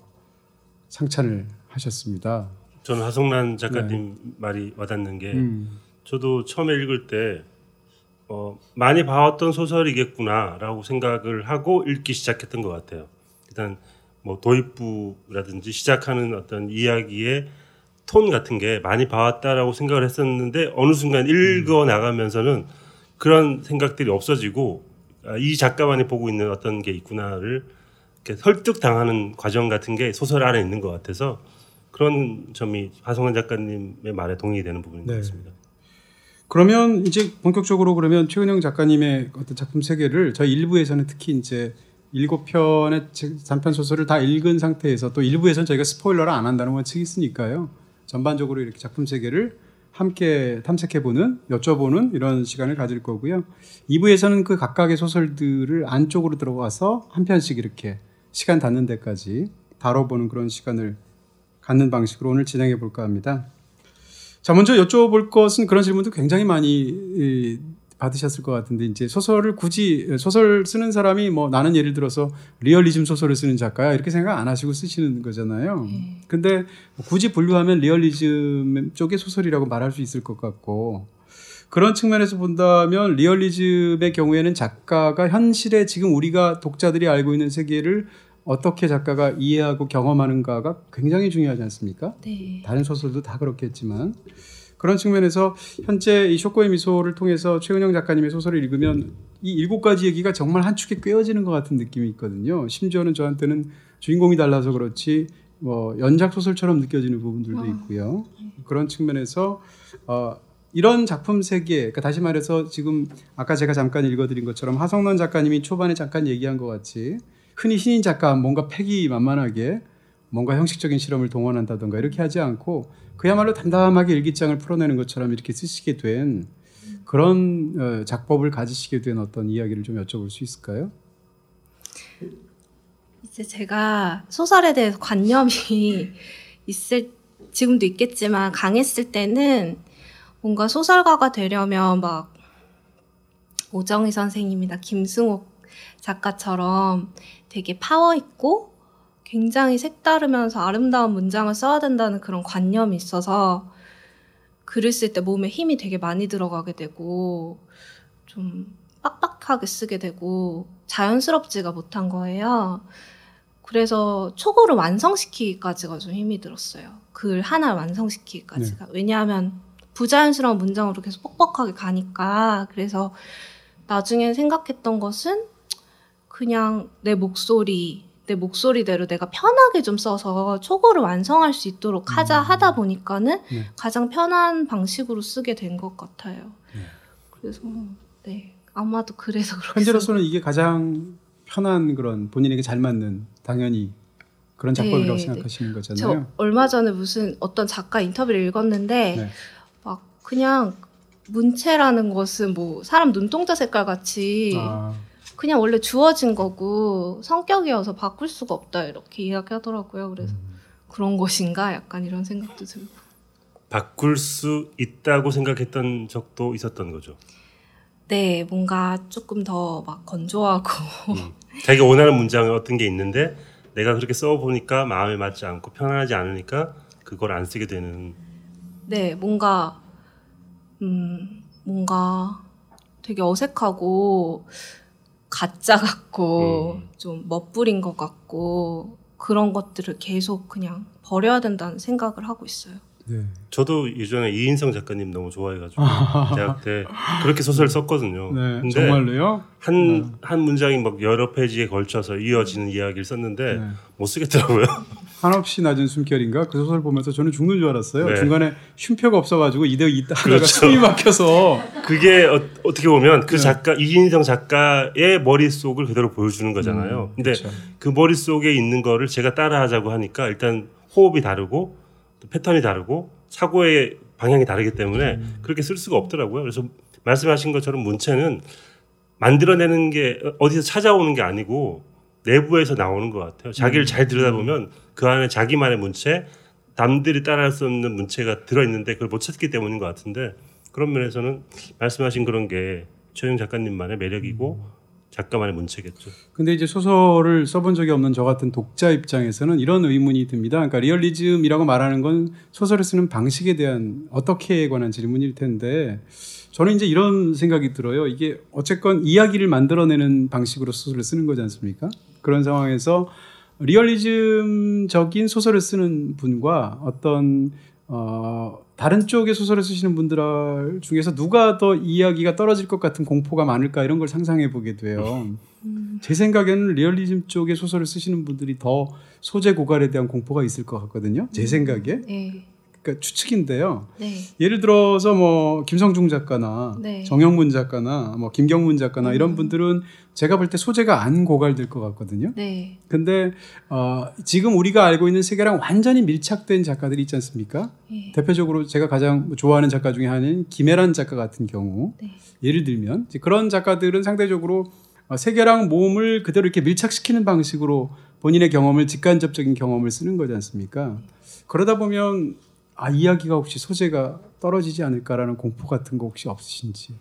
상찬을 하셨습니다. 저는 하성난 작가님 네. 말이 와닿는 게 음. 저도 처음에 읽을 때 어, 많이 봐왔던 소설이겠구나라고 생각을 하고 읽기 시작했던 것 같아요. 일단 뭐 도입부라든지 시작하는 어떤 이야기의 톤 같은 게 많이 봐왔다라고 생각을 했었는데 어느 순간 읽어 나가면서는 그런 생각들이 없어지고 이 작가만이 보고 있는 어떤 게 있구나를 이렇게 설득당하는 과정 같은 게 소설 안에 있는 것 같아서 그런 점이 하성환 작가님의 말에 동의되는 부분인 것 같습니다. 네. 그러면 이제 본격적으로 그러면 최은영 작가님의 어떤 작품 세계를 저희 일부에서는 특히 이제 일곱 편의 단편 소설을 다 읽은 상태에서 또 일부에서는 저희가 스포일러를 안 한다는 원칙이 있으니까요. 전반적으로 이렇게 작품 세계를 함께 탐색해보는, 여쭤보는 이런 시간을 가질 거고요. 이 부에서는 그 각각의 소설들을 안쪽으로 들어가서 한 편씩 이렇게 시간 닿는 데까지 다뤄보는 그런 시간을 갖는 방식으로 오늘 진행해 볼까 합니다. 자, 먼저 여쭤볼 것은 그런 질문도 굉장히 많이 받으셨을 것 같은데 이제 소설을 굳이 소설 쓰는 사람이 뭐 나는 예를 들어서 리얼리즘 소설을 쓰는 작가야 이렇게 생각 안 하시고 쓰시는 거잖아요. 네. 근데 굳이 분류하면 리얼리즘 쪽의 소설이라고 말할 수 있을 것 같고 그런 측면에서 본다면 리얼리즘의 경우에는 작가가 현실에 지금 우리가 독자들이 알고 있는 세계를 어떻게 작가가 이해하고 경험하는가가 굉장히 중요하지 않습니까? 네. 다른 소설도 다 그렇겠지만 그런 측면에서 현재 이 쇼코의 미소를 통해서 최은영 작가님의 소설을 읽으면 이 일곱 가지 얘기가 정말 한 축에 꿰어지는 것 같은 느낌이 있거든요. 심지어는 저한테는 주인공이 달라서 그렇지 뭐 연작 소설처럼 느껴지는 부분들도 있고요. 그런 측면에서 어, 이런 작품 세계, 그러니까 다시 말해서 지금 아까 제가 잠깐 읽어드린 것처럼 하성난 작가님이 초반에 잠깐 얘기한 것 같이 흔히 신인 작가 뭔가 패기 만만하게 뭔가 형식적인 실험을 동원한다던가 이렇게 하지 않고 그야말로 담담하게 일기장을 풀어내는 것처럼 이렇게 쓰시게 된 그런 작법을 가지시게 된 어떤 이야기를 좀 여쭤볼 수 있을까요? 이제 제가 소설에 대해서 관념이 있을, 지금도 있겠지만 강했을 때는 뭔가 소설가가 되려면 막 오정희 선생님이나 김승옥 작가처럼 되게 파워 있고 굉장히 색다르면서 아름다운 문장을 써야 된다는 그런 관념이 있어서 글을 쓸 때 몸에 힘이 되게 많이 들어가게 되고 좀 빡빡하게 쓰게 되고 자연스럽지가 못한 거예요. 그래서 초고를 완성시키기까지가 좀 힘이 들었어요. 글 하나 완성시키기까지가. 네. 왜냐하면 부자연스러운 문장으로 계속 뻑뻑하게 가니까. 그래서 나중에 생각했던 것은 그냥 내 목소리, 내 목소리대로 내가 편하게 좀 써서 초고를 완성할 수 있도록 하자 하다 보니까는 네. 가장 편한 방식으로 쓰게 된 것 같아요. 네. 그래서 네 아마도 그래서 그렇게 현재로서는 이게 가장 편한 그런 본인에게 잘 맞는 당연히 그런 작법이라고 네, 생각하시는 네. 거잖아요. 저 얼마 전에 무슨 어떤 작가 인터뷰를 읽었는데 네. 막 그냥 문체라는 것은 뭐 사람 눈동자 색깔 같이 아. 그냥 원래 주어진 거고 성격이어서 바꿀 수가 없다 이렇게 이야기하더라고요. 그래서 음. 그런 것인가 약간 이런 생각도 들고. 바꿀 수 있다고 생각했던 적도 있었던 거죠. 네, 뭔가 조금 더 막 건조하고 음. 자기가 원하는 문장에 어떤 게 있는데 내가 그렇게 써보니까 마음에 맞지 않고 편안하지 않으니까 그걸 안 쓰게 되는. 네, 뭔가 음 뭔가 되게 어색하고. 가짜 같고 음. 좀 멋부린 것 같고 그런 것들을 계속 그냥 버려야 된다는 생각을 하고 있어요. 네. 저도 예전에 이인성 작가님 너무 좋아해가지고 대학 때 그렇게 소설을 썼거든요. 네. 근데 정말로요? 한, 네. 한 문장이 막 여러 페이지에 걸쳐서 이어지는 이야기를 썼는데 네. 못 쓰겠더라고요. 한없이 낮은 숨결인가? 그 소설 보면서 저는 죽는 줄 알았어요. 네. 중간에 쉼표가 없어가지고 이대로 있다 하다가 그렇죠. 숨이 막혀서 그게 어, 어떻게 보면 그 네. 작가 이인성 작가의 머릿속을 그대로 보여주는 거잖아요. 음, 근데 그렇죠. 그 머릿속에 있는 거를 제가 따라하자고 하니까 일단 호흡이 다르고 패턴이 다르고 사고의 방향이 다르기 때문에 음. 그렇게 쓸 수가 없더라고요. 그래서 말씀하신 것처럼 문체는 만들어내는 게 어디서 찾아오는 게 아니고 내부에서 나오는 것 같아요. 자기를 음. 잘 들여다보면 그 안에 자기만의 문체, 남들이 따라할 수 없는 문체가 들어있는데 그걸 못 찾기 때문인 것 같은데 그런 면에서는 말씀하신 그런 게 최은영 작가님만의 매력이고 작가만의 문체겠죠. 근데 이제 소설을 써본 적이 없는 저 같은 독자 입장에서는 이런 의문이 듭니다. 그러니까 리얼리즘이라고 말하는 건 소설을 쓰는 방식에 대한 어떻게에 관한 질문일 텐데 저는 이제 이런 생각이 들어요. 이게 어쨌건 이야기를 만들어내는 방식으로 소설을 쓰는 거지 않습니까? 그런 상황에서 리얼리즘적인 소설을 쓰는 분과 어떤 어, 다른 쪽의 소설을 쓰시는 분들 중에서 누가 더 이야기가 떨어질 것 같은 공포가 많을까 이런 걸 상상해 보게 돼요. 음. 제 생각에는 리얼리즘 쪽의 소설을 쓰시는 분들이 더 소재 고갈에 대한 공포가 있을 것 같거든요. 제 생각에. 네. 그러니까 추측인데요. 네. 예를 들어서 뭐 김성중 작가나 네. 정영문 작가나 뭐 김경문 작가나 음. 이런 분들은 제가 볼 때 소재가 안 고갈될 것 같거든요. 네. 근데 어, 지금 우리가 알고 있는 세계랑 완전히 밀착된 작가들이 있지 않습니까? 네. 대표적으로 제가 가장 좋아하는 작가 중에 하나인 김애란 작가 같은 경우 네. 예를 들면 그런 작가들은 상대적으로 세계랑 몸을 그대로 이렇게 밀착시키는 방식으로 본인의 경험을 직간접적인 경험을 쓰는 거지 않습니까? 그러다 보면 아, 이야기가 혹시 소재가 떨어지지 않을까라는 공포 같은 거 혹시 없으신지?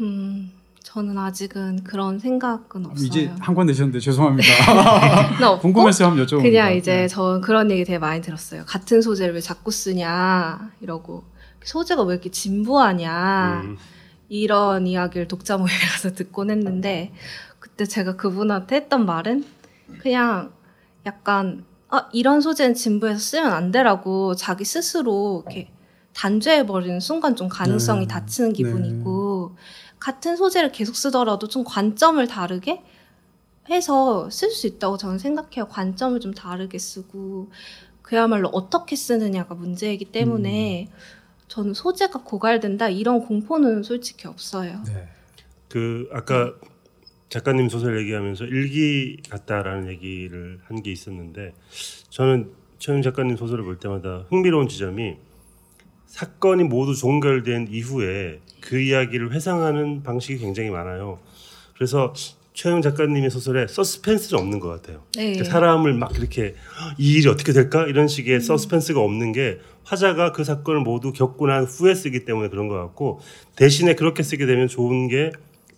음, 저는 아직은 그런 생각은 없어요. 이제 한 권 내셨는데 죄송합니다. 궁금했어요. 한번 여쭤봅니다. 그냥 이제 저는 그런 얘기 되게 많이 들었어요. 같은 소재를 왜 자꾸 쓰냐 이러고 소재가 왜 이렇게 진부하냐 음. 이런 이야기를 독자 모임에 가서 듣곤 했는데 그때 제가 그분한테 했던 말은 그냥 약간 아, 이런 소재는 진부해서 쓰면 안 되라고 자기 스스로 이렇게 단죄해버리는 순간 좀 가능성이 네. 닫히는 기분이고 네. 같은 소재를 계속 쓰더라도 좀 관점을 다르게 해서 쓸 수 있다고 저는 생각해요. 관점을 좀 다르게 쓰고 그야말로 어떻게 쓰느냐가 문제이기 때문에 음. 저는 소재가 고갈된다 이런 공포는 솔직히 없어요. 네. 그 아까 작가님 소설 얘기하면서 일기 같다라는 얘기를 한 게 있었는데 저는 최은영 작가님 소설을 볼 때마다 흥미로운 지점이 사건이 모두 종결된 이후에 그 이야기를 회상하는 방식이 굉장히 많아요. 그래서 최은영 작가님의 소설에 서스펜스는 없는 것 같아요. 네. 그러니까 사람을 막 이렇게 이 일이 어떻게 될까? 이런 식의 음. 서스펜스가 없는 게 화자가 그 사건을 모두 겪고 난 후에 쓰기 때문에 그런 것 같고, 대신에 그렇게 쓰게 되면 좋은 게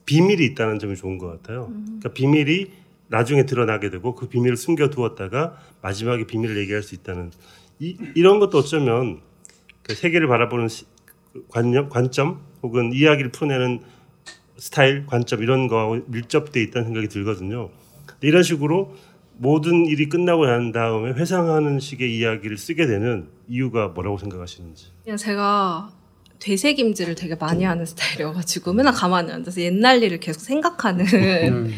비밀이 있다는 점이 좋은 것 같아요. 음. 그러니까 비밀이 나중에 드러나게 되고 그 비밀을 숨겨두었다가 마지막에 비밀을 얘기할 수 있다는 이, 이런 것도 어쩌면 그 세계를 바라보는 시, 관념, 관점 혹은 이야기를 풀어내는 스타일, 관점 이런 거하고 밀접되어 있다는 생각이 들거든요. 이런 식으로 모든 일이 끝나고 난 다음에 회상하는 식의 이야기를 쓰게 되는 이유가 뭐라고 생각하시는지. 그냥 제가 되새김질을 되게 많이 하는 스타일이어가지고 맨날 가만히 앉아서 옛날 일을 계속 생각하는 음.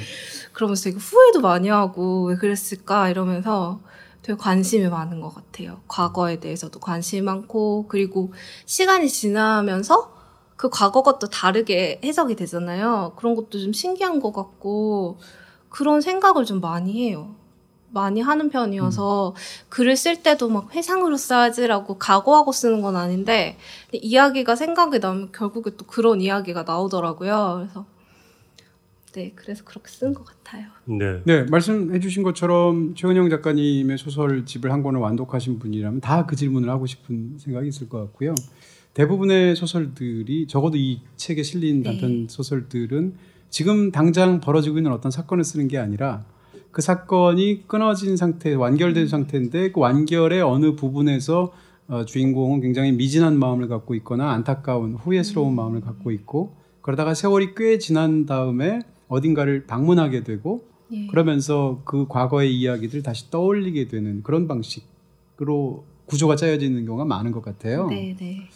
그러면서 되게 후회도 많이 하고 왜 그랬을까 이러면서 되게 관심이 많은 것 같아요. 과거에 대해서도 관심이 많고, 그리고 시간이 지나면서 그 과거가 또 다르게 해석이 되잖아요. 그런 것도 좀 신기한 것 같고, 그런 생각을 좀 많이 해요. 많이 하는 편이어서 음. 글을 쓸 때도 막 회상으로 써야지라고 각오하고 쓰는 건 아닌데, 이야기가 생각이 나면 결국에 또 그런 이야기가 나오더라고요. 그래서 네, 그래서 그렇게 쓴 것 같아요. 네. 네, 말씀해주신 것처럼 최은영 작가님의 소설집을 한 권을 완독하신 분이라면 다 그 질문을 하고 싶은 생각이 있을 것 같고요. 대부분의 소설들이, 적어도 이 책에 실린 단편 네. 소설들은 지금 당장 벌어지고 있는 어떤 사건을 쓰는 게 아니라 그 사건이 끊어진 상태, 완결된 상태인데 그 완결의 어느 부분에서 어, 주인공은 굉장히 미진한 마음을 갖고 있거나 안타까운 후회스러운 마음을 갖고 있고, 그러다가 세월이 꽤 지난 다음에 어딘가를 방문하게 되고 예. 그러면서 그 과거의 이야기들을 다시 떠올리게 되는 그런 방식으로 구조가 짜여지는 경우가 많은 것 같아요. 네, 네.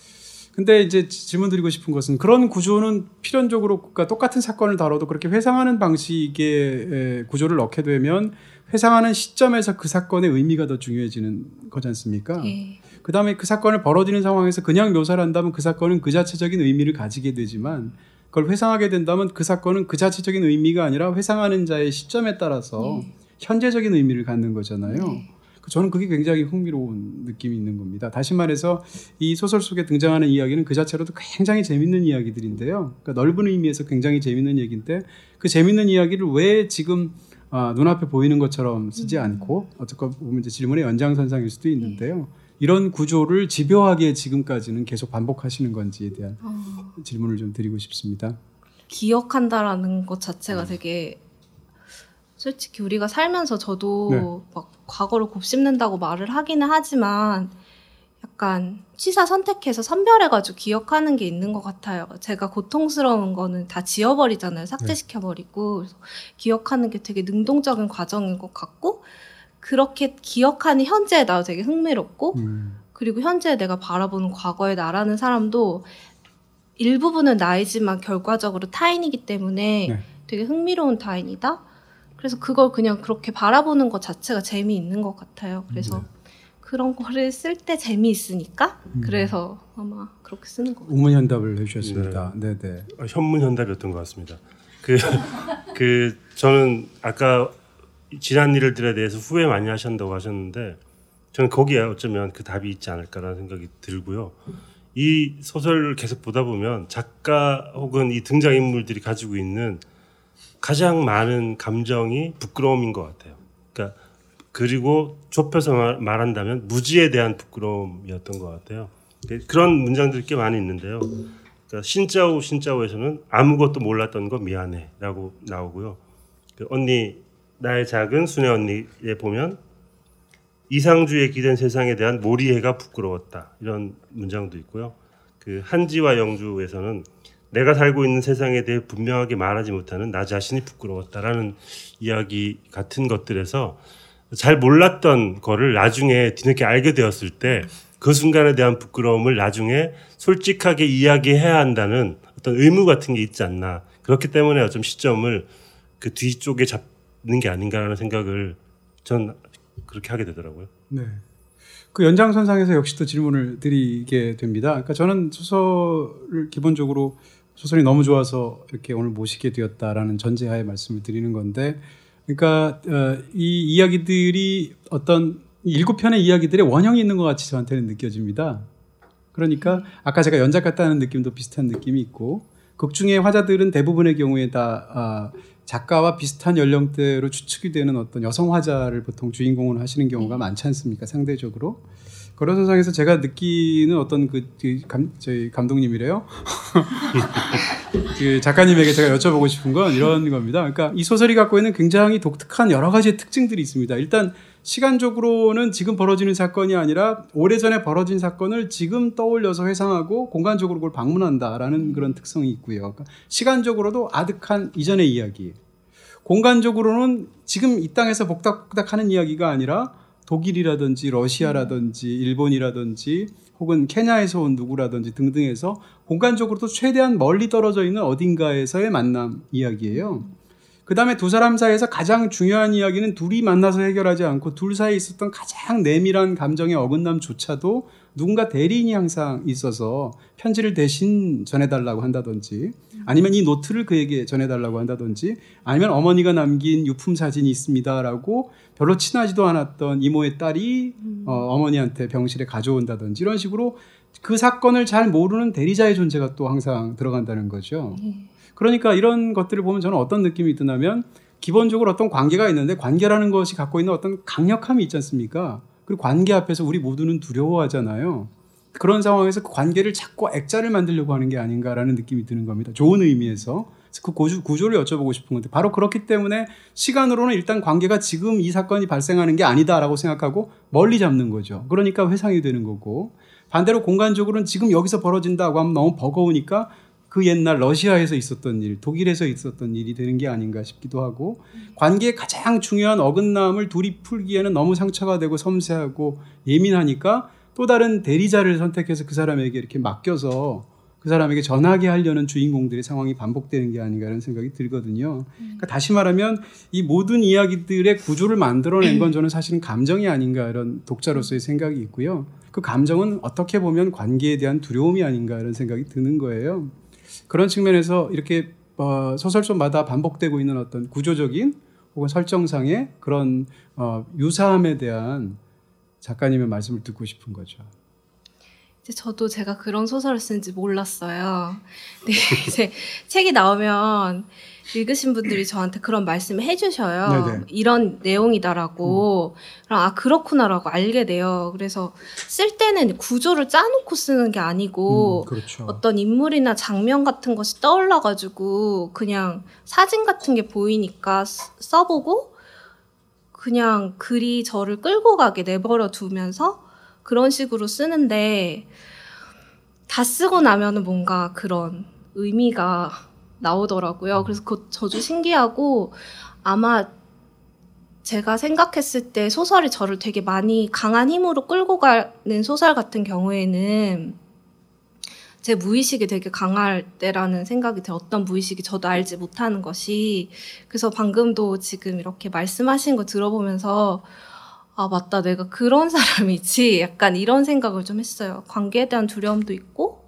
근데 이제 질문 드리고 싶은 것은, 그런 구조는 필연적으로, 그러니까 똑같은 사건을 다뤄도 그렇게 회상하는 방식의 구조를 넣게 되면 회상하는 시점에서 그 사건의 의미가 더 중요해지는 거지 않습니까? 예. 그 다음에 그 사건을 벌어지는 상황에서 그냥 묘사를 한다면 그 사건은 그 자체적인 의미를 가지게 되지만, 그걸 회상하게 된다면 그 사건은 그 자체적인 의미가 아니라 회상하는 자의 시점에 따라서 예. 현재적인 의미를 갖는 거잖아요. 예. 저는 그게 굉장히 흥미로운 느낌이 있는 겁니다. 다시 말해서 이 소설 속에 등장하는 이야기는 그 자체로도 굉장히 재밌는 이야기들인데요. 그러니까 넓은 의미에서 굉장히 재밌는 얘기인데, 그 재밌는 이야기를 왜 지금 아, 눈앞에 보이는 것처럼 쓰지 않고, 어쨌건 보면 이제 질문의 연장선상일 수도 있는데요. 이런 구조를 집요하게 지금까지는 계속 반복하시는 건지에 대한 어... 질문을 좀 드리고 싶습니다. 기억한다라는 것 자체가 되게, 솔직히 우리가 살면서 저도 네. 막 과거를 곱씹는다고 말을 하기는 하지만 약간 취사 선택해서 선별해가지고 기억하는 게 있는 것 같아요. 제가 고통스러운 거는 다 지워버리잖아요. 삭제시켜버리고. 그래서 기억하는 게 되게 능동적인 과정인 것 같고, 그렇게 기억하는 현재에 나도 되게 흥미롭고 음. 그리고 현재에 내가 바라보는 과거의 나라는 사람도 일부분은 나이지만 결과적으로 타인이기 때문에 네. 되게 흥미로운 타인이다. 그래서 그걸 그냥 그렇게 바라보는 것 자체가 재미있는 것 같아요. 그래서 네. 그런 거를 쓸 때 재미있으니까 음. 그래서 아마 그렇게 쓰는 것 같아요. 우문현답을 해주셨습니다. 네, 네. 아, 현문현답이었던 것 같습니다. 그, 그 저는 아까 지난 일들에 대해서 후회 많이 하신다고 하셨는데, 저는 거기에 어쩌면 그 답이 있지 않을까라는 생각이 들고요. 이 소설을 계속 보다 보면 작가 혹은 이 등장인물들이 가지고 있는 가장 많은 감정이 부끄러움인 것 같아요. 그러니까 그리고 좁혀서 말, 말한다면 무지에 대한 부끄러움이었던 것 같아요. 그런 문장들이 꽤 많이 있는데요. 그러니까 신짜오 신짜오에서는 아무것도 몰랐던 거 미안해 라고 나오고요. 그 언니 나의 작은 순애 언니에 보면 이상주의에 기댄 세상에 대한 몰이해가 부끄러웠다, 이런 문장도 있고요. 그 한지와 영주에서는 내가 살고 있는 세상에 대해 분명하게 말하지 못하는 나 자신이 부끄러웠다라는 이야기 같은 것들에서 잘 몰랐던 거를 나중에 뒤늦게 알게 되었을 때 그 순간에 대한 부끄러움을 나중에 솔직하게 이야기해야 한다는 어떤 의무 같은 게 있지 않나. 그렇기 때문에 어쩜 시점을 그 뒤쪽에 잡는 게 아닌가라는 생각을 전 그렇게 하게 되더라고요. 네. 그 연장선상에서 역시 또 질문을 드리게 됩니다. 그러니까 저는 소설을 기본적으로 소설이 너무 좋아서 이렇게 오늘 모시게 되었다라는 전제하에 말씀을 드리는 건데, 그러니까 이 이야기들이 어떤 일곱 편의 이야기들의 원형이 있는 것 같이 저한테는 느껴집니다. 그러니까 아까 제가 연작 같다는 느낌도 비슷한 느낌이 있고, 극중의 화자들은 대부분의 경우에 다 아, 작가와 비슷한 연령대로 추측이 되는 어떤 여성 화자를 보통 주인공으로 하시는 경우가 많지 않습니까? 상대적으로. 그런 세상에서 제가 느끼는 어떤 그, 그 감, 저희 감독님이래요. 그 작가님에게 제가 여쭤보고 싶은 건 이런 겁니다. 그러니까 이 소설이 갖고 있는 굉장히 독특한 여러 가지의 특징들이 있습니다. 일단 시간적으로는 지금 벌어지는 사건이 아니라 오래전에 벌어진 사건을 지금 떠올려서 회상하고 공간적으로 그걸 방문한다라는 그런 특성이 있고요. 그러니까 시간적으로도 아득한 이전의 이야기. 공간적으로는 지금 이 땅에서 복닥복닥하는 이야기가 아니라 독일이라든지 러시아라든지 일본이라든지 혹은 케냐에서 온 누구라든지 등등해서 공간적으로도 최대한 멀리 떨어져 있는 어딘가에서의 만남 이야기예요. 그 다음에 두 사람 사이에서 가장 중요한 이야기는 둘이 만나서 해결하지 않고 둘 사이에 있었던 가장 내밀한 감정의 어긋남조차도 누군가 대리인이 항상 있어서 편지를 대신 전해달라고 한다든지 아니면 이 노트를 그에게 전해달라고 한다든지 아니면 어머니가 남긴 유품 사진이 있습니다라고 별로 친하지도 않았던 이모의 딸이 어, 어머니한테 병실에 가져온다든지 이런 식으로 그 사건을 잘 모르는 대리자의 존재가 또 항상 들어간다는 거죠. 그러니까 이런 것들을 보면 저는 어떤 느낌이 드냐면 기본적으로 어떤 관계가 있는데 관계라는 것이 갖고 있는 어떤 강력함이 있지 않습니까? 그리고 관계 앞에서 우리 모두는 두려워하잖아요. 그런 상황에서 그 관계를 자꾸 액자를 만들려고 하는 게 아닌가라는 느낌이 드는 겁니다. 좋은 의미에서. 그 구조, 구조를 여쭤보고 싶은 건데 바로 그렇기 때문에 시간으로는 일단 관계가 지금 이 사건이 발생하는 게 아니다라고 생각하고 멀리 잡는 거죠. 그러니까 회상이 되는 거고 반대로 공간적으로는 지금 여기서 벌어진다고 하면 너무 버거우니까 그 옛날 러시아에서 있었던 일, 독일에서 있었던 일이 되는 게 아닌가 싶기도 하고 관계의 가장 중요한 어긋남을 둘이 풀기에는 너무 상처가 되고 섬세하고 예민하니까 또 다른 대리자를 선택해서 그 사람에게 이렇게 맡겨서 그 사람에게 전하게 하려는 주인공들의 상황이 반복되는 게 아닌가라는 생각이 들거든요. 그러니까 다시 말하면 이 모든 이야기들의 구조를 만들어낸 건 저는 사실은 감정이 아닌가 이런 독자로서의 생각이 있고요. 그 감정은 어떻게 보면 관계에 대한 두려움이 아닌가 이런 생각이 드는 거예요. 그런 측면에서 이렇게 어, 소설소마다 반복되고 있는 어떤 구조적인 혹은 설정상의 그런 어, 유사함에 대한 작가님의 말씀을 듣고 싶은 거죠. 이제 저도 제가 그런 소설을 쓰는지 몰랐어요. 근데 이제 책이 나오면 읽으신 분들이 저한테 그런 말씀을 해주셔요. 네네. 이런 내용이다라고. 음. 그럼 아 그렇구나라고 알게 돼요. 그래서 쓸 때는 구조를 짜놓고 쓰는 게 아니고 음, 그렇죠. 어떤 인물이나 장면 같은 것이 떠올라가지고 그냥 사진 같은 게 보이니까 써보고 그냥 글이 저를 끌고 가게 내버려 두면서 그런 식으로 쓰는데 다 쓰고 나면은 뭔가 그런 의미가 나오더라고요. 그래서 그 저도 신기하고 아마 제가 생각했을 때 소설이 저를 되게 많이 강한 힘으로 끌고 가는 소설 같은 경우에는 제 무의식이 되게 강할 때라는 생각이 들어요. 어떤 무의식이 저도 알지 못하는 것이. 그래서 방금도 지금 이렇게 말씀하신 거 들어보면서 아 맞다 내가 그런 사람이지 약간 이런 생각을 좀 했어요. 관계에 대한 두려움도 있고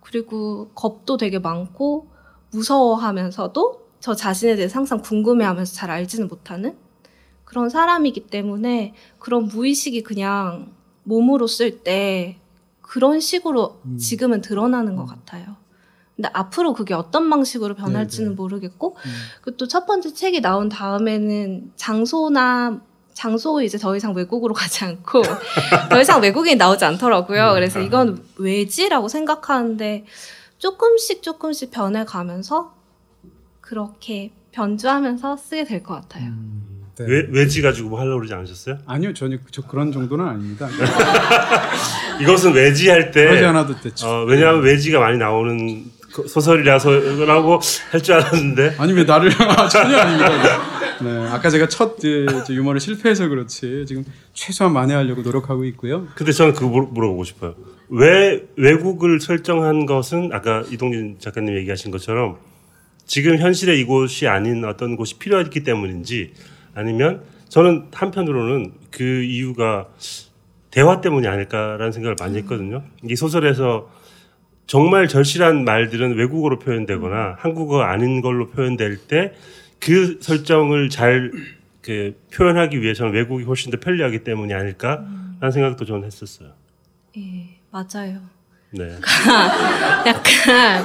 그리고 겁도 되게 많고 무서워하면서도 저 자신에 대해서 항상 궁금해하면서 잘 알지는 못하는 그런 사람이기 때문에 그런 무의식이 그냥 몸으로 쓸 때 그런 식으로 지금은 드러나는 것 같아요. 근데 앞으로 그게 어떤 방식으로 변할지는 네네. 모르겠고 음. 그리고 또 첫 번째 책이 나온 다음에는 장소나 장소 이제 더 이상 외국으로 가지 않고 더 이상 외국인이 나오지 않더라고요. 그래서 이건 왜지라고 생각하는데 조금씩 조금씩 변해가면서 그렇게 변주하면서 쓰게 될 것 같아요. 음, 네. 외, 외지 가지고 뭐 하려고 그러지 않으셨어요? 아니요. 전혀 저 그런 정도는 아닙니다. 이것은 외지할 때 그러지 않아도 됐죠. 어, 왜냐하면 외지가 많이 나오는 소설이라서라고 할 줄 알았는데 아니 왜 나를 전혀 아닙니다. 네, 아까 제가 첫 제, 제 유머를 실패해서 그렇지 지금 최소한 만회하려고 노력하고 있고요. 근데 저는 그거 물어보고 싶어요. 왜 외국을 설정한 것은 아까 이동준 작가님 얘기하신 것처럼 지금 현실의 이곳이 아닌 어떤 곳이 필요했기 때문인지 아니면 저는 한편으로는 그 이유가 대화 때문이 아닐까라는 생각을 많이 했거든요. 이 소설에서 정말 절실한 말들은 외국어로 표현되거나 한국어 아닌 걸로 표현될 때 그 설정을 잘 그 표현하기 위해서는 외국이 훨씬 더 편리하기 때문이 아닐까라는 음. 생각도 저는 했었어요. 예, 맞아요. 네. 약간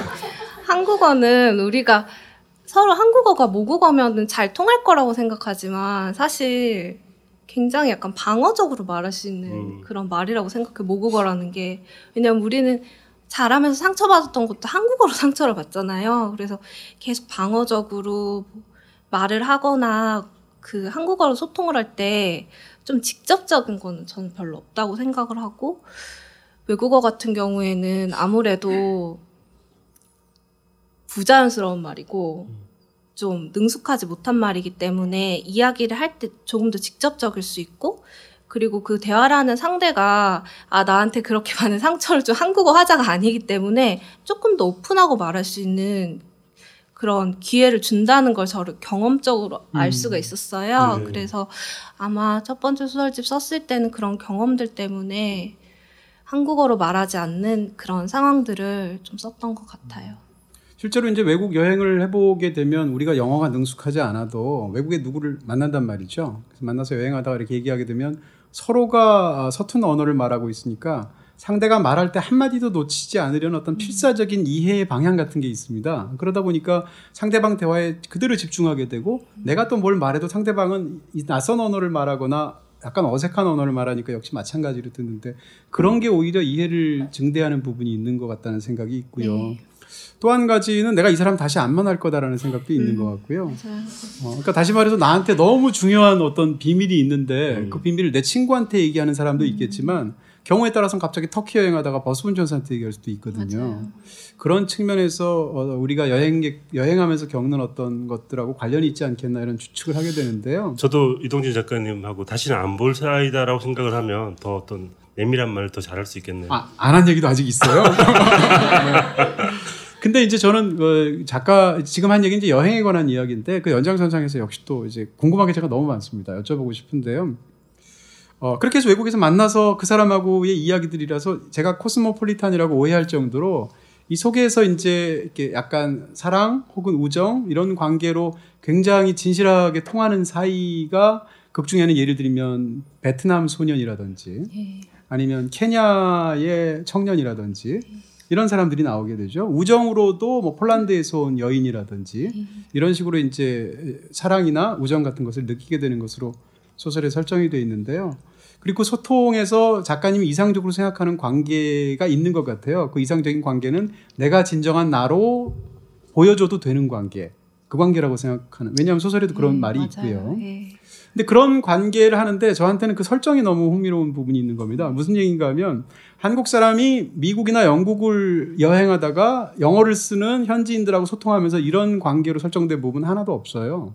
한국어는 우리가 서로 한국어가 모국어면 잘 통할 거라고 생각하지만 사실 굉장히 약간 방어적으로 말할 수 있는 음. 그런 말이라고 생각해, 모국어라는 게. 왜냐면 우리는 잘하면서 상처받았던 것도 한국어로 상처를 받잖아요. 그래서 계속 방어적으로 말을 하거나 그 한국어로 소통을 할 때 좀 직접적인 거는 저는 별로 없다고 생각을 하고, 외국어 같은 경우에는 아무래도 부자연스러운 말이고 좀 능숙하지 못한 말이기 때문에 이야기를 할 때 조금 더 직접적일 수 있고, 그리고 그 대화를 하는 상대가 아 나한테 그렇게 많은 상처를 준 한국어 화자가 아니기 때문에 조금 더 오픈하고 말할 수 있는 그런 기회를 준다는 걸 저를 경험적으로 알 수가 있었어요. 음. 네. 그래서 아마 첫 번째 소설집 썼을 때는 그런 경험들 때문에 한국어로 말하지 않는 그런 상황들을 좀 썼던 것 같아요. 실제로 이제 외국 여행을 해보게 되면 우리가 영어가 능숙하지 않아도 외국에 누구를 만난단 말이죠. 그래서 만나서 여행하다가 이렇게 얘기하게 되면 서로가 서툰 언어를 말하고 있으니까 상대가 말할 때 한마디도 놓치지 않으려는 어떤 필사적인 이해의 방향 같은 게 있습니다. 그러다 보니까 상대방 대화에 그대로 집중하게 되고, 내가 또 뭘 말해도 상대방은 이 낯선 언어를 말하거나 약간 어색한 언어를 말하니까 역시 마찬가지로 듣는데, 그런 게 오히려 이해를 증대하는 부분이 있는 것 같다는 생각이 있고요. 네. 또 한 가지는 내가 이 사람 다시 안 만날 거다라는 생각도 음. 있는 것 같고요. 어, 그러니까 다시 말해서 나한테 너무 중요한 어떤 비밀이 있는데 음. 그 비밀을 내 친구한테 얘기하는 사람도 음. 있겠지만, 경우에 따라서는 갑자기 터키 여행하다가 버스운 전사한테 얘기할 수도 있거든요. 맞아요. 그런 측면에서 우리가 여행, 여행하면서 겪는 어떤 것들하고 관련이 있지 않겠나 이런 추측을 하게 되는데요. 저도 이동진 작가님하고 다시는 안 볼 사이다라고 생각을 하면 더 어떤 내밀한 말을 더 잘할 수 있겠네요. 아, 안 한 얘기도 아직 있어요. 근데 이제 저는 작가 지금 한 얘기는 이제 여행에 관한 이야기인데, 그 연장선상에서 역시 또 이제 궁금한 게 제가 너무 많습니다. 여쭤보고 싶은데요. 어, 그렇게 해서 외국에서 만나서 그 사람하고의 이야기들이라서 제가 코스모폴리탄이라고 오해할 정도로 이 속에서 이제 이렇게 약간 사랑 혹은 우정 이런 관계로 굉장히 진실하게 통하는 사이가, 극중에는 예를 들면 베트남 소년이라든지 아니면 케냐의 청년이라든지 이런 사람들이 나오게 되죠. 우정으로도 뭐 폴란드에서 온 여인이라든지 이런 식으로 이제 사랑이나 우정 같은 것을 느끼게 되는 것으로 소설에 설정이 되어 있는데요. 그리고 소통에서 작가님이 이상적으로 생각하는 관계가 있는 것 같아요. 그 이상적인 관계는 내가 진정한 나로 보여줘도 되는 관계, 그 관계라고 생각하는. 왜냐하면 소설에도 그런 음, 말이 맞아요. 있고요. 예. 근데 그런 관계를 하는데 저한테는 그 설정이 너무 흥미로운 부분이 있는 겁니다. 무슨 얘기인가 하면, 한국 사람이 미국이나 영국을 여행하다가 영어를 쓰는 현지인들하고 소통하면서 이런 관계로 설정된 부분 하나도 없어요.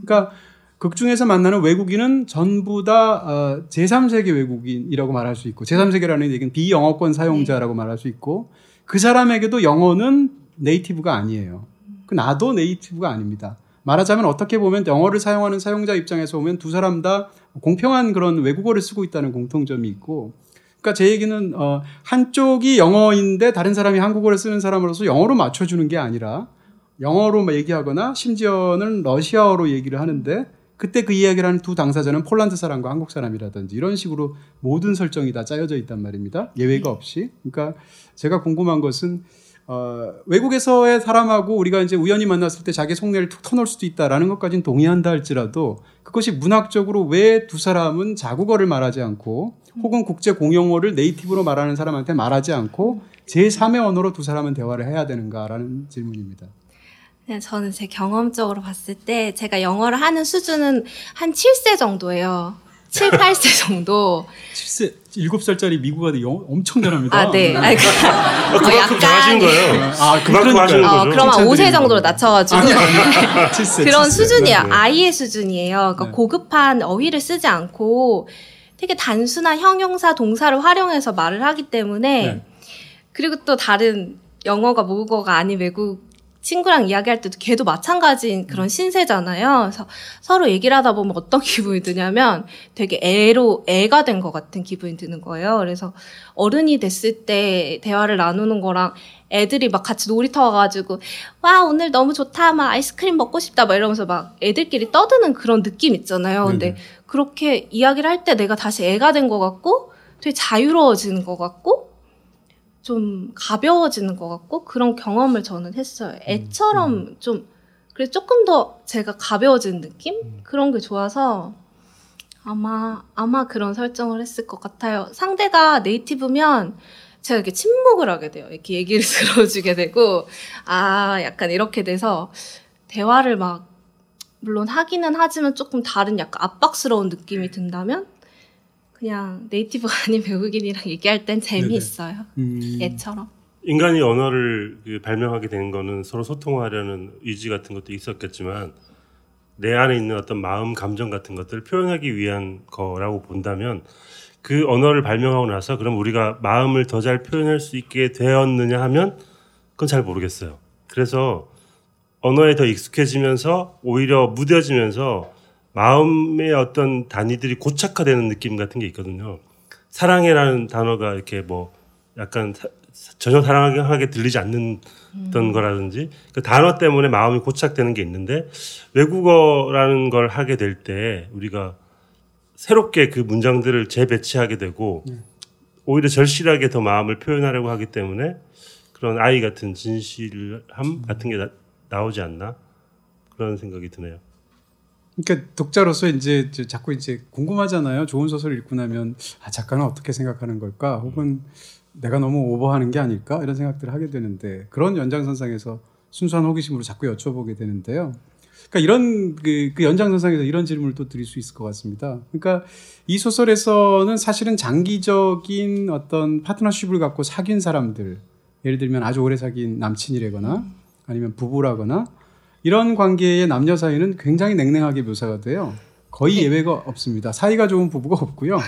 그러니까 극중에서 만나는 외국인은 전부 다 제삼 세계 외국인이라고 말할 수 있고, 제삼 세계라는 얘기는 비영어권 사용자라고 말할 수 있고, 그 사람에게도 영어는 네이티브가 아니에요. 나도 네이티브가 아닙니다. 말하자면 어떻게 보면 영어를 사용하는 사용자 입장에서 보면 두 사람 다 공평한 그런 외국어를 쓰고 있다는 공통점이 있고, 그러니까 제 얘기는 한쪽이 영어인데 다른 사람이 한국어를 쓰는 사람으로서 영어로 맞춰주는 게 아니라 영어로 얘기하거나 심지어는 러시아어로 얘기를 하는데, 그때 그 이야기를 하는 두 당사자는 폴란드 사람과 한국 사람이라든지 이런 식으로 모든 설정이 다 짜여져 있단 말입니다. 예외가 없이. 그러니까 제가 궁금한 것은 어, 외국에서의 사람하고 우리가 이제 우연히 만났을 때 자기 속내를 툭 터놓을 수도 있다라는 것까지는 동의한다 할지라도, 그것이 문학적으로 왜 두 사람은 자국어를 말하지 않고 혹은 국제 공용어를 네이티브로 말하는 사람한테 말하지 않고 제삼의 언어로 두 사람은 대화를 해야 되는가라는 질문입니다. 그냥 저는 제 경험적으로 봤을 때 제가 영어를 하는 수준은 한 칠 세 정도예요. 칠, 팔 세 정도. 칠 세, 일곱 살짜리 미국 아들 영어 엄청 잘합니다. 아, 네. 아, 그, 그만큼 잘하신 거예요. 아, 그만큼 하시는 거죠. 어, 그럼 한 오 세 정도로 낮춰가지고. 아니, 아니. 칠 세, 그런 칠 세. 수준이에요. 네. 아이의 수준이에요. 그러니까 네. 고급한 어휘를 쓰지 않고 되게 단순한 형용사, 동사를 활용해서 말을 하기 때문에 네. 그리고 또 다른 영어가 모국어가 아닌 외국 친구랑 이야기할 때도 걔도 마찬가지인 그런 신세잖아요. 그래서 서로 얘기를 하다 보면 어떤 기분이 드냐면 되게 애로, 애가 된 것 같은 기분이 드는 거예요. 그래서 어른이 됐을 때 대화를 나누는 거랑 애들이 막 같이 놀이터 와가지고 와 오늘 너무 좋다 막 아이스크림 먹고 싶다 막 이러면서 막 애들끼리 떠드는 그런 느낌 있잖아요. 근데 네네. 그렇게 이야기를 할 때 내가 다시 애가 된 것 같고 되게 자유로워지는 것 같고 좀 가벼워지는 것 같고 그런 경험을 저는 했어요. 애처럼 음. 좀 그래서 조금 더 제가 가벼워지는 느낌? 음. 그런 게 좋아서 아마 아마 그런 설정을 했을 것 같아요. 상대가 네이티브면 제가 이렇게 침묵을 하게 돼요. 이렇게 얘기를 들어주게 되고 아 약간 이렇게 돼서 대화를 막 물론 하기는 하지만 조금 다른 약간 압박스러운 느낌이 든다면 그냥 네이티브가 아닌 외국인이랑 얘기할 땐 재미있어요. 음. 얘처럼. 인간이 언어를 발명하게 되는 거는 서로 소통하려는 의지 같은 것도 있었겠지만 내 안에 있는 어떤 마음, 감정 같은 것들을 표현하기 위한 거라고 본다면 그 언어를 발명하고 나서 그럼 우리가 마음을 더 잘 표현할 수 있게 되었느냐 하면 그건 잘 모르겠어요. 그래서 언어에 더 익숙해지면서 오히려 무뎌지면서 마음의 어떤 단위들이 고착화되는 느낌 같은 게 있거든요. 사랑해라는 단어가 이렇게 뭐 약간 사, 전혀 사랑하게 들리지 않는 음. 거라든지 그 단어 때문에 마음이 고착되는 게 있는데 외국어라는 걸 하게 될 때 우리가 새롭게 그 문장들을 재배치하게 되고 네. 오히려 절실하게 더 마음을 표현하려고 하기 때문에 그런 아이 같은 진실함 음. 같은 게 나, 나오지 않나 그런 생각이 드네요. 그러니까 독자로서 이제 자꾸 이제 궁금하잖아요. 좋은 소설을 읽고 나면 아 작가는 어떻게 생각하는 걸까 혹은 내가 너무 오버하는 게 아닐까 이런 생각들을 하게 되는데 그런 연장선상에서 순수한 호기심으로 자꾸 여쭤보게 되는데요. 그러니까 이런 그, 그 연장선상에서 이런 질문을 또 드릴 수 있을 것 같습니다. 그러니까 이 소설에서는 사실은 장기적인 어떤 파트너십을 갖고 사귄 사람들 예를 들면 아주 오래 사귄 남친이라거나 아니면 부부라거나 이런 관계의 남녀 사이는 굉장히 냉랭하게 묘사가 돼요. 거의 예외가 없습니다. 사이가 좋은 부부가 없고요.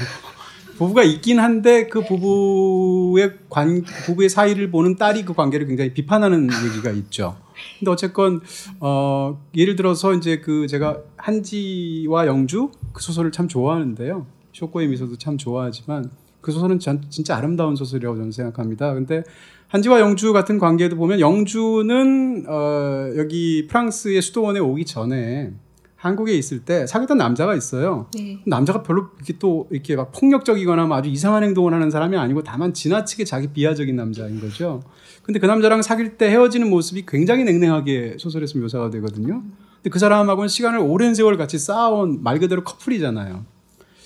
부부가 있긴 한데 그 부부의 관, 부부의 사이를 보는 딸이 그 관계를 굉장히 비판하는 얘기가 있죠. 근데 어쨌건, 어, 예를 들어서 이제 그 제가 한지와 영주 그 소설을 참 좋아하는데요. 쇼코의 미소도 참 좋아하지만 그 소설은 전, 진짜 아름다운 소설이라고 저는 생각합니다. 근데 한지와 영주 같은 관계도 보면 영주는, 어, 여기 프랑스의 수도원에 오기 전에 한국에 있을 때 사귀던 남자가 있어요. 네. 남자가 별로 이렇게 또 이렇게 막 폭력적이거나 아주 이상한 행동을 하는 사람이 아니고 다만 지나치게 자기 비하적인 남자인 거죠. 근데 그 남자랑 사귈 때 헤어지는 모습이 굉장히 냉랭하게 소설에서 묘사가 되거든요. 근데 그 사람하고는 시간을 오랜 세월 같이 쌓아온 말 그대로 커플이잖아요.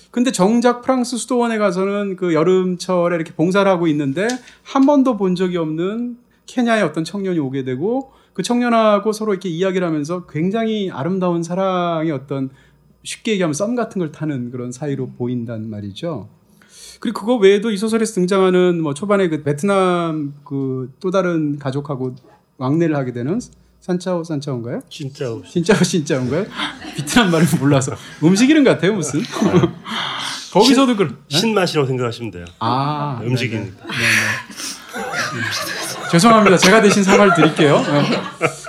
근데 정작 프랑스 수도원에 가서는 그 여름철에 이렇게 봉사를 하고 있는데 한 번도 본 적이 없는 케냐의 어떤 청년이 오게 되고 그 청년하고 서로 이렇게 이야기를 하면서 굉장히 아름다운 사랑의 어떤 쉽게 얘기하면 썸 같은 걸 타는 그런 사이로 보인단 말이죠. 그리고 그거 외에도 이 소설에서 등장하는 뭐 초반에 그 베트남 그 또 다른 가족하고 왕래를 하게 되는 산차오 산차오인가요? 신짜오 신짜오 신짜오인가요? 베트남 말을 몰라서 음식 이름 같아요 무슨? 거기서도 그 신맛이라고 생각하시면 돼요. 아 음식입니다. 죄송합니다. 제가 대신 사과를 드릴게요.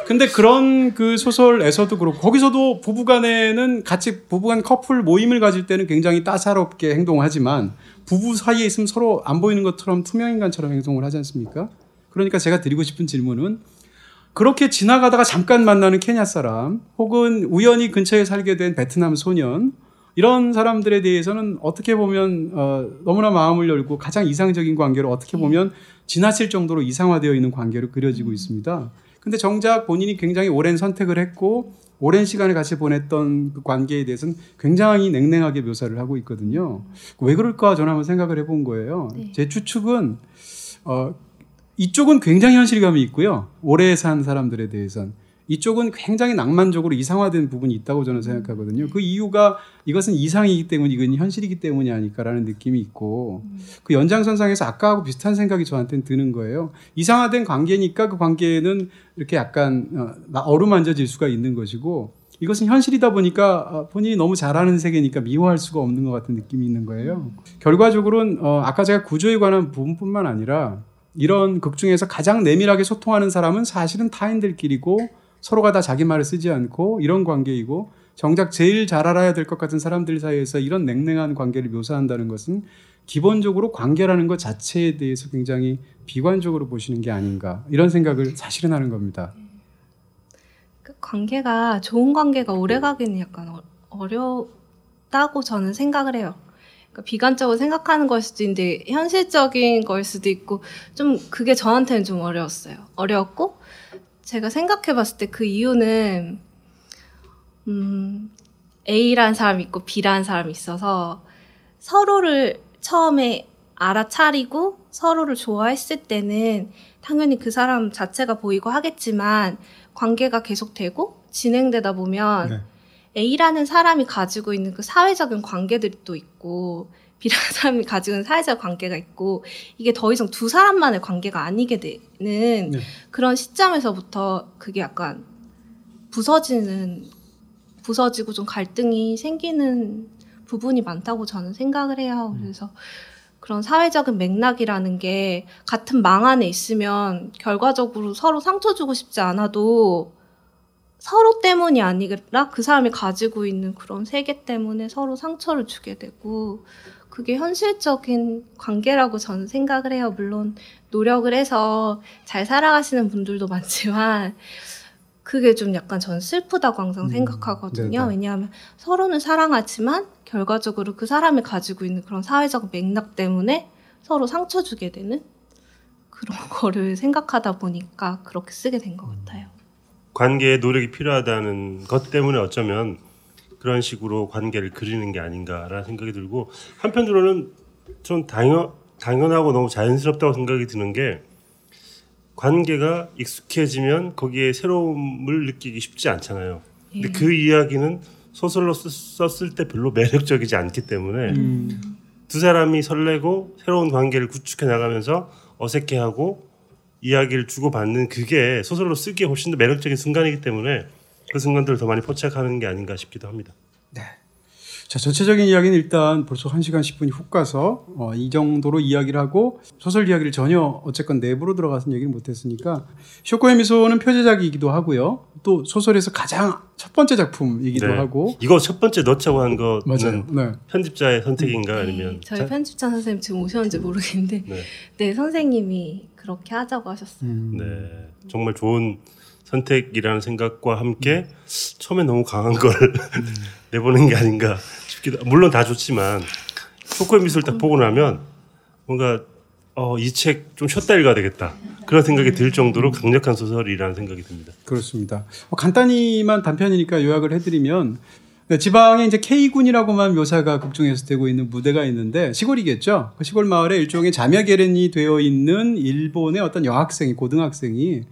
근데 그런 그 소설에서도 그렇고 거기서도 부부간에는 같이 부부간 커플 모임을 가질 때는 굉장히 따사롭게 행동하지만 부부 사이에 있으면 서로 안 보이는 것처럼 투명인간처럼 행동을 하지 않습니까? 그러니까 제가 드리고 싶은 질문은 그렇게 지나가다가 잠깐 만나는 케냐 사람 혹은 우연히 근처에 살게 된 베트남 소년 이런 사람들에 대해서는 어떻게 보면 어, 너무나 마음을 열고 가장 이상적인 관계로 어떻게 보면 지나칠 정도로 이상화되어 있는 관계로 그려지고 있습니다. 근데 정작 본인이 굉장히 오랜 선택을 했고 오랜 시간을 같이 보냈던 그 관계에 대해서는 굉장히 냉랭하게 묘사를 하고 있거든요. 왜 그럴까 저는 한번 생각을 해본 거예요. 네. 제 추측은 어, 이쪽은 굉장히 현실감이 있고요. 오래 산 사람들에 대해서는. 이쪽은 굉장히 낭만적으로 이상화된 부분이 있다고 저는 생각하거든요. 그 이유가 이것은 이상이기 때문에 이건 현실이기 때문이 아닐까라는 느낌이 있고 그 연장선상에서 아까하고 비슷한 생각이 저한테는 드는 거예요. 이상화된 관계니까 그 관계는 이렇게 약간 어루만져질 수가 있는 것이고 이것은 현실이다 보니까 본인이 너무 잘하는 세계니까 미워할 수가 없는 것 같은 느낌이 있는 거예요. 결과적으로는 아까 제가 구조에 관한 부분뿐만 아니라 이런 극 중에서 가장 내밀하게 소통하는 사람은 사실은 타인들끼리고 서로가 다 자기 말을 쓰지 않고 이런 관계이고 정작 제일 잘 알아야 될 것 같은 사람들 사이에서 이런 냉랭한 관계를 묘사한다는 것은 기본적으로 관계라는 것 자체에 대해서 굉장히 비관적으로 보시는 게 아닌가 이런 생각을 사실은 하는 겁니다. 그 관계가 좋은 관계가 오래 가기는 약간 어렵다고 저는 생각을 해요. 그러니까 비관적으로 생각하는 걸 수도 있는데 현실적인 걸 수도 있고 좀 그게 저한테는 좀 어려웠어요. 어려웠고 제가 생각해봤을 때 그 이유는 음, A라는 사람이 있고 B라는 사람이 있어서 서로를 처음에 알아차리고 서로를 좋아했을 때는 당연히 그 사람 자체가 보이고 하겠지만 관계가 계속되고 진행되다 보면 네. A라는 사람이 가지고 있는 그 사회적인 관계들이 또 있고 B라는 사람이 가지고 있는 사회적 관계가 있고 이게 더 이상 두 사람만의 관계가 아니게 되는 네. 그런 시점에서부터 그게 약간 부서지는 부서지고 좀 갈등이 생기는 부분이 많다고 저는 생각을 해요. 그래서 그런 사회적인 맥락이라는 게 같은 망 안에 있으면 결과적으로 서로 상처 주고 싶지 않아도 서로 때문이 아니라 그 사람이 가지고 있는 그런 세계 때문에 서로 상처를 주게 되고 그게 현실적인 관계라고 저는 생각을 해요. 물론 노력을 해서 잘 살아가시는 분들도 많지만 그게 좀 약간 전 슬프다고 항상 음, 생각하거든요. 네네. 왜냐하면 서로는 사랑하지만 결과적으로 그 사람이 가지고 있는 그런 사회적 맥락 때문에 서로 상처 주게 되는 그런 거를 생각하다 보니까 그렇게 쓰게 된 것 같아요. 관계에 노력이 필요하다는 것 때문에 어쩌면 그런 식으로 관계를 그리는 게 아닌가라는 생각이 들고 한편으로는 좀 당연, 당연하고 너무 자연스럽다고 생각이 드는 게 관계가 익숙해지면 거기에 새로움을 느끼기 쉽지 않잖아요. 예. 근데 그 이야기는 소설로 썼을 때 별로 매력적이지 않기 때문에 음. 두 사람이 설레고 새로운 관계를 구축해 나가면서 어색해하고 이야기를 주고받는 그게 소설로 쓰기에 훨씬 더 매력적인 순간이기 때문에 그 순간들을 더 많이 포착하는 게 아닌가 싶기도 합니다. 네. 자, 전체적인 이야기는 일단 벌써 한 시간 십 분이 훅 가서 어, 이 정도로 이야기를 하고 소설 이야기를 전혀 어쨌건 내부로 들어가서 얘기를 못했으니까 쇼코의 미소는 표제작이기도 하고요. 또 소설에서 가장 첫 번째 작품이기도 네. 하고 이거 첫 번째 넣자고 한 거는 네. 편집자의 선택인가 네. 아니면 저희 자, 편집자 선생님 지금 오셨는지 모르겠는데 네. 네, 선생님이 그렇게 하자고 하셨어요. 음. 네, 정말 좋은 선택이라는 생각과 함께 음. 처음에 너무 강한 걸 음. 내보는 게 아닌가 싶기도 물론 다 좋지만 쇼코의 미소를 딱 보고 나면 뭔가 어, 이 책 좀 쉬었다 읽어야 되겠다 그런 생각이 들 정도로 강력한 소설이라는 생각이 듭니다. 그렇습니다. 어, 간단히만 단편이니까 요약을 해드리면 지방에 이제 K군이라고만 묘사가 극중에서 되고 있는 무대가 있는데 시골이겠죠. 그 시골 마을에 일종의 자매계련이 되어 있는 일본의 어떤 여학생이 고등학생이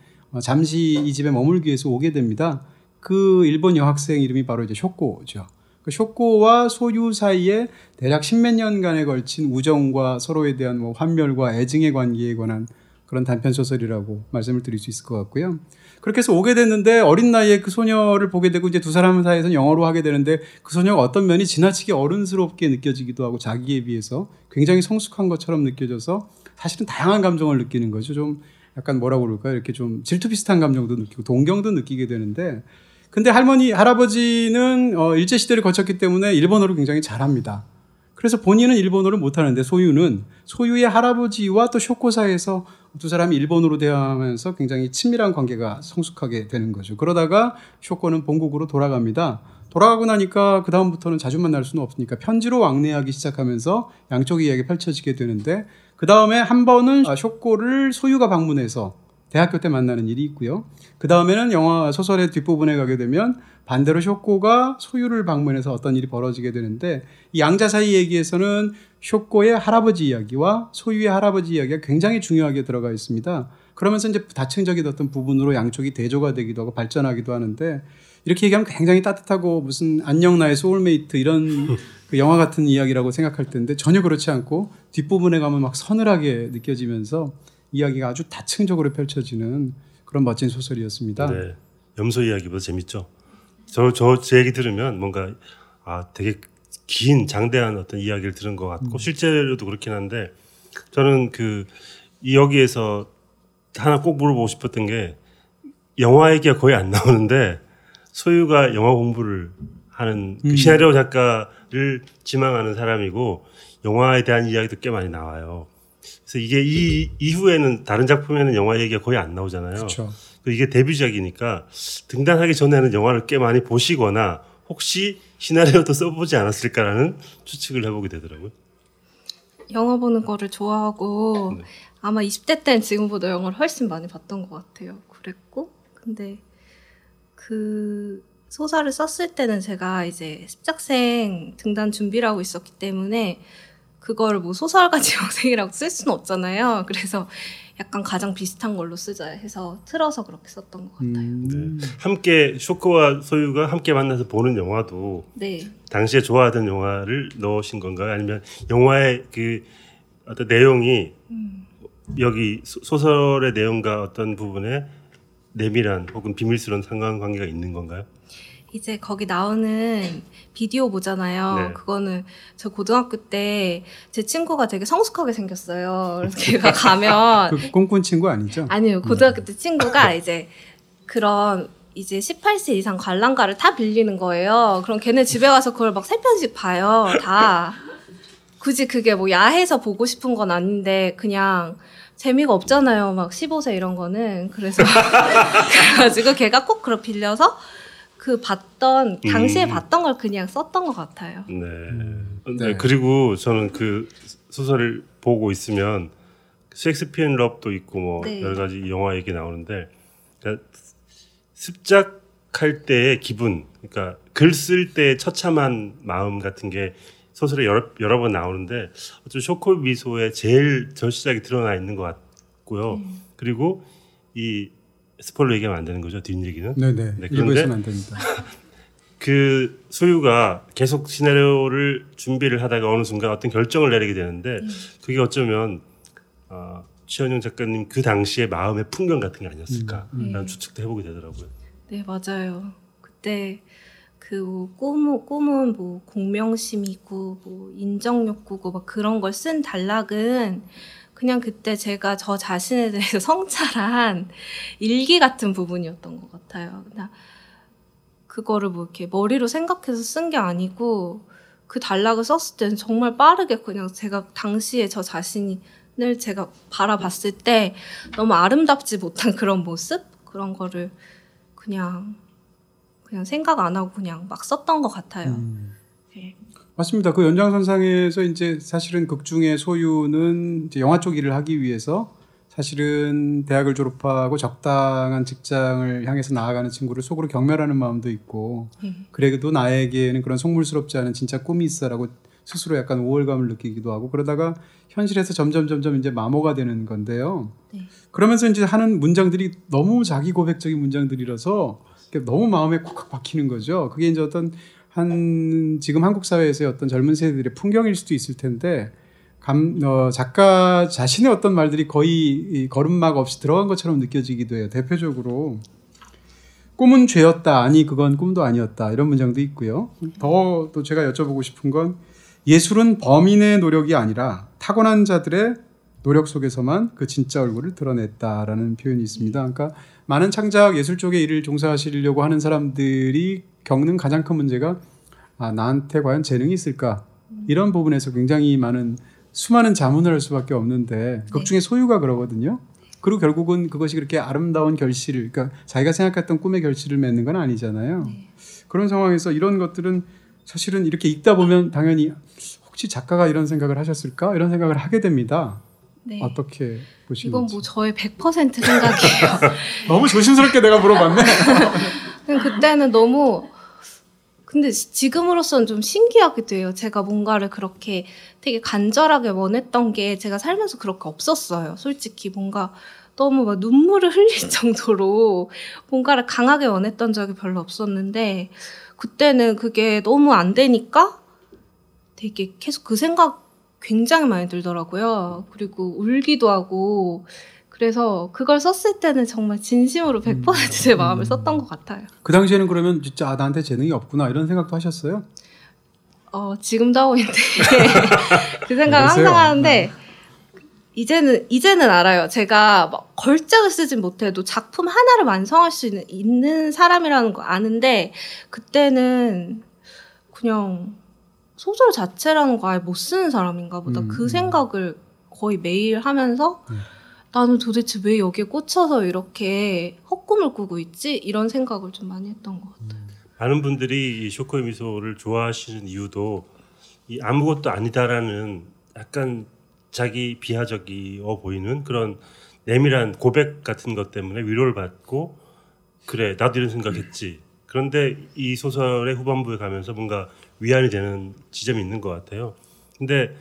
잠시 이 집에 머물기 위해서 오게 됩니다. 그 일본 여학생 이름이 바로 이제 쇼코죠. 그 쇼코와 소유 사이에 대략 십몇 년간에 걸친 우정과 서로에 대한 뭐 환멸과 애증의 관계에 관한 그런 단편소설이라고 말씀을 드릴 수 있을 것 같고요. 그렇게 해서 오게 됐는데 어린 나이에 그 소녀를 보게 되고 이제 두 사람 사이에서는 영어로 하게 되는데 그 소녀가 어떤 면이 지나치게 어른스럽게 느껴지기도 하고 자기에 비해서 굉장히 성숙한 것처럼 느껴져서 사실은 다양한 감정을 느끼는 거죠. 좀 약간 뭐라고 그럴까요? 이렇게 좀 질투 비슷한 감정도 느끼고 동경도 느끼게 되는데 근데 할머니, 할아버지는 어, 일제시대를 거쳤기 때문에 일본어를 굉장히 잘합니다. 그래서 본인은 일본어를 못하는데 소유는 소유의 할아버지와 또 쇼코 사이에서 두 사람이 일본어로 대화하면서 굉장히 친밀한 관계가 성숙하게 되는 거죠. 그러다가 쇼코는 본국으로 돌아갑니다. 돌아가고 나니까 그 다음부터는 자주 만날 수는 없으니까 편지로 왕래하기 시작하면서 양쪽의 이야기가 펼쳐지게 되는데 그 다음에 한 번은 쇼코를 소유가 방문해서 대학교 때 만나는 일이 있고요. 그 다음에는 영화 소설의 뒷부분에 가게 되면 반대로 쇼코가 소유를 방문해서 어떤 일이 벌어지게 되는데 이 양자 사이 얘기에서는 쇼코의 할아버지 이야기와 소유의 할아버지 이야기가 굉장히 중요하게 들어가 있습니다. 그러면서 이제 다층적인 어떤 부분으로 양쪽이 대조가 되기도 하고 발전하기도 하는데 이렇게 얘기하면 굉장히 따뜻하고 무슨 안녕 나의 소울메이트 이런 그 영화 같은 이야기라고 생각할 텐데 전혀 그렇지 않고 뒷부분에 가면 막 서늘하게 느껴지면서 이야기가 아주 다층적으로 펼쳐지는 그런 멋진 소설이었습니다. 네, 염소 이야기보다 재밌죠. 저, 저 제 얘기 들으면 뭔가 아 되게 긴 장대한 어떤 이야기를 들은 것 같고 음. 실제로도 그렇긴 한데 저는 그 여기에서 하나 꼭 물어보고 싶었던 게 영화 얘기가 거의 안 나오는데 소유가 영화 공부를 하는 그 음. 시나리오 작가를 지망하는 사람이고 영화에 대한 이야기도 꽤 많이 나와요. 그래서 이게 이 이후에는 다른 작품에는 영화 얘기가 거의 안 나오잖아요. 그렇죠. 이게 데뷔작이니까 등단하기 전에는 영화를 꽤 많이 보시거나 혹시 시나리오도 써보지 않았을까라는 추측을 해보게 되더라고요. 영화 보는 거를 좋아하고 네. 아마 이십 대 때는 지금보다 영화를 훨씬 많이 봤던 것 같아요. 그랬고 근데 그 소설을 썼을 때는 제가 이제 습작생 등단 준비를 하고 있었기 때문에 그걸 뭐 소설과 지망생이라고 쓸 수는 없잖아요. 그래서 약간 가장 비슷한 걸로 쓰자 해서 틀어서 그렇게 썼던 것 같아요. 음, 네. 함께 쇼크와 소유가 함께 만나서 보는 영화도 네. 당시에 좋아하던 영화를 넣으신 건가요? 아니면 영화의 그 어떤 내용이 음. 여기 소설의 내용과 어떤 부분에 내밀한 혹은 비밀스러운 상관관계가 있는 건가요? 이제 거기 나오는 비디오 보잖아요. 네. 그거는 저 고등학교 때 제 친구가 되게 성숙하게 생겼어요. 그래서 걔가 가면 그 꽁꽁 친구 아니죠? 아니요. 고등학교 때 친구가 이제 그런 이제 십팔 세 이상 관람가를 다 빌리는 거예요. 그럼 걔네 집에 가서 그걸 막 세 편씩 봐요. 다. 굳이 그게 뭐 야해서 보고 싶은 건 아닌데 그냥 재미가 없잖아요. 막 십오 세 이런 거는. 그래서 그래가지고 걔가 꼭 그걸 빌려서 그 봤던 당시에 음. 봤던 걸 그냥 썼던 것 같아요. 네. 네. 네. 그리고 저는 그 소설을 보고 있으면 셰익스피어 인 러브도 있고 뭐 네. 여러 가지 영화 얘기 나오는데 그러니까 습작할 때의 기분, 그러니까 글 쓸 때의 처참한 마음 같은 게 소설에 여러 여러 번 나오는데 어쨌든 쇼코의 미소에 제일 절시작이 드러나 있는 것 같고요. 음. 그리고 이 스포일러 얘기하면 안 되는 거죠, 뒷얘기는? 네네. 네, 일부에서는 안 됩니다. 그 소유가 계속 시나리오를 준비를 하다가 어느 순간 어떤 결정을 내리게 되는데 음. 그게 어쩌면 어, 최은영 작가님 그 당시의 마음의 풍경 같은 게 아니었을까라는 음. 추측도 해보게 되더라고요. 네, 맞아요. 그때 그 뭐 꿈은, 꿈은 뭐 공명심이고 뭐 인정욕구고 막 그런 걸 쓴 단락은 그냥 그때 제가 저 자신에 대해서 성찰한 일기 같은 부분이었던 것 같아요. 그냥 그거를 뭐 이렇게 머리로 생각해서 쓴 게 아니고 그 단락을 썼을 때는 정말 빠르게 그냥 제가 당시에 저 자신을 제가 바라봤을 때 너무 아름답지 못한 그런 모습? 그런 거를 그냥, 그냥 생각 안 하고 그냥 막 썼던 것 같아요. 음. 네. 맞습니다. 그 연장선상에서 이제 사실은 극중의 소유는 이제 영화 쪽 일을 하기 위해서 사실은 대학을 졸업하고 적당한 직장을 향해서 나아가는 친구를 속으로 경멸하는 마음도 있고 음. 그래도 나에게는 그런 속물스럽지 않은 진짜 꿈이 있어라고 스스로 약간 우월감을 느끼기도 하고 그러다가 현실에서 점점 점점 이제 마모가 되는 건데요. 네. 그러면서 이제 하는 문장들이 너무 자기 고백적인 문장들이라서 너무 마음에 콕콕 박히는 거죠. 그게 이제 어떤 한 지금 한국 사회에서의 어떤 젊은 세대들의 풍경일 수도 있을 텐데 감, 어, 작가 자신의 어떤 말들이 거의 걸음막 없이 들어간 것처럼 느껴지기도 해요. 대표적으로 꿈은 죄였다. 아니 그건 꿈도 아니었다. 이런 문장도 있고요. 더 또 제가 여쭤보고 싶은 건 예술은 범인의 노력이 아니라 타고난 자들의 노력 속에서만 그 진짜 얼굴을 드러냈다라는 표현이 있습니다. 그러니까 많은 창작 예술 쪽에 일을 종사하시려고 하는 사람들이 겪는 가장 큰 문제가 아, 나한테 과연 재능이 있을까? 이런 부분에서 굉장히 많은 수많은 자문을 할 수밖에 없는데 극중의 소유가 그러거든요. 그리고 결국은 그것이 그렇게 아름다운 결실을 그러니까 자기가 생각했던 꿈의 결실을 맺는 건 아니잖아요. 그런 상황에서 이런 것들은 사실은 이렇게 읽다 보면 당연히 혹시 작가가 이런 생각을 하셨을까? 이런 생각을 하게 됩니다. 네. 어떻게 보시는지. 이건 뭐 저의 백 퍼센트 생각이에요. 너무 조심스럽게 내가 물어봤네. 그때는 너무 근데 지금으로서는 좀 신기하기도 해요. 제가 뭔가를 그렇게 되게 간절하게 원했던 게 제가 살면서 그렇게 없었어요. 솔직히 뭔가 너무 막 눈물을 흘릴 정도로 뭔가를 강하게 원했던 적이 별로 없었는데 그때는 그게 너무 안 되니까 되게 계속 그 생각 굉장히 많이 들더라고요. 그리고 울기도 하고 그래서 그걸 썼을 때는 정말 진심으로 백 퍼센트 제 마음을 썼던 것 같아요. 그 당시에는 그러면 진짜 아, 나한테 재능이 없구나 이런 생각도 하셨어요? 어 지금도 하고 있는데 그 생각을 항상 하는데 이제는 이제는 알아요. 제가 막 걸작을 쓰진 못해도 작품 하나를 완성할 수 있는, 있는 사람이라는 거 아는데 그때는 그냥 소설 자체라는 거 아예 못 쓰는 사람인가 보다. 음, 그 음. 생각을 거의 매일 하면서 음. 나는 도대체 왜 여기에 꽂혀서 이렇게 헛꿈을 꾸고 있지? 이런 생각을 좀 많이 했던 것 같아요. 많은 분들이 이 쇼코의 미소를 좋아하시는 이유도 이 아무것도 아니다라는 약간 자기 비하적이어 보이는 그런 내밀한 고백 같은 것 때문에 위로를 받고 그래 나도 이런 생각했지. 그런데 이 소설의 후반부에 가면서 뭔가 위안이 되는 지점이 있는 것 같아요. 근데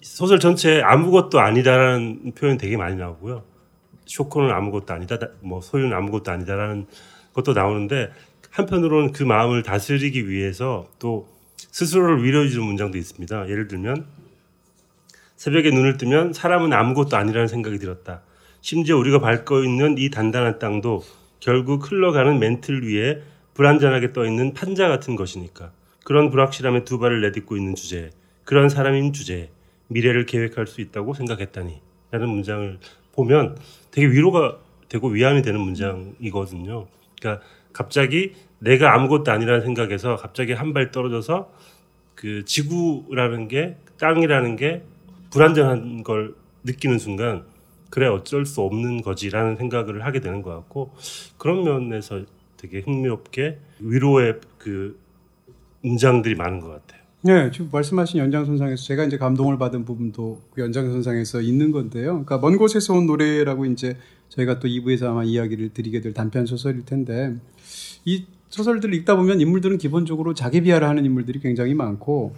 소설 전체에 아무것도 아니다라는 표현이 되게 많이 나오고요. 쇼코는 아무것도 아니다, 뭐 소유는 아무것도 아니다라는 것도 나오는데 한편으로는 그 마음을 다스리기 위해서 또 스스로를 위로해주는 문장도 있습니다. 예를 들면 새벽에 눈을 뜨면 사람은 아무것도 아니라는 생각이 들었다. 심지어 우리가 밟고 있는 이 단단한 땅도 결국 흘러가는 맨틀 위에 불안전하게 떠있는 판자 같은 것이니까. 그런 불확실함에 두 발을 내딛고 있는 주제에 그런 사람인 주제에 미래를 계획할 수 있다고 생각했다니 라는 문장을 보면 되게 위로가 되고 위안이 되는 문장이거든요. 그러니까 갑자기 내가 아무것도 아니라는 생각에서 갑자기 한 발 떨어져서 그 지구라는 게 땅이라는 게 불안정한 걸 느끼는 순간 그래 어쩔 수 없는 거지라는 생각을 하게 되는 것 같고 그런 면에서 되게 흥미롭게 위로의 그 문장들이 많은 것 같아요. 네, 지금 말씀하신 연장선상에서 제가 이제 감동을 받은 부분도 그 연장선상에서 있는 건데요. 그러니까 먼 곳에서 온 노래라고 이제 저희가 또 이 부에서 아마 이야기를 드리게 될 단편 소설일 텐데 이 소설들을 읽다 보면 인물들은 기본적으로 자기 비하를 하는 인물들이 굉장히 많고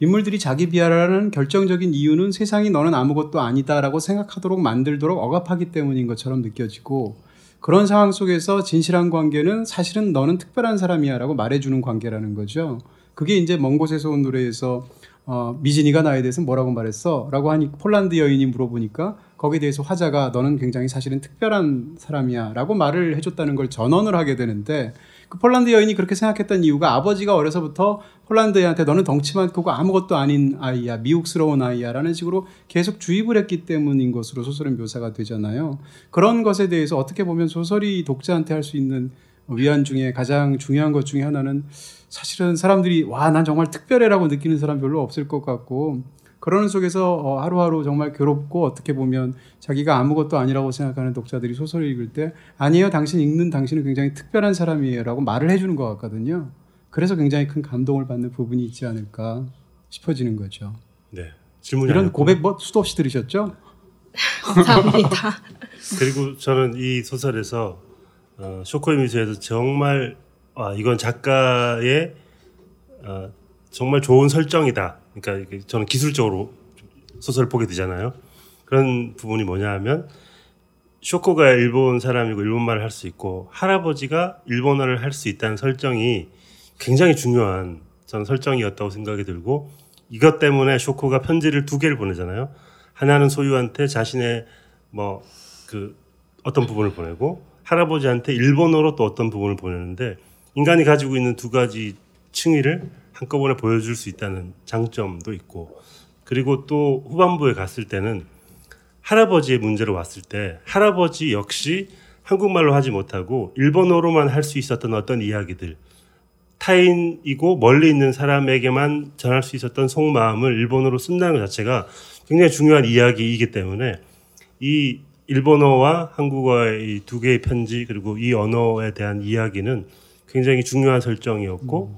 인물들이 자기 비하를 하는 결정적인 이유는 세상이 너는 아무것도 아니다라고 생각하도록 만들도록 억압하기 때문인 것처럼 느껴지고 그런 상황 속에서 진실한 관계는 사실은 너는 특별한 사람이야 라고 말해주는 관계라는 거죠. 그게 이제 먼 곳에서 온 노래에서 어, 미진이가 나에 대해서 뭐라고 말했어? 라고 하니 폴란드 여인이 물어보니까 거기에 대해서 화자가 너는 굉장히 사실은 특별한 사람이야 라고 말을 해줬다는 걸 전언을 하게 되는데 그 폴란드 여인이 그렇게 생각했던 이유가 아버지가 어려서부터 폴란드 애한테 너는 덩치만 크고 아무것도 아닌 아이야, 미혹스러운 아이야 라는 식으로 계속 주입을 했기 때문인 것으로 소설은 묘사가 되잖아요. 그런 것에 대해서 어떻게 보면 소설이 독자한테 할 수 있는 위안 중에 가장 중요한 것 중에 하나는 사실은 사람들이 와, 난 정말 특별해라고 느끼는 사람 별로 없을 것 같고 그러는 속에서 하루하루 정말 괴롭고 어떻게 보면 자기가 아무것도 아니라고 생각하는 독자들이 소설을 읽을 때 아니에요, 당신 읽는 당신은 굉장히 특별한 사람이에요 라고 말을 해주는 것 같거든요. 그래서 굉장히 큰 감동을 받는 부분이 있지 않을까 싶어지는 거죠. 네, 질문이 이런 고백 뭐 수도 없이 들으셨죠? 감사합니다. 그리고 저는 이 소설에서 어, 쇼코의 미소에서 정말 아, 이건 작가의 어, 정말 좋은 설정이다. 그러니까 저는 기술적으로 소설을 보게 되잖아요. 그런 부분이 뭐냐 하면 쇼코가 일본 사람이고 일본말을 할 수 있고 할아버지가 일본어를 할 수 있다는 설정이 굉장히 중요한 저는 설정이었다고 생각이 들고 이것 때문에 쇼코가 편지를 두 개를 보내잖아요. 하나는 소유한테 자신의 뭐 그 어떤 부분을 보내고 할아버지한테 일본어로 또 어떤 부분을 보내는데 인간이 가지고 있는 두 가지 층위를 한꺼번에 보여줄 수 있다는 장점도 있고 그리고 또 후반부에 갔을 때는 할아버지의 문제로 왔을 때 할아버지 역시 한국말로 하지 못하고 일본어로만 할 수 있었던 어떤 이야기들 타인이고 멀리 있는 사람에게만 전할 수 있었던 속마음을 일본어로 쓴다는 것 자체가 굉장히 중요한 이야기이기 때문에 이 일본어와 한국어의 이 두 개의 편지 그리고 이 언어에 대한 이야기는 굉장히 중요한 설정이었고 음.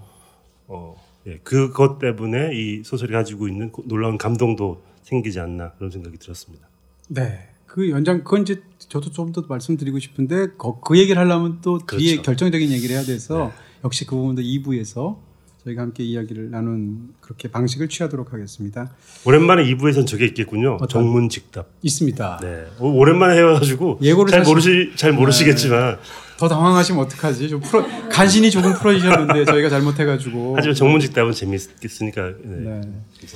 어, 예, 그것 때문에 이 소설이 가지고 있는 놀라운 감동도 생기지 않나 그런 생각이 들었습니다. 네, 그 연장 그건 이제 저도 좀 더 말씀드리고 싶은데 그, 그 얘기를 하려면 또 그렇죠. 뒤에 결정적인 얘기를 해야 돼서 네. 역시 그 부분도 이 부에서 저희가 함께 이야기를 나눈 그렇게 방식을 취하도록 하겠습니다. 오랜만에 이 부에서는 저게 있겠군요. 정문직답 있습니다. 네, 오, 오랜만에 해와가지고 예고를 잘 사실... 모르시 잘 모르시겠지만. 네. 더 당황하시면 어떡하지? 좀 풀어, 간신히 조금 풀어주셨는데 저희가 잘못해가지고. 하지만 정문직답은 재미있으니까. 네. 네.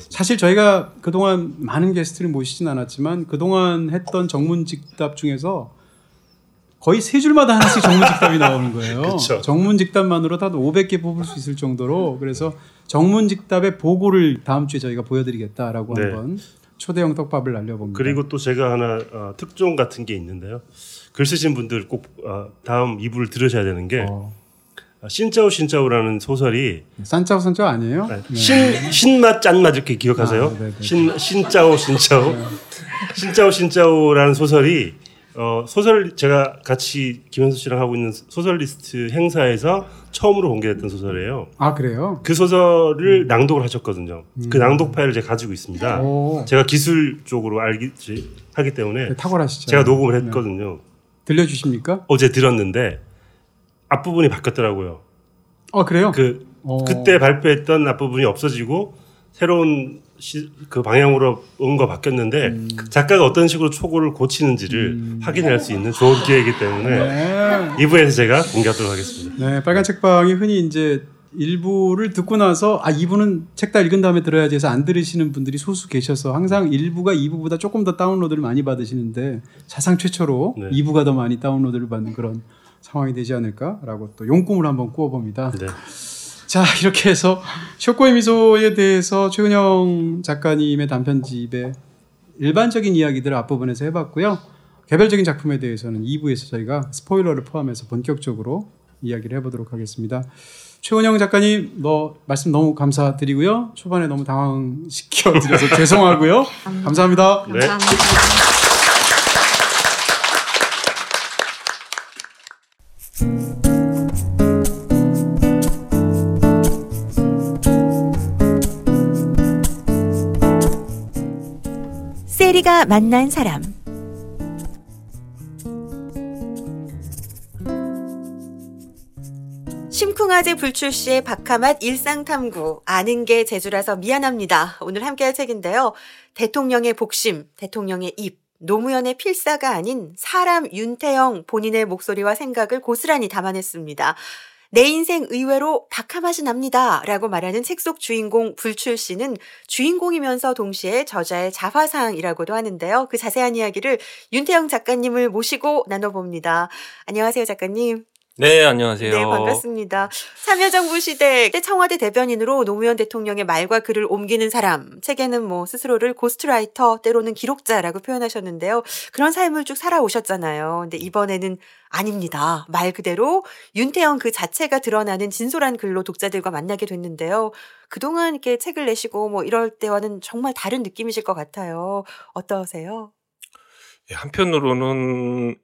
사실 저희가 그동안 많은 게스트를 모시진 않았지만 그동안 했던 정문직답 중에서 거의 세 줄마다 하나씩 정문직답이 나오는 거예요. 그쵸. 정문직답만으로 다 오백 개 뽑을 수 있을 정도로 그래서 정문직답의 보고를 다음 주에 저희가 보여드리겠다라고 네. 한번 초대형 떡밥을 날려봅니다. 그리고 또 제가 하나 어, 특종 같은 게 있는데요. 글 쓰신 분들 꼭 어, 다음 이 부를 들으셔야 되는 게 어. 신짜오 신짜오라는 소설이 산짜오 산짜오 아니에요? 아니, 네. 신, 신맛 짠맛 이렇게 기억하세요? 아, 신, 신짜오 신짜오 네. 신짜오 신짜오라는 소설이 어, 소설 제가 같이 김현수 씨랑 하고 있는 소설리스트 행사에서 처음으로 공개됐던 소설이에요. 아 그래요? 그 소설을 음. 낭독을 하셨거든요. 음. 그 낭독 파일을 제가 가지고 있습니다. 오. 제가 기술 쪽으로 알기 하기 때문에 네, 탁월하시죠. 제가 녹음을 했거든요. 네. 들려주십니까? 어제 들었는데 앞부분이 바뀌었더라고요. 아 그래요? 그 오. 그때 발표했던 앞부분이 없어지고 새로운 시, 그 방향으로 온 거 바뀌었는데 음. 작가가 어떤 식으로 초고를 고치는지를 음. 확인할 수 있는 좋은 기회이기 때문에 네. 이 부에서 제가 공개하도록 하겠습니다. 네, 빨간 책방이 흔히 이제 일부를 듣고 나서 아 이 부는 책 다 읽은 다음에 들어야지 해서 안 들으시는 분들이 소수 계셔서 항상 일부가 이 부보다 조금 더 다운로드를 많이 받으시는데 사상 최초로 네. 이 부가 더 많이 다운로드를 받는 그런 상황이 되지 않을까라고 또 용꿈을 한번 꾸어봅니다. 네. 자, 이렇게 해서 쇼코의 미소에 대해서 최은영 작가님의 단편집의 일반적인 이야기들을 앞부분에서 해봤고요. 개별적인 작품에 대해서는 이 부에서 저희가 스포일러를 포함해서 본격적으로 이야기를 해보도록 하겠습니다. 최은영 작가님, 너 말씀 너무 감사드리고요. 초반에 너무 당황시켜드려서 죄송하고요. 감사합니다. 감사합니다. 네. 감사합니다. 세리가 만난 사람. 심쿵아재 불출시의 박하맛 일상탐구. 아는 게 재주라서 미안합니다. 오늘 함께할 책인데요. 대통령의 복심, 대통령의 입, 노무현의 필사가 아닌 사람 윤태영 본인의 목소리와 생각을 고스란히 담아냈습니다. 내 인생 의외로 박하맛이 납니다 라고 말하는 책 속 주인공 불출씨는 주인공이면서 동시에 저자의 자화상이라고도 하는데요. 그 자세한 이야기를 윤태영 작가님을 모시고 나눠봅니다. 안녕하세요 작가님. 네, 안녕하세요. 네, 반갑습니다. 참여정부 시대 때 청와대 대변인으로 노무현 대통령의 말과 글을 옮기는 사람, 책에는 뭐 스스로를 고스트라이터, 때로는 기록자라고 표현하셨는데요. 그런 삶을 쭉 살아오셨잖아요. 근데 이번에는 아닙니다. 말 그대로 윤태영 그 자체가 드러나는 진솔한 글로 독자들과 만나게 됐는데요. 그동안 이렇게 책을 내시고 뭐 이럴 때와는 정말 다른 느낌이실 것 같아요. 어떠세요? 한편으로는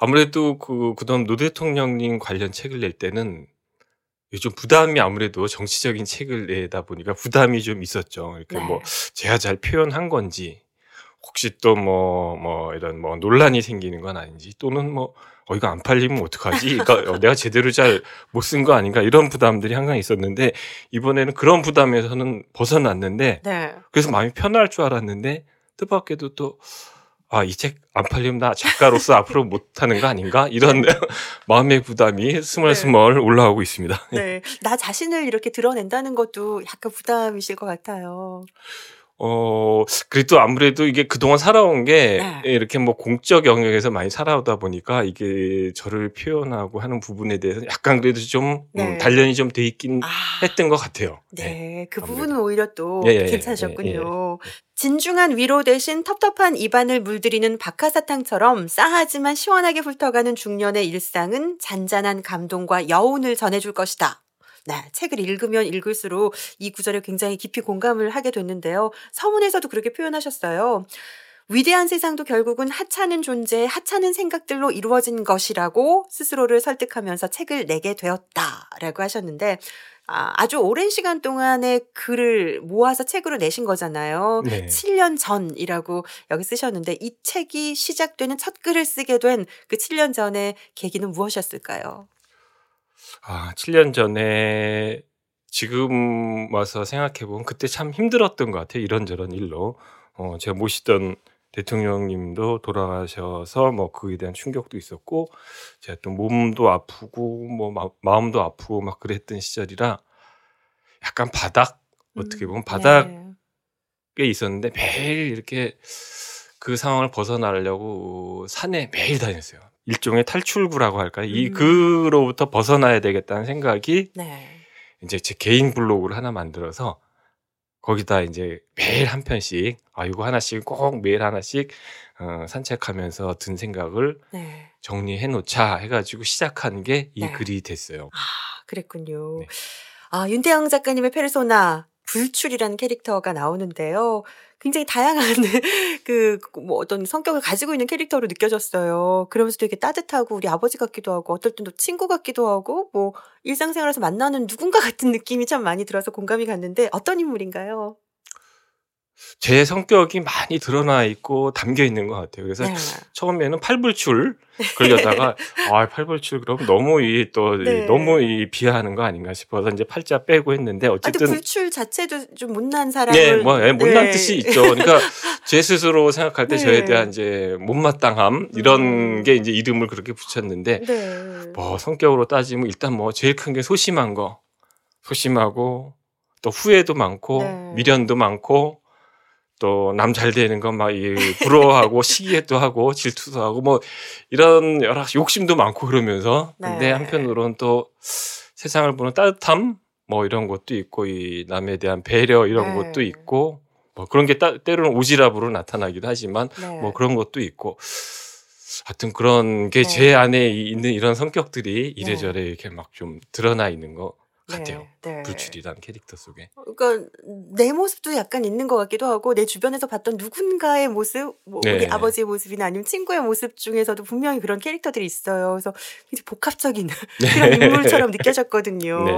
아무래도 그, 그동안 노 대통령님 관련 책을 낼 때는 요즘 부담이 아무래도 정치적인 책을 내다 보니까 부담이 좀 있었죠. 그러니까 네. 뭐 제가 잘 표현한 건지 혹시 또 뭐, 뭐 이런 뭐 논란이 생기는 건 아닌지 또는 뭐 어, 이거 안 팔리면 어떡하지? 그러니까 내가 제대로 잘 못 쓴 거 아닌가 이런 부담들이 항상 있었는데 이번에는 그런 부담에서는 벗어났는데 네. 그래서 마음이 편할 줄 알았는데 뜻밖에도 또 아, 이 책 안 팔리면 나 작가로서 앞으로 못하는 거 아닌가? 이런 마음의 부담이 스멀스멀 네. 올라오고 있습니다. 네, 나 자신을 이렇게 드러낸다는 것도 약간 부담이실 것 같아요. 어, 그래도 아무래도 이게 그동안 살아온 게 네. 이렇게 뭐 공적 영역에서 많이 살아오다 보니까 이게 저를 표현하고 하는 부분에 대해서 약간 그래도 좀 네. 음, 단련이 좀 돼 있긴 아. 했던 것 같아요. 네, 네. 그 아무래도. 부분은 오히려 또 예, 예, 괜찮으셨군요. 예, 예, 예. 진중한 위로 대신 텁텁한 입안을 물들이는 박하사탕처럼 싸하지만 시원하게 훑어가는 중년의 일상은 잔잔한 감동과 여운을 전해줄 것이다. 네, 책을 읽으면 읽을수록 이 구절에 굉장히 깊이 공감을 하게 됐는데요. 서문에서도 그렇게 표현하셨어요. 위대한 세상도 결국은 하찮은 존재의 하찮은 생각들로 이루어진 것이라고 스스로를 설득하면서 책을 내게 되었다라고 하셨는데 아, 아주 오랜 시간 동안의 글을 모아서 책으로 내신 거잖아요. 네. 칠 년 전이라고 여기 쓰셨는데 이 책이 시작되는 첫 글을 쓰게 된 그 칠 년 전의 계기는 무엇이었을까요? 아, 칠 년 전에 지금 와서 생각해보면 그때 참 힘들었던 것 같아요. 이런저런 일로. 어, 제가 모시던 대통령님도 돌아가셔서 뭐 그에 대한 충격도 있었고 제가 또 몸도 아프고 뭐 마, 마음도 아프고 막 그랬던 시절이라 약간 바닥 음, 어떻게 보면 바닥에 네. 있었는데 매일 이렇게 그 상황을 벗어나려고 산에 매일 다녔어요. 일종의 탈출구라고 할까요? 음. 이 그로부터 벗어나야 되겠다는 생각이 네. 이제 제 개인 블로그를 하나 만들어서 거기다 이제 매일 한 편씩, 아, 이거 하나씩 꼭 매일 하나씩, 어, 산책하면서 든 생각을 네. 정리해 놓자 해가지고 시작한 게 이 네. 글이 됐어요. 아, 그랬군요. 네. 아, 윤태영 작가님의 페르소나, 불출이라는 캐릭터가 나오는데요. 굉장히 다양한 그 뭐 어떤 성격을 가지고 있는 캐릭터로 느껴졌어요. 그러면서 되게 따뜻하고 우리 아버지 같기도 하고 어떨 땐 또 친구 같기도 하고 뭐 일상생활에서 만나는 누군가 같은 느낌이 참 많이 들어서 공감이 갔는데 어떤 인물인가요? 제 성격이 많이 드러나 있고 담겨 있는 것 같아요. 그래서 네. 처음에는 팔불출 걸렸다가 아 팔불출 그럼 너무 이 또 네. 너무 이 비하하는 거 아닌가 싶어서 이제 팔자 빼고 했는데 어쨌든 아, 불출 자체도 좀 못난 사람을 네, 뭐 네, 못난 네. 뜻이 있죠. 그러니까 제 스스로 생각할 때 네. 저에 대한 이제 못마땅함 이런 음. 게 이제 이름을 그렇게 붙였는데 네. 뭐 성격으로 따지면 일단 뭐 제일 큰 게 소심한 거, 소심하고 또 후회도 많고 네. 미련도 많고. 또 남 잘 되는 건 막 부러워하고 시기도 하고 질투도 하고 뭐 이런 여러 욕심도 많고 그러면서 네. 근데 한편으로는 또 세상을 보는 따뜻함 뭐 이런 것도 있고 이 남에 대한 배려 이런 네. 것도 있고 뭐 그런 게 따, 때로는 오지랖으로 나타나기도 하지만 네. 뭐 그런 것도 있고 하여튼 그런 게 제 네. 안에 있는 이런 성격들이 이래저래 네. 이렇게 막 좀 드러나 있는 거. 같아요. 네, 네. 불출이라는 캐릭터 속에. 그러니까 내 모습도 약간 있는 것 같기도 하고 내 주변에서 봤던 누군가의 모습, 뭐 네. 우리 아버지의 모습이나 아니면 친구의 모습 중에서도 분명히 그런 캐릭터들이 있어요. 그래서 굉장히 복합적인 네. 그런 인물처럼 느껴졌거든요. 네.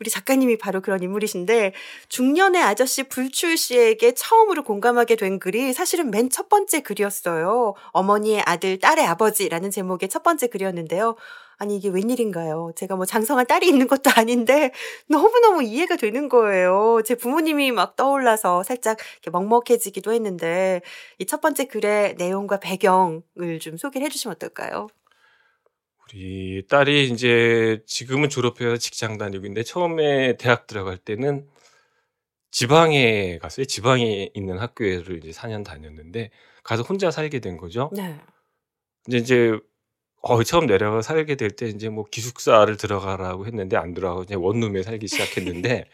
우리 작가님이 바로 그런 인물이신데 중년의 아저씨 불출 씨에게 처음으로 공감하게 된 글이 사실은 맨 첫 번째 글이었어요. 어머니의 아들, 딸의 아버지라는 제목의 첫 번째 글이었는데요. 아니 이게 웬일인가요? 제가 뭐 장성한 딸이 있는 것도 아닌데 너무너무 이해가 되는 거예요. 제 부모님이 막 떠올라서 살짝 이렇게 먹먹해지기도 했는데 이 첫 번째 글의 내용과 배경을 좀 소개를 해 주시면 어떨까요? 우리 딸이 이제 지금은 졸업해서 직장 다니고 있는데 처음에 대학 들어갈 때는 지방에 갔어요. 지방에 있는 학교를 이제 사 년 다녔는데 가서 혼자 살게 된 거죠. 네. 근데 이제 어, 처음 내려가 살게 될 때 이제 뭐 기숙사를 들어가라고 했는데 안 들어가고 이제 원룸에 살기 시작했는데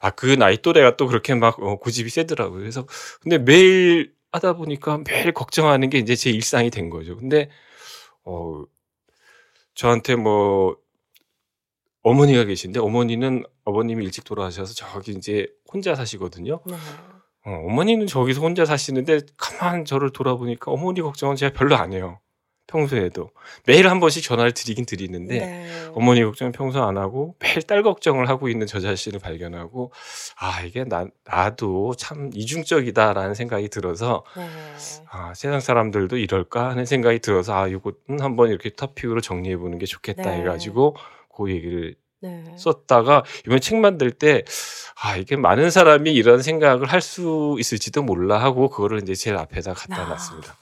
아, 그 나이 또래가 또 그렇게 막 어, 고집이 세더라고요. 그래서 근데 매일 하다 보니까 매일 걱정하는 게 이제 제 일상이 된 거죠. 근데 어, 저한테 뭐 어머니가 계신데 어머니는 어머님이 일찍 돌아가셔서 저기 이제 혼자 사시거든요. 네. 어, 어머니는 저기서 혼자 사시는데 가만 저를 돌아보니까 어머니 걱정은 제가 별로 안 해요. 평소에도 매일 한 번씩 전화를 드리긴 드리는데 네. 어머니 걱정은 평소 안 하고 매일 딸 걱정을 하고 있는 저 자신을 발견하고 아 이게 나, 나도 참 이중적이다라는 생각이 들어서 네. 아 세상 사람들도 이럴까 하는 생각이 들어서 아 이것은 한번 이렇게 토픽으로 정리해보는 게 좋겠다 네. 해가지고 그 얘기를 네. 썼다가 이번 책 만들 때 아 이게 많은 사람이 이런 생각을 할 수 있을지도 몰라 하고 그거를 이제 제일 앞에다 갖다 아. 놨습니다.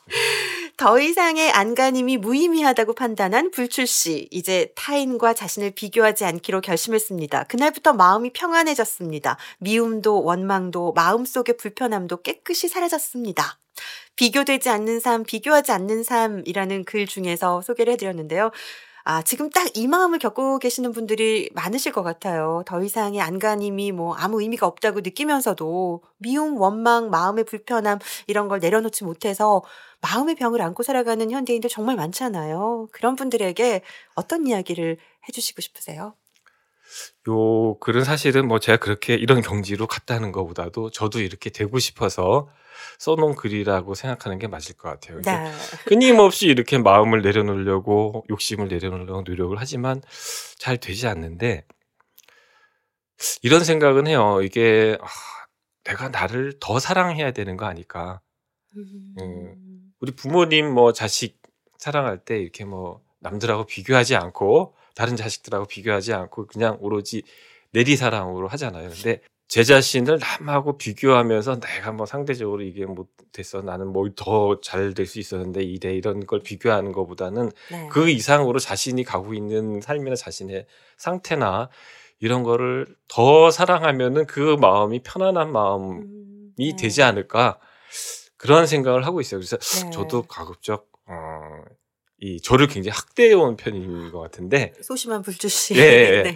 더 이상의 안간힘이 무의미하다고 판단한 불출 씨. 이제 타인과 자신을 비교하지 않기로 결심했습니다. 그날부터 마음이 평안해졌습니다. 미움도 원망도 마음속의 불편함도 깨끗이 사라졌습니다. 비교되지 않는 삶, 비교하지 않는 삶이라는 글 중에서 소개를 해드렸는데요. 아, 지금 딱 이 마음을 겪고 계시는 분들이 많으실 것 같아요. 더 이상의 안간힘이 뭐 아무 의미가 없다고 느끼면서도 미움, 원망, 마음의 불편함 이런 걸 내려놓지 못해서 마음의 병을 안고 살아가는 현대인들 정말 많잖아요. 그런 분들에게 어떤 이야기를 해주시고 싶으세요? 요 글은 사실은 뭐 제가 그렇게 이런 경지로 갔다는 것보다도 저도 이렇게 되고 싶어서 써놓은 글이라고 생각하는 게 맞을 것 같아요. 네. 끊임없이 이렇게 마음을 내려놓으려고 욕심을 내려놓으려고 노력을 하지만 잘 되지 않는데 이런 생각은 해요. 이게 아, 내가 나를 더 사랑해야 되는 거 아닐까. 음. 음, 우리 부모님 뭐 자식 사랑할 때 이렇게 뭐 남들하고 비교하지 않고 다른 자식들하고 비교하지 않고 그냥 오로지 내리사랑으로 하잖아요. 근데 제 자신을 남하고 비교하면서 내가 뭐 상대적으로 이게 못 됐어. 나는 뭐 더 잘 될 수 있었는데 이래 이런 걸 비교하는 것보다는 네. 그 이상으로 자신이 가고 있는 삶이나 자신의 상태나 이런 거를 더 사랑하면은 그 마음이 편안한 마음이 음, 네. 되지 않을까. 그런 생각을 하고 있어요. 그래서 네. 저도 가급적, 어, 이, 저를 굉장히 학대해온 편인 것 같은데. 소심한 불주씨. 네, 네.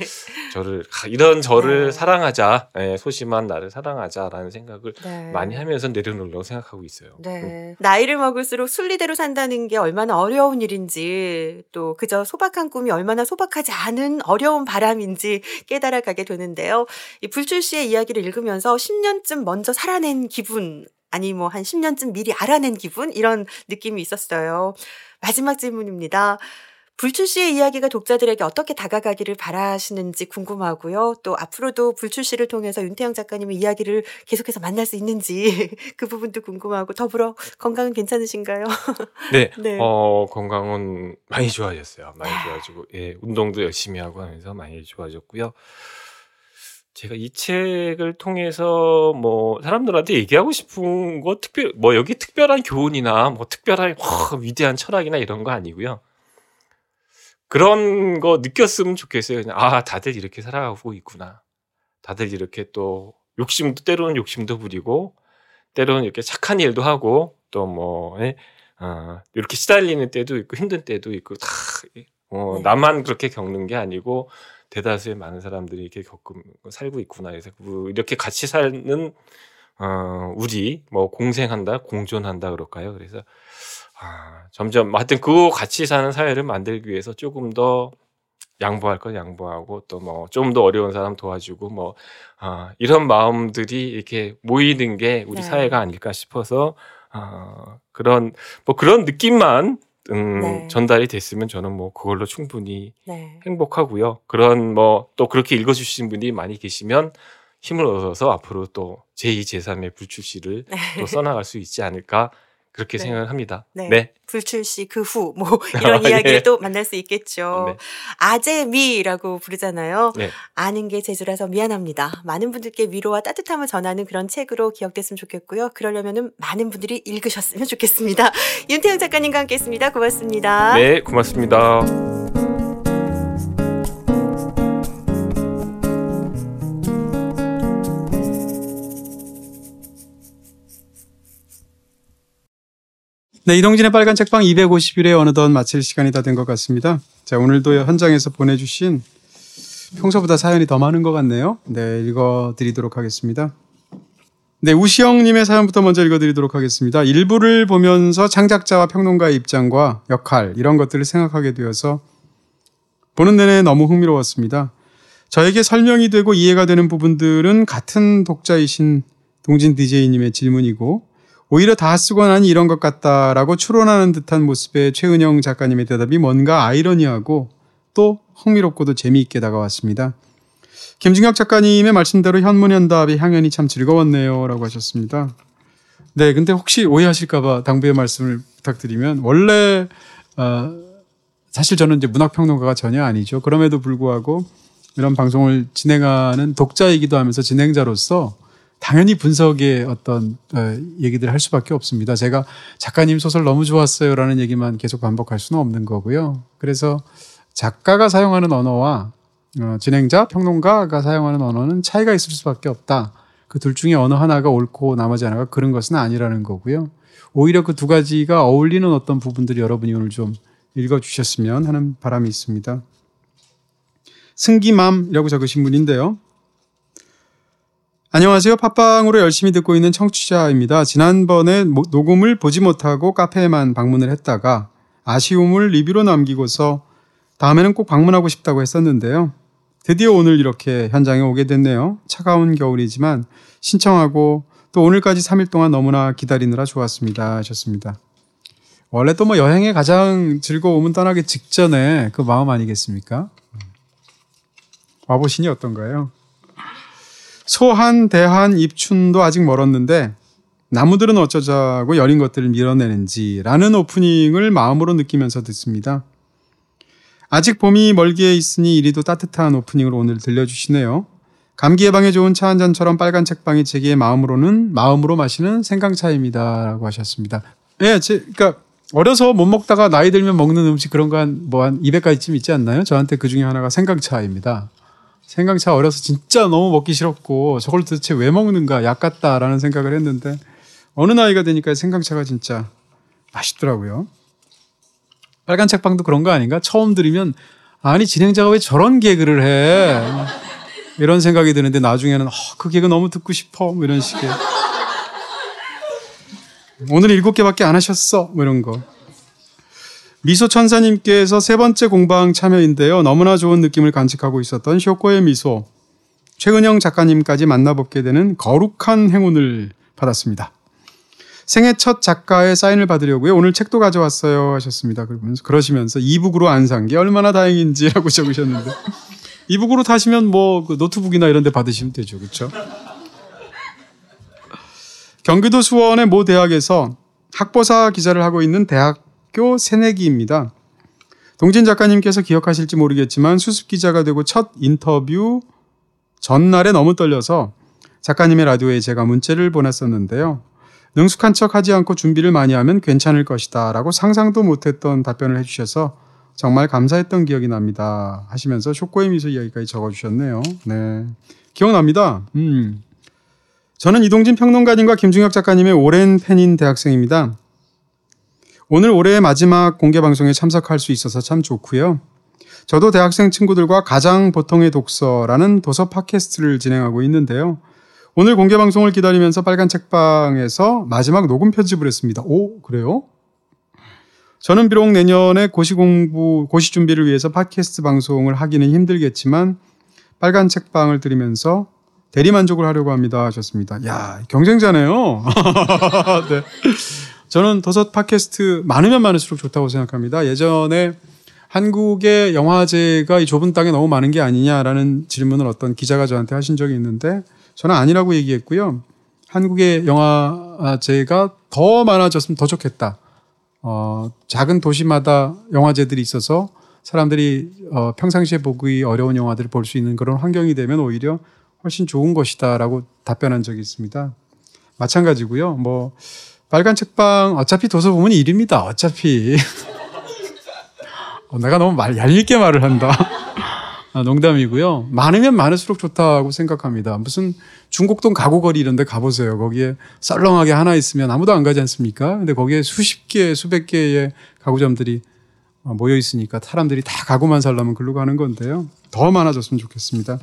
저를, 이런 저를 네. 사랑하자. 네, 소심한 나를 사랑하자라는 생각을 네. 많이 하면서 내려놓으려고 생각하고 있어요. 네. 음. 나이를 먹을수록 순리대로 산다는 게 얼마나 어려운 일인지 또 그저 소박한 꿈이 얼마나 소박하지 않은 어려운 바람인지 깨달아가게 되는데요. 이 불출씨의 이야기를 읽으면서 십 년쯤 먼저 살아낸 기분 아니 뭐 한 십 년쯤 미리 알아낸 기분 이런 느낌이 있었어요. 마지막 질문입니다. 불출 씨의 이야기가 독자들에게 어떻게 다가가기를 바라시는지 궁금하고요. 또 앞으로도 불출 씨를 통해서 윤태영 작가님의 이야기를 계속해서 만날 수 있는지 그 부분도 궁금하고 더불어 건강은 괜찮으신가요? 네. 네. 어, 건강은 많이 좋아졌어요. 많이 좋아지고 예, 운동도 열심히 하고 하면서 많이 좋아졌고요. 제가 이 책을 통해서 뭐 사람들한테 얘기하고 싶은 거 특별 뭐 여기 특별한 교훈이나 뭐 특별한 와, 위대한 철학이나 이런 거 아니고요. 그런 거 느꼈으면 좋겠어요. 그냥 아, 다들 이렇게 살아가고 있구나. 다들 이렇게 또 욕심도 때로는 욕심도 부리고 때로는 이렇게 착한 일도 하고 또 뭐 예, 어, 이렇게 시달리는 때도 있고 힘든 때도 있고 다 어, 나만 그렇게 겪는 게 아니고 대다수의 많은 사람들이 이렇게 겪고 살고 있구나. 그래서 이렇게 같이 사는 어, 우리 뭐 공생한다, 공존한다 그럴까요? 그래서 아, 점점, 하여튼 그거 같이 사는 사회를 만들기 위해서 조금 더 양보할 건 양보하고 또 뭐 좀 더 어려운 사람 도와주고 뭐, 아, 이런 마음들이 이렇게 모이는 게 우리 네. 사회가 아닐까 싶어서, 아, 그런, 뭐 그런 느낌만, 음, 네. 전달이 됐으면 저는 뭐 그걸로 충분히 네. 행복하고요. 그런 뭐 또 그렇게 읽어주신 분이 많이 계시면 힘을 얻어서 앞으로 또 제이, 제삼의 불출시를 네. 또 써나갈 수 있지 않을까. 그렇게 네. 생각합니다. 네. 네. 불출시 그 후 뭐 이런 아, 이야기를 예. 또 만날 수 있겠죠. 네. 아재미라고 부르잖아요. 네. 아는 게 재주라서 미안합니다. 많은 분들께 위로와 따뜻함을 전하는 그런 책으로 기억됐으면 좋겠고요. 그러려면은 많은 분들이 읽으셨으면 좋겠습니다. 윤태영 작가님과 함께했습니다. 고맙습니다. 네, 고맙습니다. 네, 이동진의 빨간 책방 이백오십 일에 어느덧 마칠 시간이 다 된 것 같습니다. 자, 오늘도 현장에서 보내주신 평소보다 사연이 더 많은 것 같네요. 네, 읽어드리도록 하겠습니다. 네, 우시영님의 사연부터 먼저 읽어드리도록 하겠습니다. 일부를 보면서 창작자와 평론가의 입장과 역할 이런 것들을 생각하게 되어서 보는 내내 너무 흥미로웠습니다. 저에게 설명이 되고 이해가 되는 부분들은 같은 독자이신 동진 디제이님의 질문이고 오히려 다 쓰고 나니 이런 것 같다라고 추론하는 듯한 모습의 최은영 작가님의 대답이 뭔가 아이러니하고 또 흥미롭고도 재미있게 다가왔습니다. 김중혁 작가님의 말씀대로 현문현답의 향연이 참 즐거웠네요 라고 하셨습니다. 네, 근데 혹시 오해하실까 봐 당부의 말씀을 부탁드리면 원래 어, 사실 저는 이제 문학평론가가 전혀 아니죠. 그럼에도 불구하고 이런 방송을 진행하는 독자이기도 하면서 진행자로서 당연히 분석의 어떤 얘기들을 할 수밖에 없습니다. 제가 작가님 소설 너무 좋았어요라는 얘기만 계속 반복할 수는 없는 거고요. 그래서 작가가 사용하는 언어와 진행자, 평론가가 사용하는 언어는 차이가 있을 수밖에 없다. 그 둘 중에 어느 하나가 옳고 나머지 하나가 그런 것은 아니라는 거고요. 오히려 그 두 가지가 어울리는 어떤 부분들을 여러분이 오늘 좀 읽어주셨으면 하는 바람이 있습니다. 승기맘이라고 적으신 분인데요. 안녕하세요. 팟빵으로 열심히 듣고 있는 청취자입니다. 지난번에 녹음을 보지 못하고 카페에만 방문을 했다가 아쉬움을 리뷰로 남기고서 다음에는 꼭 방문하고 싶다고 했었는데요. 드디어 오늘 이렇게 현장에 오게 됐네요. 차가운 겨울이지만 신청하고 또 오늘까지 삼 일 동안 너무나 기다리느라 좋았습니다 하셨습니다. 원래 또 뭐 여행의 가장 즐거움은 떠나기 직전에 그 마음 아니겠습니까? 와보시니 어떤가요? 소한, 대한, 입춘도 아직 멀었는데 나무들은 어쩌자고 여린 것들을 밀어내는지라는 오프닝을 마음으로 느끼면서 듣습니다. 아직 봄이 멀기에 있으니 이리도 따뜻한 오프닝으로 오늘 들려주시네요. 감기 예방에 좋은 차 한 잔처럼 빨간 책방이 제게 마음으로는 마음으로 마시는 생강차입니다 라고 하셨습니다. 예, 제, 그러니까 어려서 못 먹다가 나이 들면 먹는 음식 그런 거 한 뭐 한 이백 가지쯤 있지 않나요? 저한테 그 중에 하나가 생강차입니다. 생강차 어려서 진짜 너무 먹기 싫었고 저걸 도대체 왜 먹는가 약 같다라는 생각을 했는데 어느 나이가 되니까 생강차가 진짜 맛있더라고요. 빨간 책방도 그런 거 아닌가? 처음 들으면 아니 진행자가 왜 저런 개그를 해? 이런 생각이 드는데 나중에는 어, 그 개그 너무 듣고 싶어 뭐 이런 식의 오늘 일곱 개밖에 안 하셨어 뭐 이런 거. 미소천사님께서 세 번째 공방 참여인데요. 너무나 좋은 느낌을 간직하고 있었던 쇼코의 미소. 최은영 작가님까지 만나뵙게 되는 거룩한 행운을 받았습니다. 생애 첫 작가의 사인을 받으려고요. 오늘 책도 가져왔어요 하셨습니다. 그러면서 그러시면서 이북으로 안 산 게 얼마나 다행인지라고 적으셨는데 이북으로 타시면 뭐 그 노트북이나 이런 데 받으시면 되죠. 그렇죠? 경기도 수원의 모 대학에서 학보사 기자를 하고 있는 대학교 새내기입니다. 동진 작가님께서 기억하실지 모르겠지만 수습 기자가 되고 첫 인터뷰 전날에 너무 떨려서 작가님의 라디오에 제가 문자를 보냈었는데요. 능숙한 척 하지 않고 준비를 많이 하면 괜찮을 것이다 라고 상상도 못했던 답변을 해주셔서 정말 감사했던 기억이 납니다 하시면서 쇼코의 미소 이야기까지 적어주셨네요. 네, 기억납니다. 음. 저는 이동진 평론가님과 김중혁 작가님의 오랜 팬인 대학생입니다. 오늘 올해의 마지막 공개방송에 참석할 수 있어서 참 좋고요. 저도 대학생 친구들과 가장 보통의 독서라는 도서 팟캐스트를 진행하고 있는데요. 오늘 공개방송을 기다리면서 빨간 책방에서 마지막 녹음 편집을 했습니다. 오, 그래요? 저는 비록 내년에 고시 공부, 고시 준비를 위해서 팟캐스트 방송을 하기는 힘들겠지만 빨간 책방을 들으면서 대리만족을 하려고 합니다 하셨습니다. 야, 경쟁자네요. 네. 저는 도서 팟캐스트 많으면 많을수록 좋다고 생각합니다. 예전에 한국의 영화제가 이 좁은 땅에 너무 많은 게 아니냐라는 질문을 어떤 기자가 저한테 하신 적이 있는데 저는 아니라고 얘기했고요. 한국의 영화제가 더 많아졌으면 더 좋겠다. 어, 작은 도시마다 영화제들이 있어서 사람들이 어, 평상시에 보기 어려운 영화들을 볼 수 있는 그런 환경이 되면 오히려 훨씬 좋은 것이다라고 답변한 적이 있습니다. 마찬가지고요. 뭐 빨간 책방 어차피 도서 보면 일입니다. 어차피 어, 내가 너무 말 얄밉게 말을 한다. 아, 농담이고요. 많으면 많을수록 좋다고 생각합니다. 무슨 중곡동 가구거리 이런 데 가보세요. 거기에 썰렁하게 하나 있으면 아무도 안 가지 않습니까? 근데 거기에 수십 개, 수백 개의 가구점들이 모여 있으니까 사람들이 다 가구만 살려면 글로 가는 건데요. 더 많아졌으면 좋겠습니다.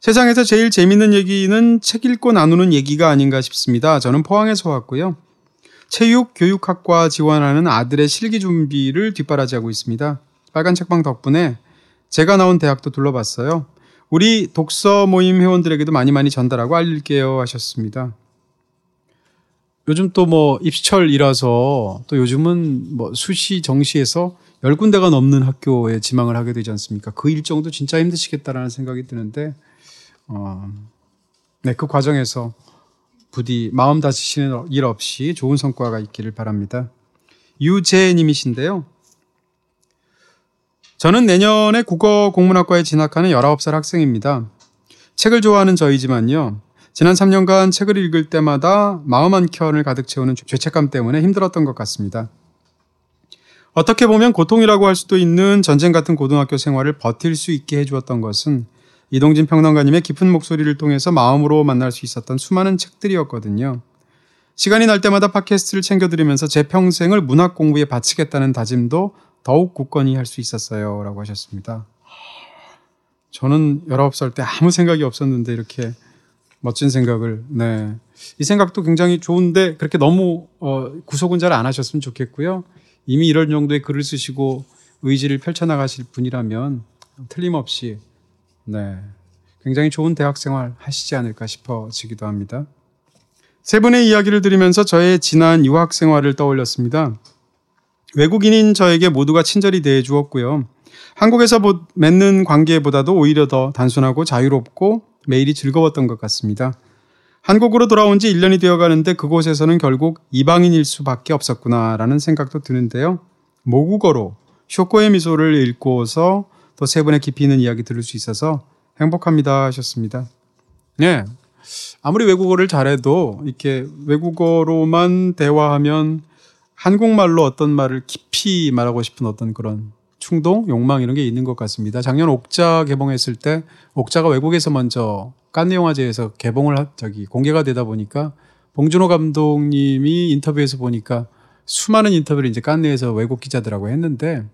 세상에서 제일 재밌는 얘기는 책 읽고 나누는 얘기가 아닌가 싶습니다. 저는 포항에서 왔고요. 체육 교육학과 지원하는 아들의 실기 준비를 뒷바라지하고 있습니다. 빨간 책방 덕분에 제가 나온 대학도 둘러봤어요. 우리 독서 모임 회원들에게도 많이 많이 전달하고 알릴게요 하셨습니다. 요즘 또 뭐 입시철이라서 또 요즘은 뭐 수시 정시에서 열 군데가 넘는 학교에 지망을 하게 되지 않습니까? 그 일정도 진짜 힘드시겠다라는 생각이 드는데 어, 네, 그 과정에서 부디 마음 다치시는 일 없이 좋은 성과가 있기를 바랍니다. 유재님이신데요. 저는 내년에 국어 공문학과에 진학하는 열아홉 살 학생입니다. 책을 좋아하는 저이지만요. 지난 삼 년간 책을 읽을 때마다 마음 한 켠을 가득 채우는 죄책감 때문에 힘들었던 것 같습니다. 어떻게 보면 고통이라고 할 수도 있는 전쟁 같은 고등학교 생활을 버틸 수 있게 해주었던 것은 이동진 평론가님의 깊은 목소리를 통해서 마음으로 만날 수 있었던 수많은 책들이었거든요. 시간이 날 때마다 팟캐스트를 챙겨드리면서 제 평생을 문학 공부에 바치겠다는 다짐도 더욱 굳건히 할 수 있었어요 라고 하셨습니다. 저는 열아홉 살 때 아무 생각이 없었는데 이렇게 멋진 생각을, 네, 이 생각도 굉장히 좋은데 그렇게 너무 어, 구속은 잘 안 하셨으면 좋겠고요. 이미 이런 정도의 글을 쓰시고 의지를 펼쳐나가실 분이라면 틀림없이 네, 굉장히 좋은 대학생활 하시지 않을까 싶어지기도 합니다. 세 분의 이야기를 들으면서 저의 지난 유학생활을 떠올렸습니다. 외국인인 저에게 모두가 친절히 대해주었고요. 한국에서 맺는 관계보다도 오히려 더 단순하고 자유롭고 매일이 즐거웠던 것 같습니다. 한국으로 돌아온 지 일 년이 되어가는데 그곳에서는 결국 이방인일 수밖에 없었구나라는 생각도 드는데요. 모국어로 쇼코의 미소를 읽고서 또 세 분의 깊이 있는 이야기 들을 수 있어서 행복합니다 하셨습니다. 네, 아무리 외국어를 잘해도 이렇게 외국어로만 대화하면 한국말로 어떤 말을 깊이 말하고 싶은 어떤 그런 충동, 욕망 이런 게 있는 것 같습니다. 작년 옥자 개봉했을 때 옥자가 외국에서 먼저 칸네 영화제에서 개봉을 저기 공개가 되다 보니까 봉준호 감독님이 인터뷰에서 보니까 수많은 인터뷰를 이제 칸네에서 외국 기자들하고 했는데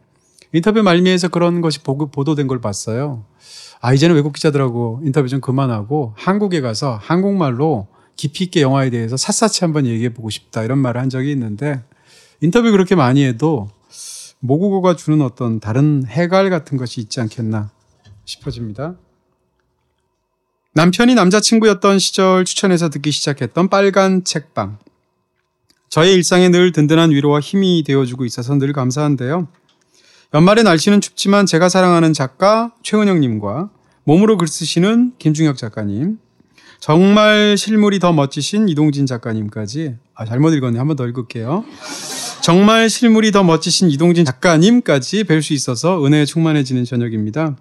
인터뷰 말미에서 그런 것이 보도된 걸 봤어요. 아, 이제는 외국 기자들하고 인터뷰 좀 그만하고 한국에 가서 한국말로 깊이 있게 영화에 대해서 샅샅이 한번 얘기해 보고 싶다 이런 말을 한 적이 있는데 인터뷰 그렇게 많이 해도 모국어가 주는 어떤 다른 해갈 같은 것이 있지 않겠나 싶어집니다. 남편이 남자친구였던 시절 추천해서 듣기 시작했던 빨간 책방. 저의 일상에 늘 든든한 위로와 힘이 되어주고 있어서 늘 감사한데요. 연말의 날씨는 춥지만 제가 사랑하는 작가 최은영님과 몸으로 글 쓰시는 김중혁 작가님, 정말 실물이 더 멋지신 이동진 작가님까지, 아 잘못 읽었네. 한 번 더 읽을게요. 정말 실물이 더 멋지신 이동진 작가님까지 뵐 수 있어서 은혜에 충만해지는 저녁입니다.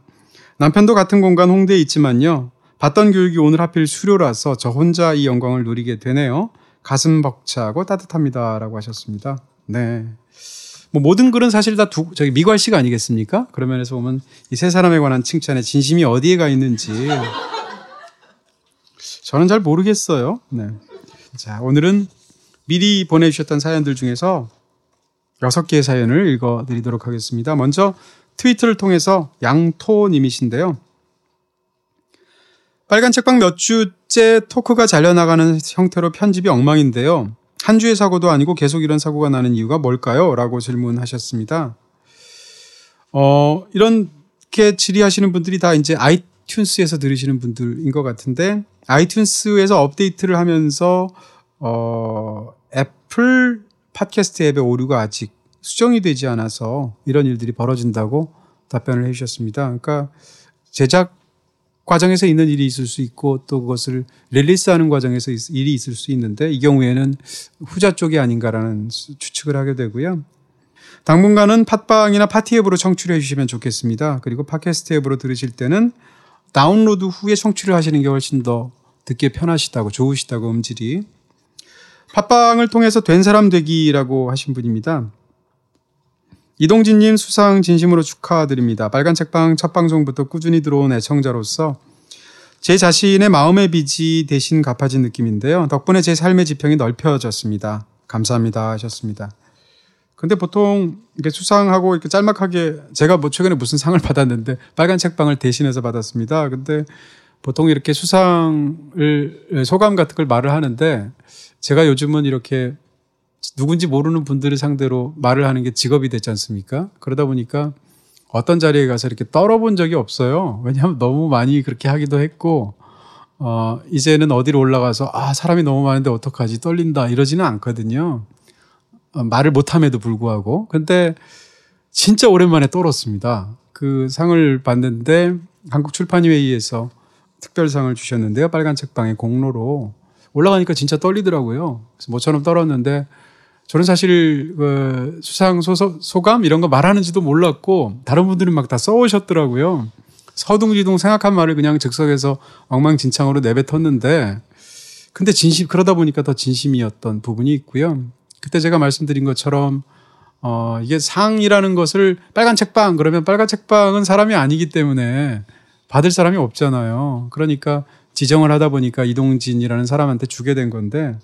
남편도 같은 공간 홍대에 있지만요. 받던 교육이 오늘 하필 수료라서 저 혼자 이 영광을 누리게 되네요. 가슴 벅차고 따뜻합니다. 라고 하셨습니다. 네. 뭐 모든 글은 사실 다 두, 저기 미괄식 아니겠습니까? 그런 면에서 보면 이 세 사람에 관한 칭찬의 진심이 어디에 가 있는지 저는 잘 모르겠어요. 네. 자, 오늘은 미리 보내주셨던 사연들 중에서 여섯 개의 사연을 읽어드리도록 하겠습니다. 먼저 트위터를 통해서 양토님이신데요. 빨간 책방 몇 주째 토크가 잘려나가는 형태로 편집이 엉망인데요. 한 주의 사고도 아니고 계속 이런 사고가 나는 이유가 뭘까요? 라고 질문하셨습니다. 어, 이렇게 질의하시는 분들이 다 이제 아이튠즈에서 들으시는 분들인 것 같은데, 아이튠즈에서 업데이트를 하면서 어, 애플 팟캐스트 앱의 오류가 아직 수정이 되지 않아서 이런 일들이 벌어진다고 답변을 해주셨습니다. 그러니까 제작 과정에서 있는 일이 있을 수 있고 또 그것을 릴리스하는 과정에서 일이 있을 수 있는데, 이 경우에는 후자 쪽이 아닌가라는 추측을 하게 되고요. 당분간은 팟빵이나 파티앱으로 청취를 해주시면 좋겠습니다. 그리고 팟캐스트 앱으로 들으실 때는 다운로드 후에 청취를 하시는 게 훨씬 더 듣기에 편하시다고, 좋으시다고 음질이. 팟빵을 통해서 된 사람 되기라고 하신 분입니다. 이동진님 수상 진심으로 축하드립니다. 빨간 책방 첫 방송부터 꾸준히 들어온 애청자로서 제 자신의 마음의 빚이 대신 갚아진 느낌인데요. 덕분에 제 삶의 지평이 넓혀졌습니다. 감사합니다 하셨습니다. 근데 보통 이렇게 수상하고 이렇게 짤막하게, 제가 뭐 최근에 무슨 상을 받았는데 빨간 책방을 대신해서 받았습니다. 근데 보통 이렇게 수상을 소감 같은 걸 말을 하는데, 제가 요즘은 이렇게 누군지 모르는 분들을 상대로 말을 하는 게 직업이 됐지 않습니까? 그러다 보니까 어떤 자리에 가서 이렇게 떨어본 적이 없어요. 왜냐하면 너무 많이 그렇게 하기도 했고, 어, 이제는 어디로 올라가서 아, 사람이 너무 많은데 어떡하지? 떨린다. 이러지는 않거든요. 어, 말을 못함에도 불구하고. 근데 진짜 오랜만에 떨었습니다. 그 상을 받는데 한국출판회의에서 특별상을 주셨는데요. 빨간 책방의 공로로. 올라가니까 진짜 떨리더라고요. 그래서 모처럼 떨었는데, 저는 사실 그 수상 소소, 소감 이런 거 말하는지도 몰랐고, 다른 분들은 막 다 써오셨더라고요. 서둥지둥 생각한 말을 그냥 즉석에서 엉망진창으로 내뱉었는데, 근데 진심, 그러다 보니까 더 진심이었던 부분이 있고요. 그때 제가 말씀드린 것처럼 어, 이게 상이라는 것을, 빨간 책방 그러면 빨간 책방은 사람이 아니기 때문에 받을 사람이 없잖아요. 그러니까 지정을 하다 보니까 이동진이라는 사람한테 주게 된 건데,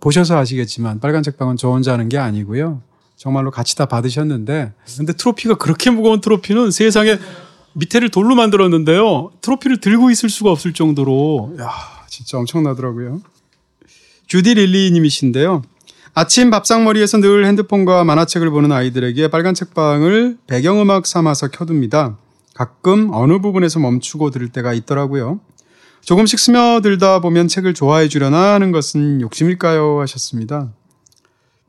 보셔서 아시겠지만 빨간 책방은 저 혼자 하는 게 아니고요. 정말로 같이 다 받으셨는데, 근데 트로피가, 그렇게 무거운 트로피는 세상에 밑에를 돌로 만들었는데요. 트로피를 들고 있을 수가 없을 정도로, 야 진짜 엄청나더라고요. 주디 릴리님이신데요. 아침 밥상머리에서 늘 핸드폰과 만화책을 보는 아이들에게 빨간 책방을 배경음악 삼아서 켜둡니다. 가끔 어느 부분에서 멈추고 들을 때가 있더라고요. 조금씩 스며들다 보면 책을 좋아해 주려나 하는 것은 욕심일까요? 하셨습니다.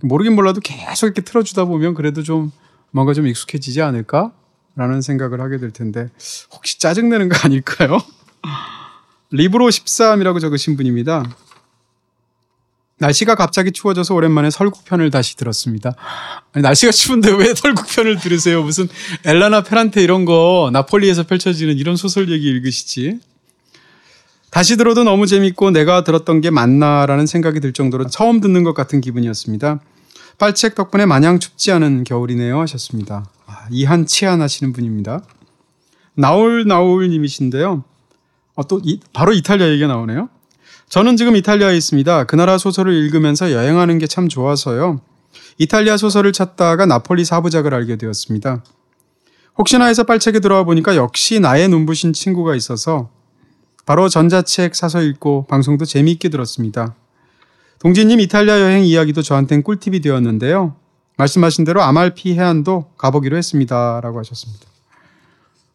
모르긴 몰라도 계속 이렇게 틀어주다 보면 그래도 좀 뭔가 좀 익숙해지지 않을까라는 생각을 하게 될 텐데, 혹시 짜증내는 거 아닐까요? 리브로 십삼이라고 적으신 분입니다. 날씨가 갑자기 추워져서 오랜만에 설국편을 다시 들었습니다. 아니, 날씨가 추운데 왜 설국편을 들으세요? 무슨 엘라나 페란테 이런 거, 나폴리에서 펼쳐지는 이런 소설 얘기 읽으시지. 다시 들어도 너무 재밌고 내가 들었던 게 맞나라는 생각이 들 정도로 처음 듣는 것 같은 기분이었습니다. 빨책 덕분에 마냥 춥지 않은 겨울이네요 하셨습니다. 아, 이한 치안 하시는 분입니다. 나올나올님이신데요. 아, 또 이, 바로 이탈리아 얘기가 나오네요. 저는 지금 이탈리아에 있습니다. 그 나라 소설을 읽으면서 여행하는 게 참 좋아서요. 이탈리아 소설을 찾다가 나폴리 사부작을 알게 되었습니다. 혹시나 해서 빨책에 들어와 보니까 역시 나의 눈부신 친구가 있어서 바로 전자책 사서 읽고 방송도 재미있게 들었습니다. 동진님 이탈리아 여행 이야기도 저한텐 꿀팁이 되었는데요. 말씀하신 대로 아말피 해안도 가보기로 했습니다. 라고 하셨습니다.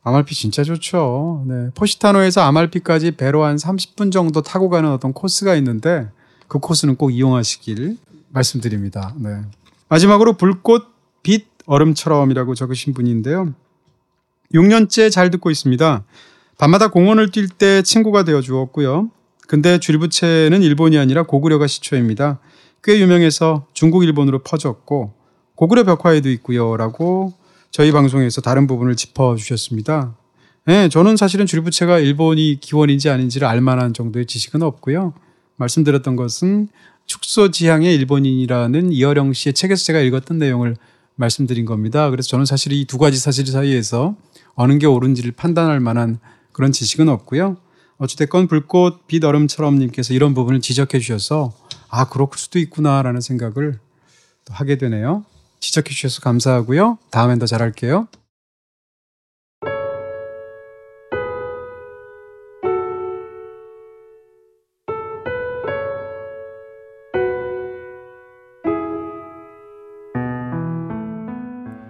아말피 진짜 좋죠. 네. 포시타노에서 아말피까지 배로 한 삼십 분 정도 타고 가는 어떤 코스가 있는데, 그 코스는 꼭 이용하시길 말씀드립니다. 네. 마지막으로 불꽃, 빛, 얼음처럼이라고 적으신 분인데요. 육 년째 잘 듣고 있습니다. 밤마다 공원을 뛸 때 친구가 되어 주었고요. 근데 줄부채는 일본이 아니라 고구려가 시초입니다. 꽤 유명해서 중국 일본으로 퍼졌고 고구려 벽화에도 있고요. 라고 저희 방송에서 다른 부분을 짚어주셨습니다. 네, 저는 사실은 줄부채가 일본이 기원인지 아닌지를 알만한 정도의 지식은 없고요. 말씀드렸던 것은 축소지향의 일본인이라는 이어령 씨의 책에서 제가 읽었던 내용을 말씀드린 겁니다. 그래서 저는 사실 이 두 가지 사실 사이에서 어느 게 옳은지를 판단할 만한 그런 지식은 없고요. 어찌됐건 불꽃, 빛, 얼음처럼 님께서 이런 부분을 지적해 주셔서 아, 그럴 수도 있구나라는 생각을 또 하게 되네요. 지적해 주셔서 감사하고요. 다음엔 더 잘할게요.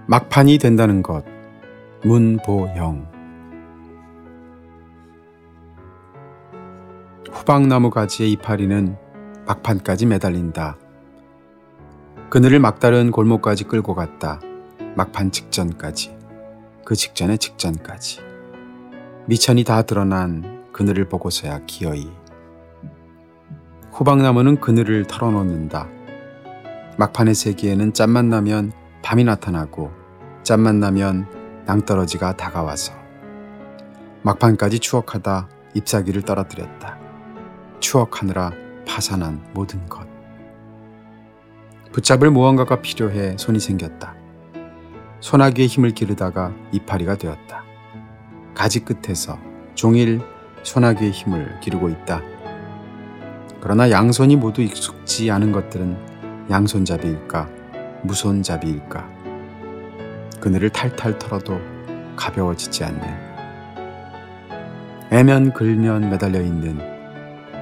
막판이 된다는 것. 문보영. 후박나무 가지의 이파리는 막판까지 매달린다. 그늘을 막다른 골목까지 끌고 갔다. 막판 직전까지. 그 직전의 직전까지. 미천이 다 드러난 그늘을 보고서야 기어이. 후박나무는 그늘을 털어놓는다. 막판의 세계에는 짬만 나면 밤이 나타나고 짬만 나면 낭떠러지가 다가와서 막판까지 추억하다 잎사귀를 떨어뜨렸다. 추억하느라 파산한 모든 것. 붙잡을 무언가가 필요해 손이 생겼다. 소나기의 힘을 기르다가 이파리가 되었다. 가지 끝에서 종일 소나기의 힘을 기르고 있다. 그러나 양손이 모두 익숙지 않은 것들은 양손잡이일까, 무손잡이일까. 그늘을 탈탈 털어도 가벼워지지 않는, 애면 글면 매달려 있는,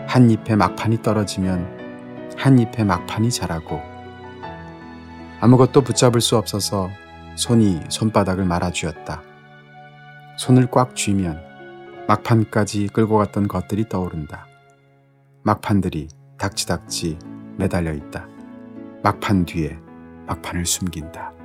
한 잎에 막판이 떨어지면 한 잎에 막판이 자라고, 아무것도 붙잡을 수 없어서 손이 손바닥을 말아쥐었다. 손을 꽉 쥐면 막판까지 끌고 갔던 것들이 떠오른다. 막판들이 닥지닥지 매달려 있다. 막판 뒤에 막판을 숨긴다.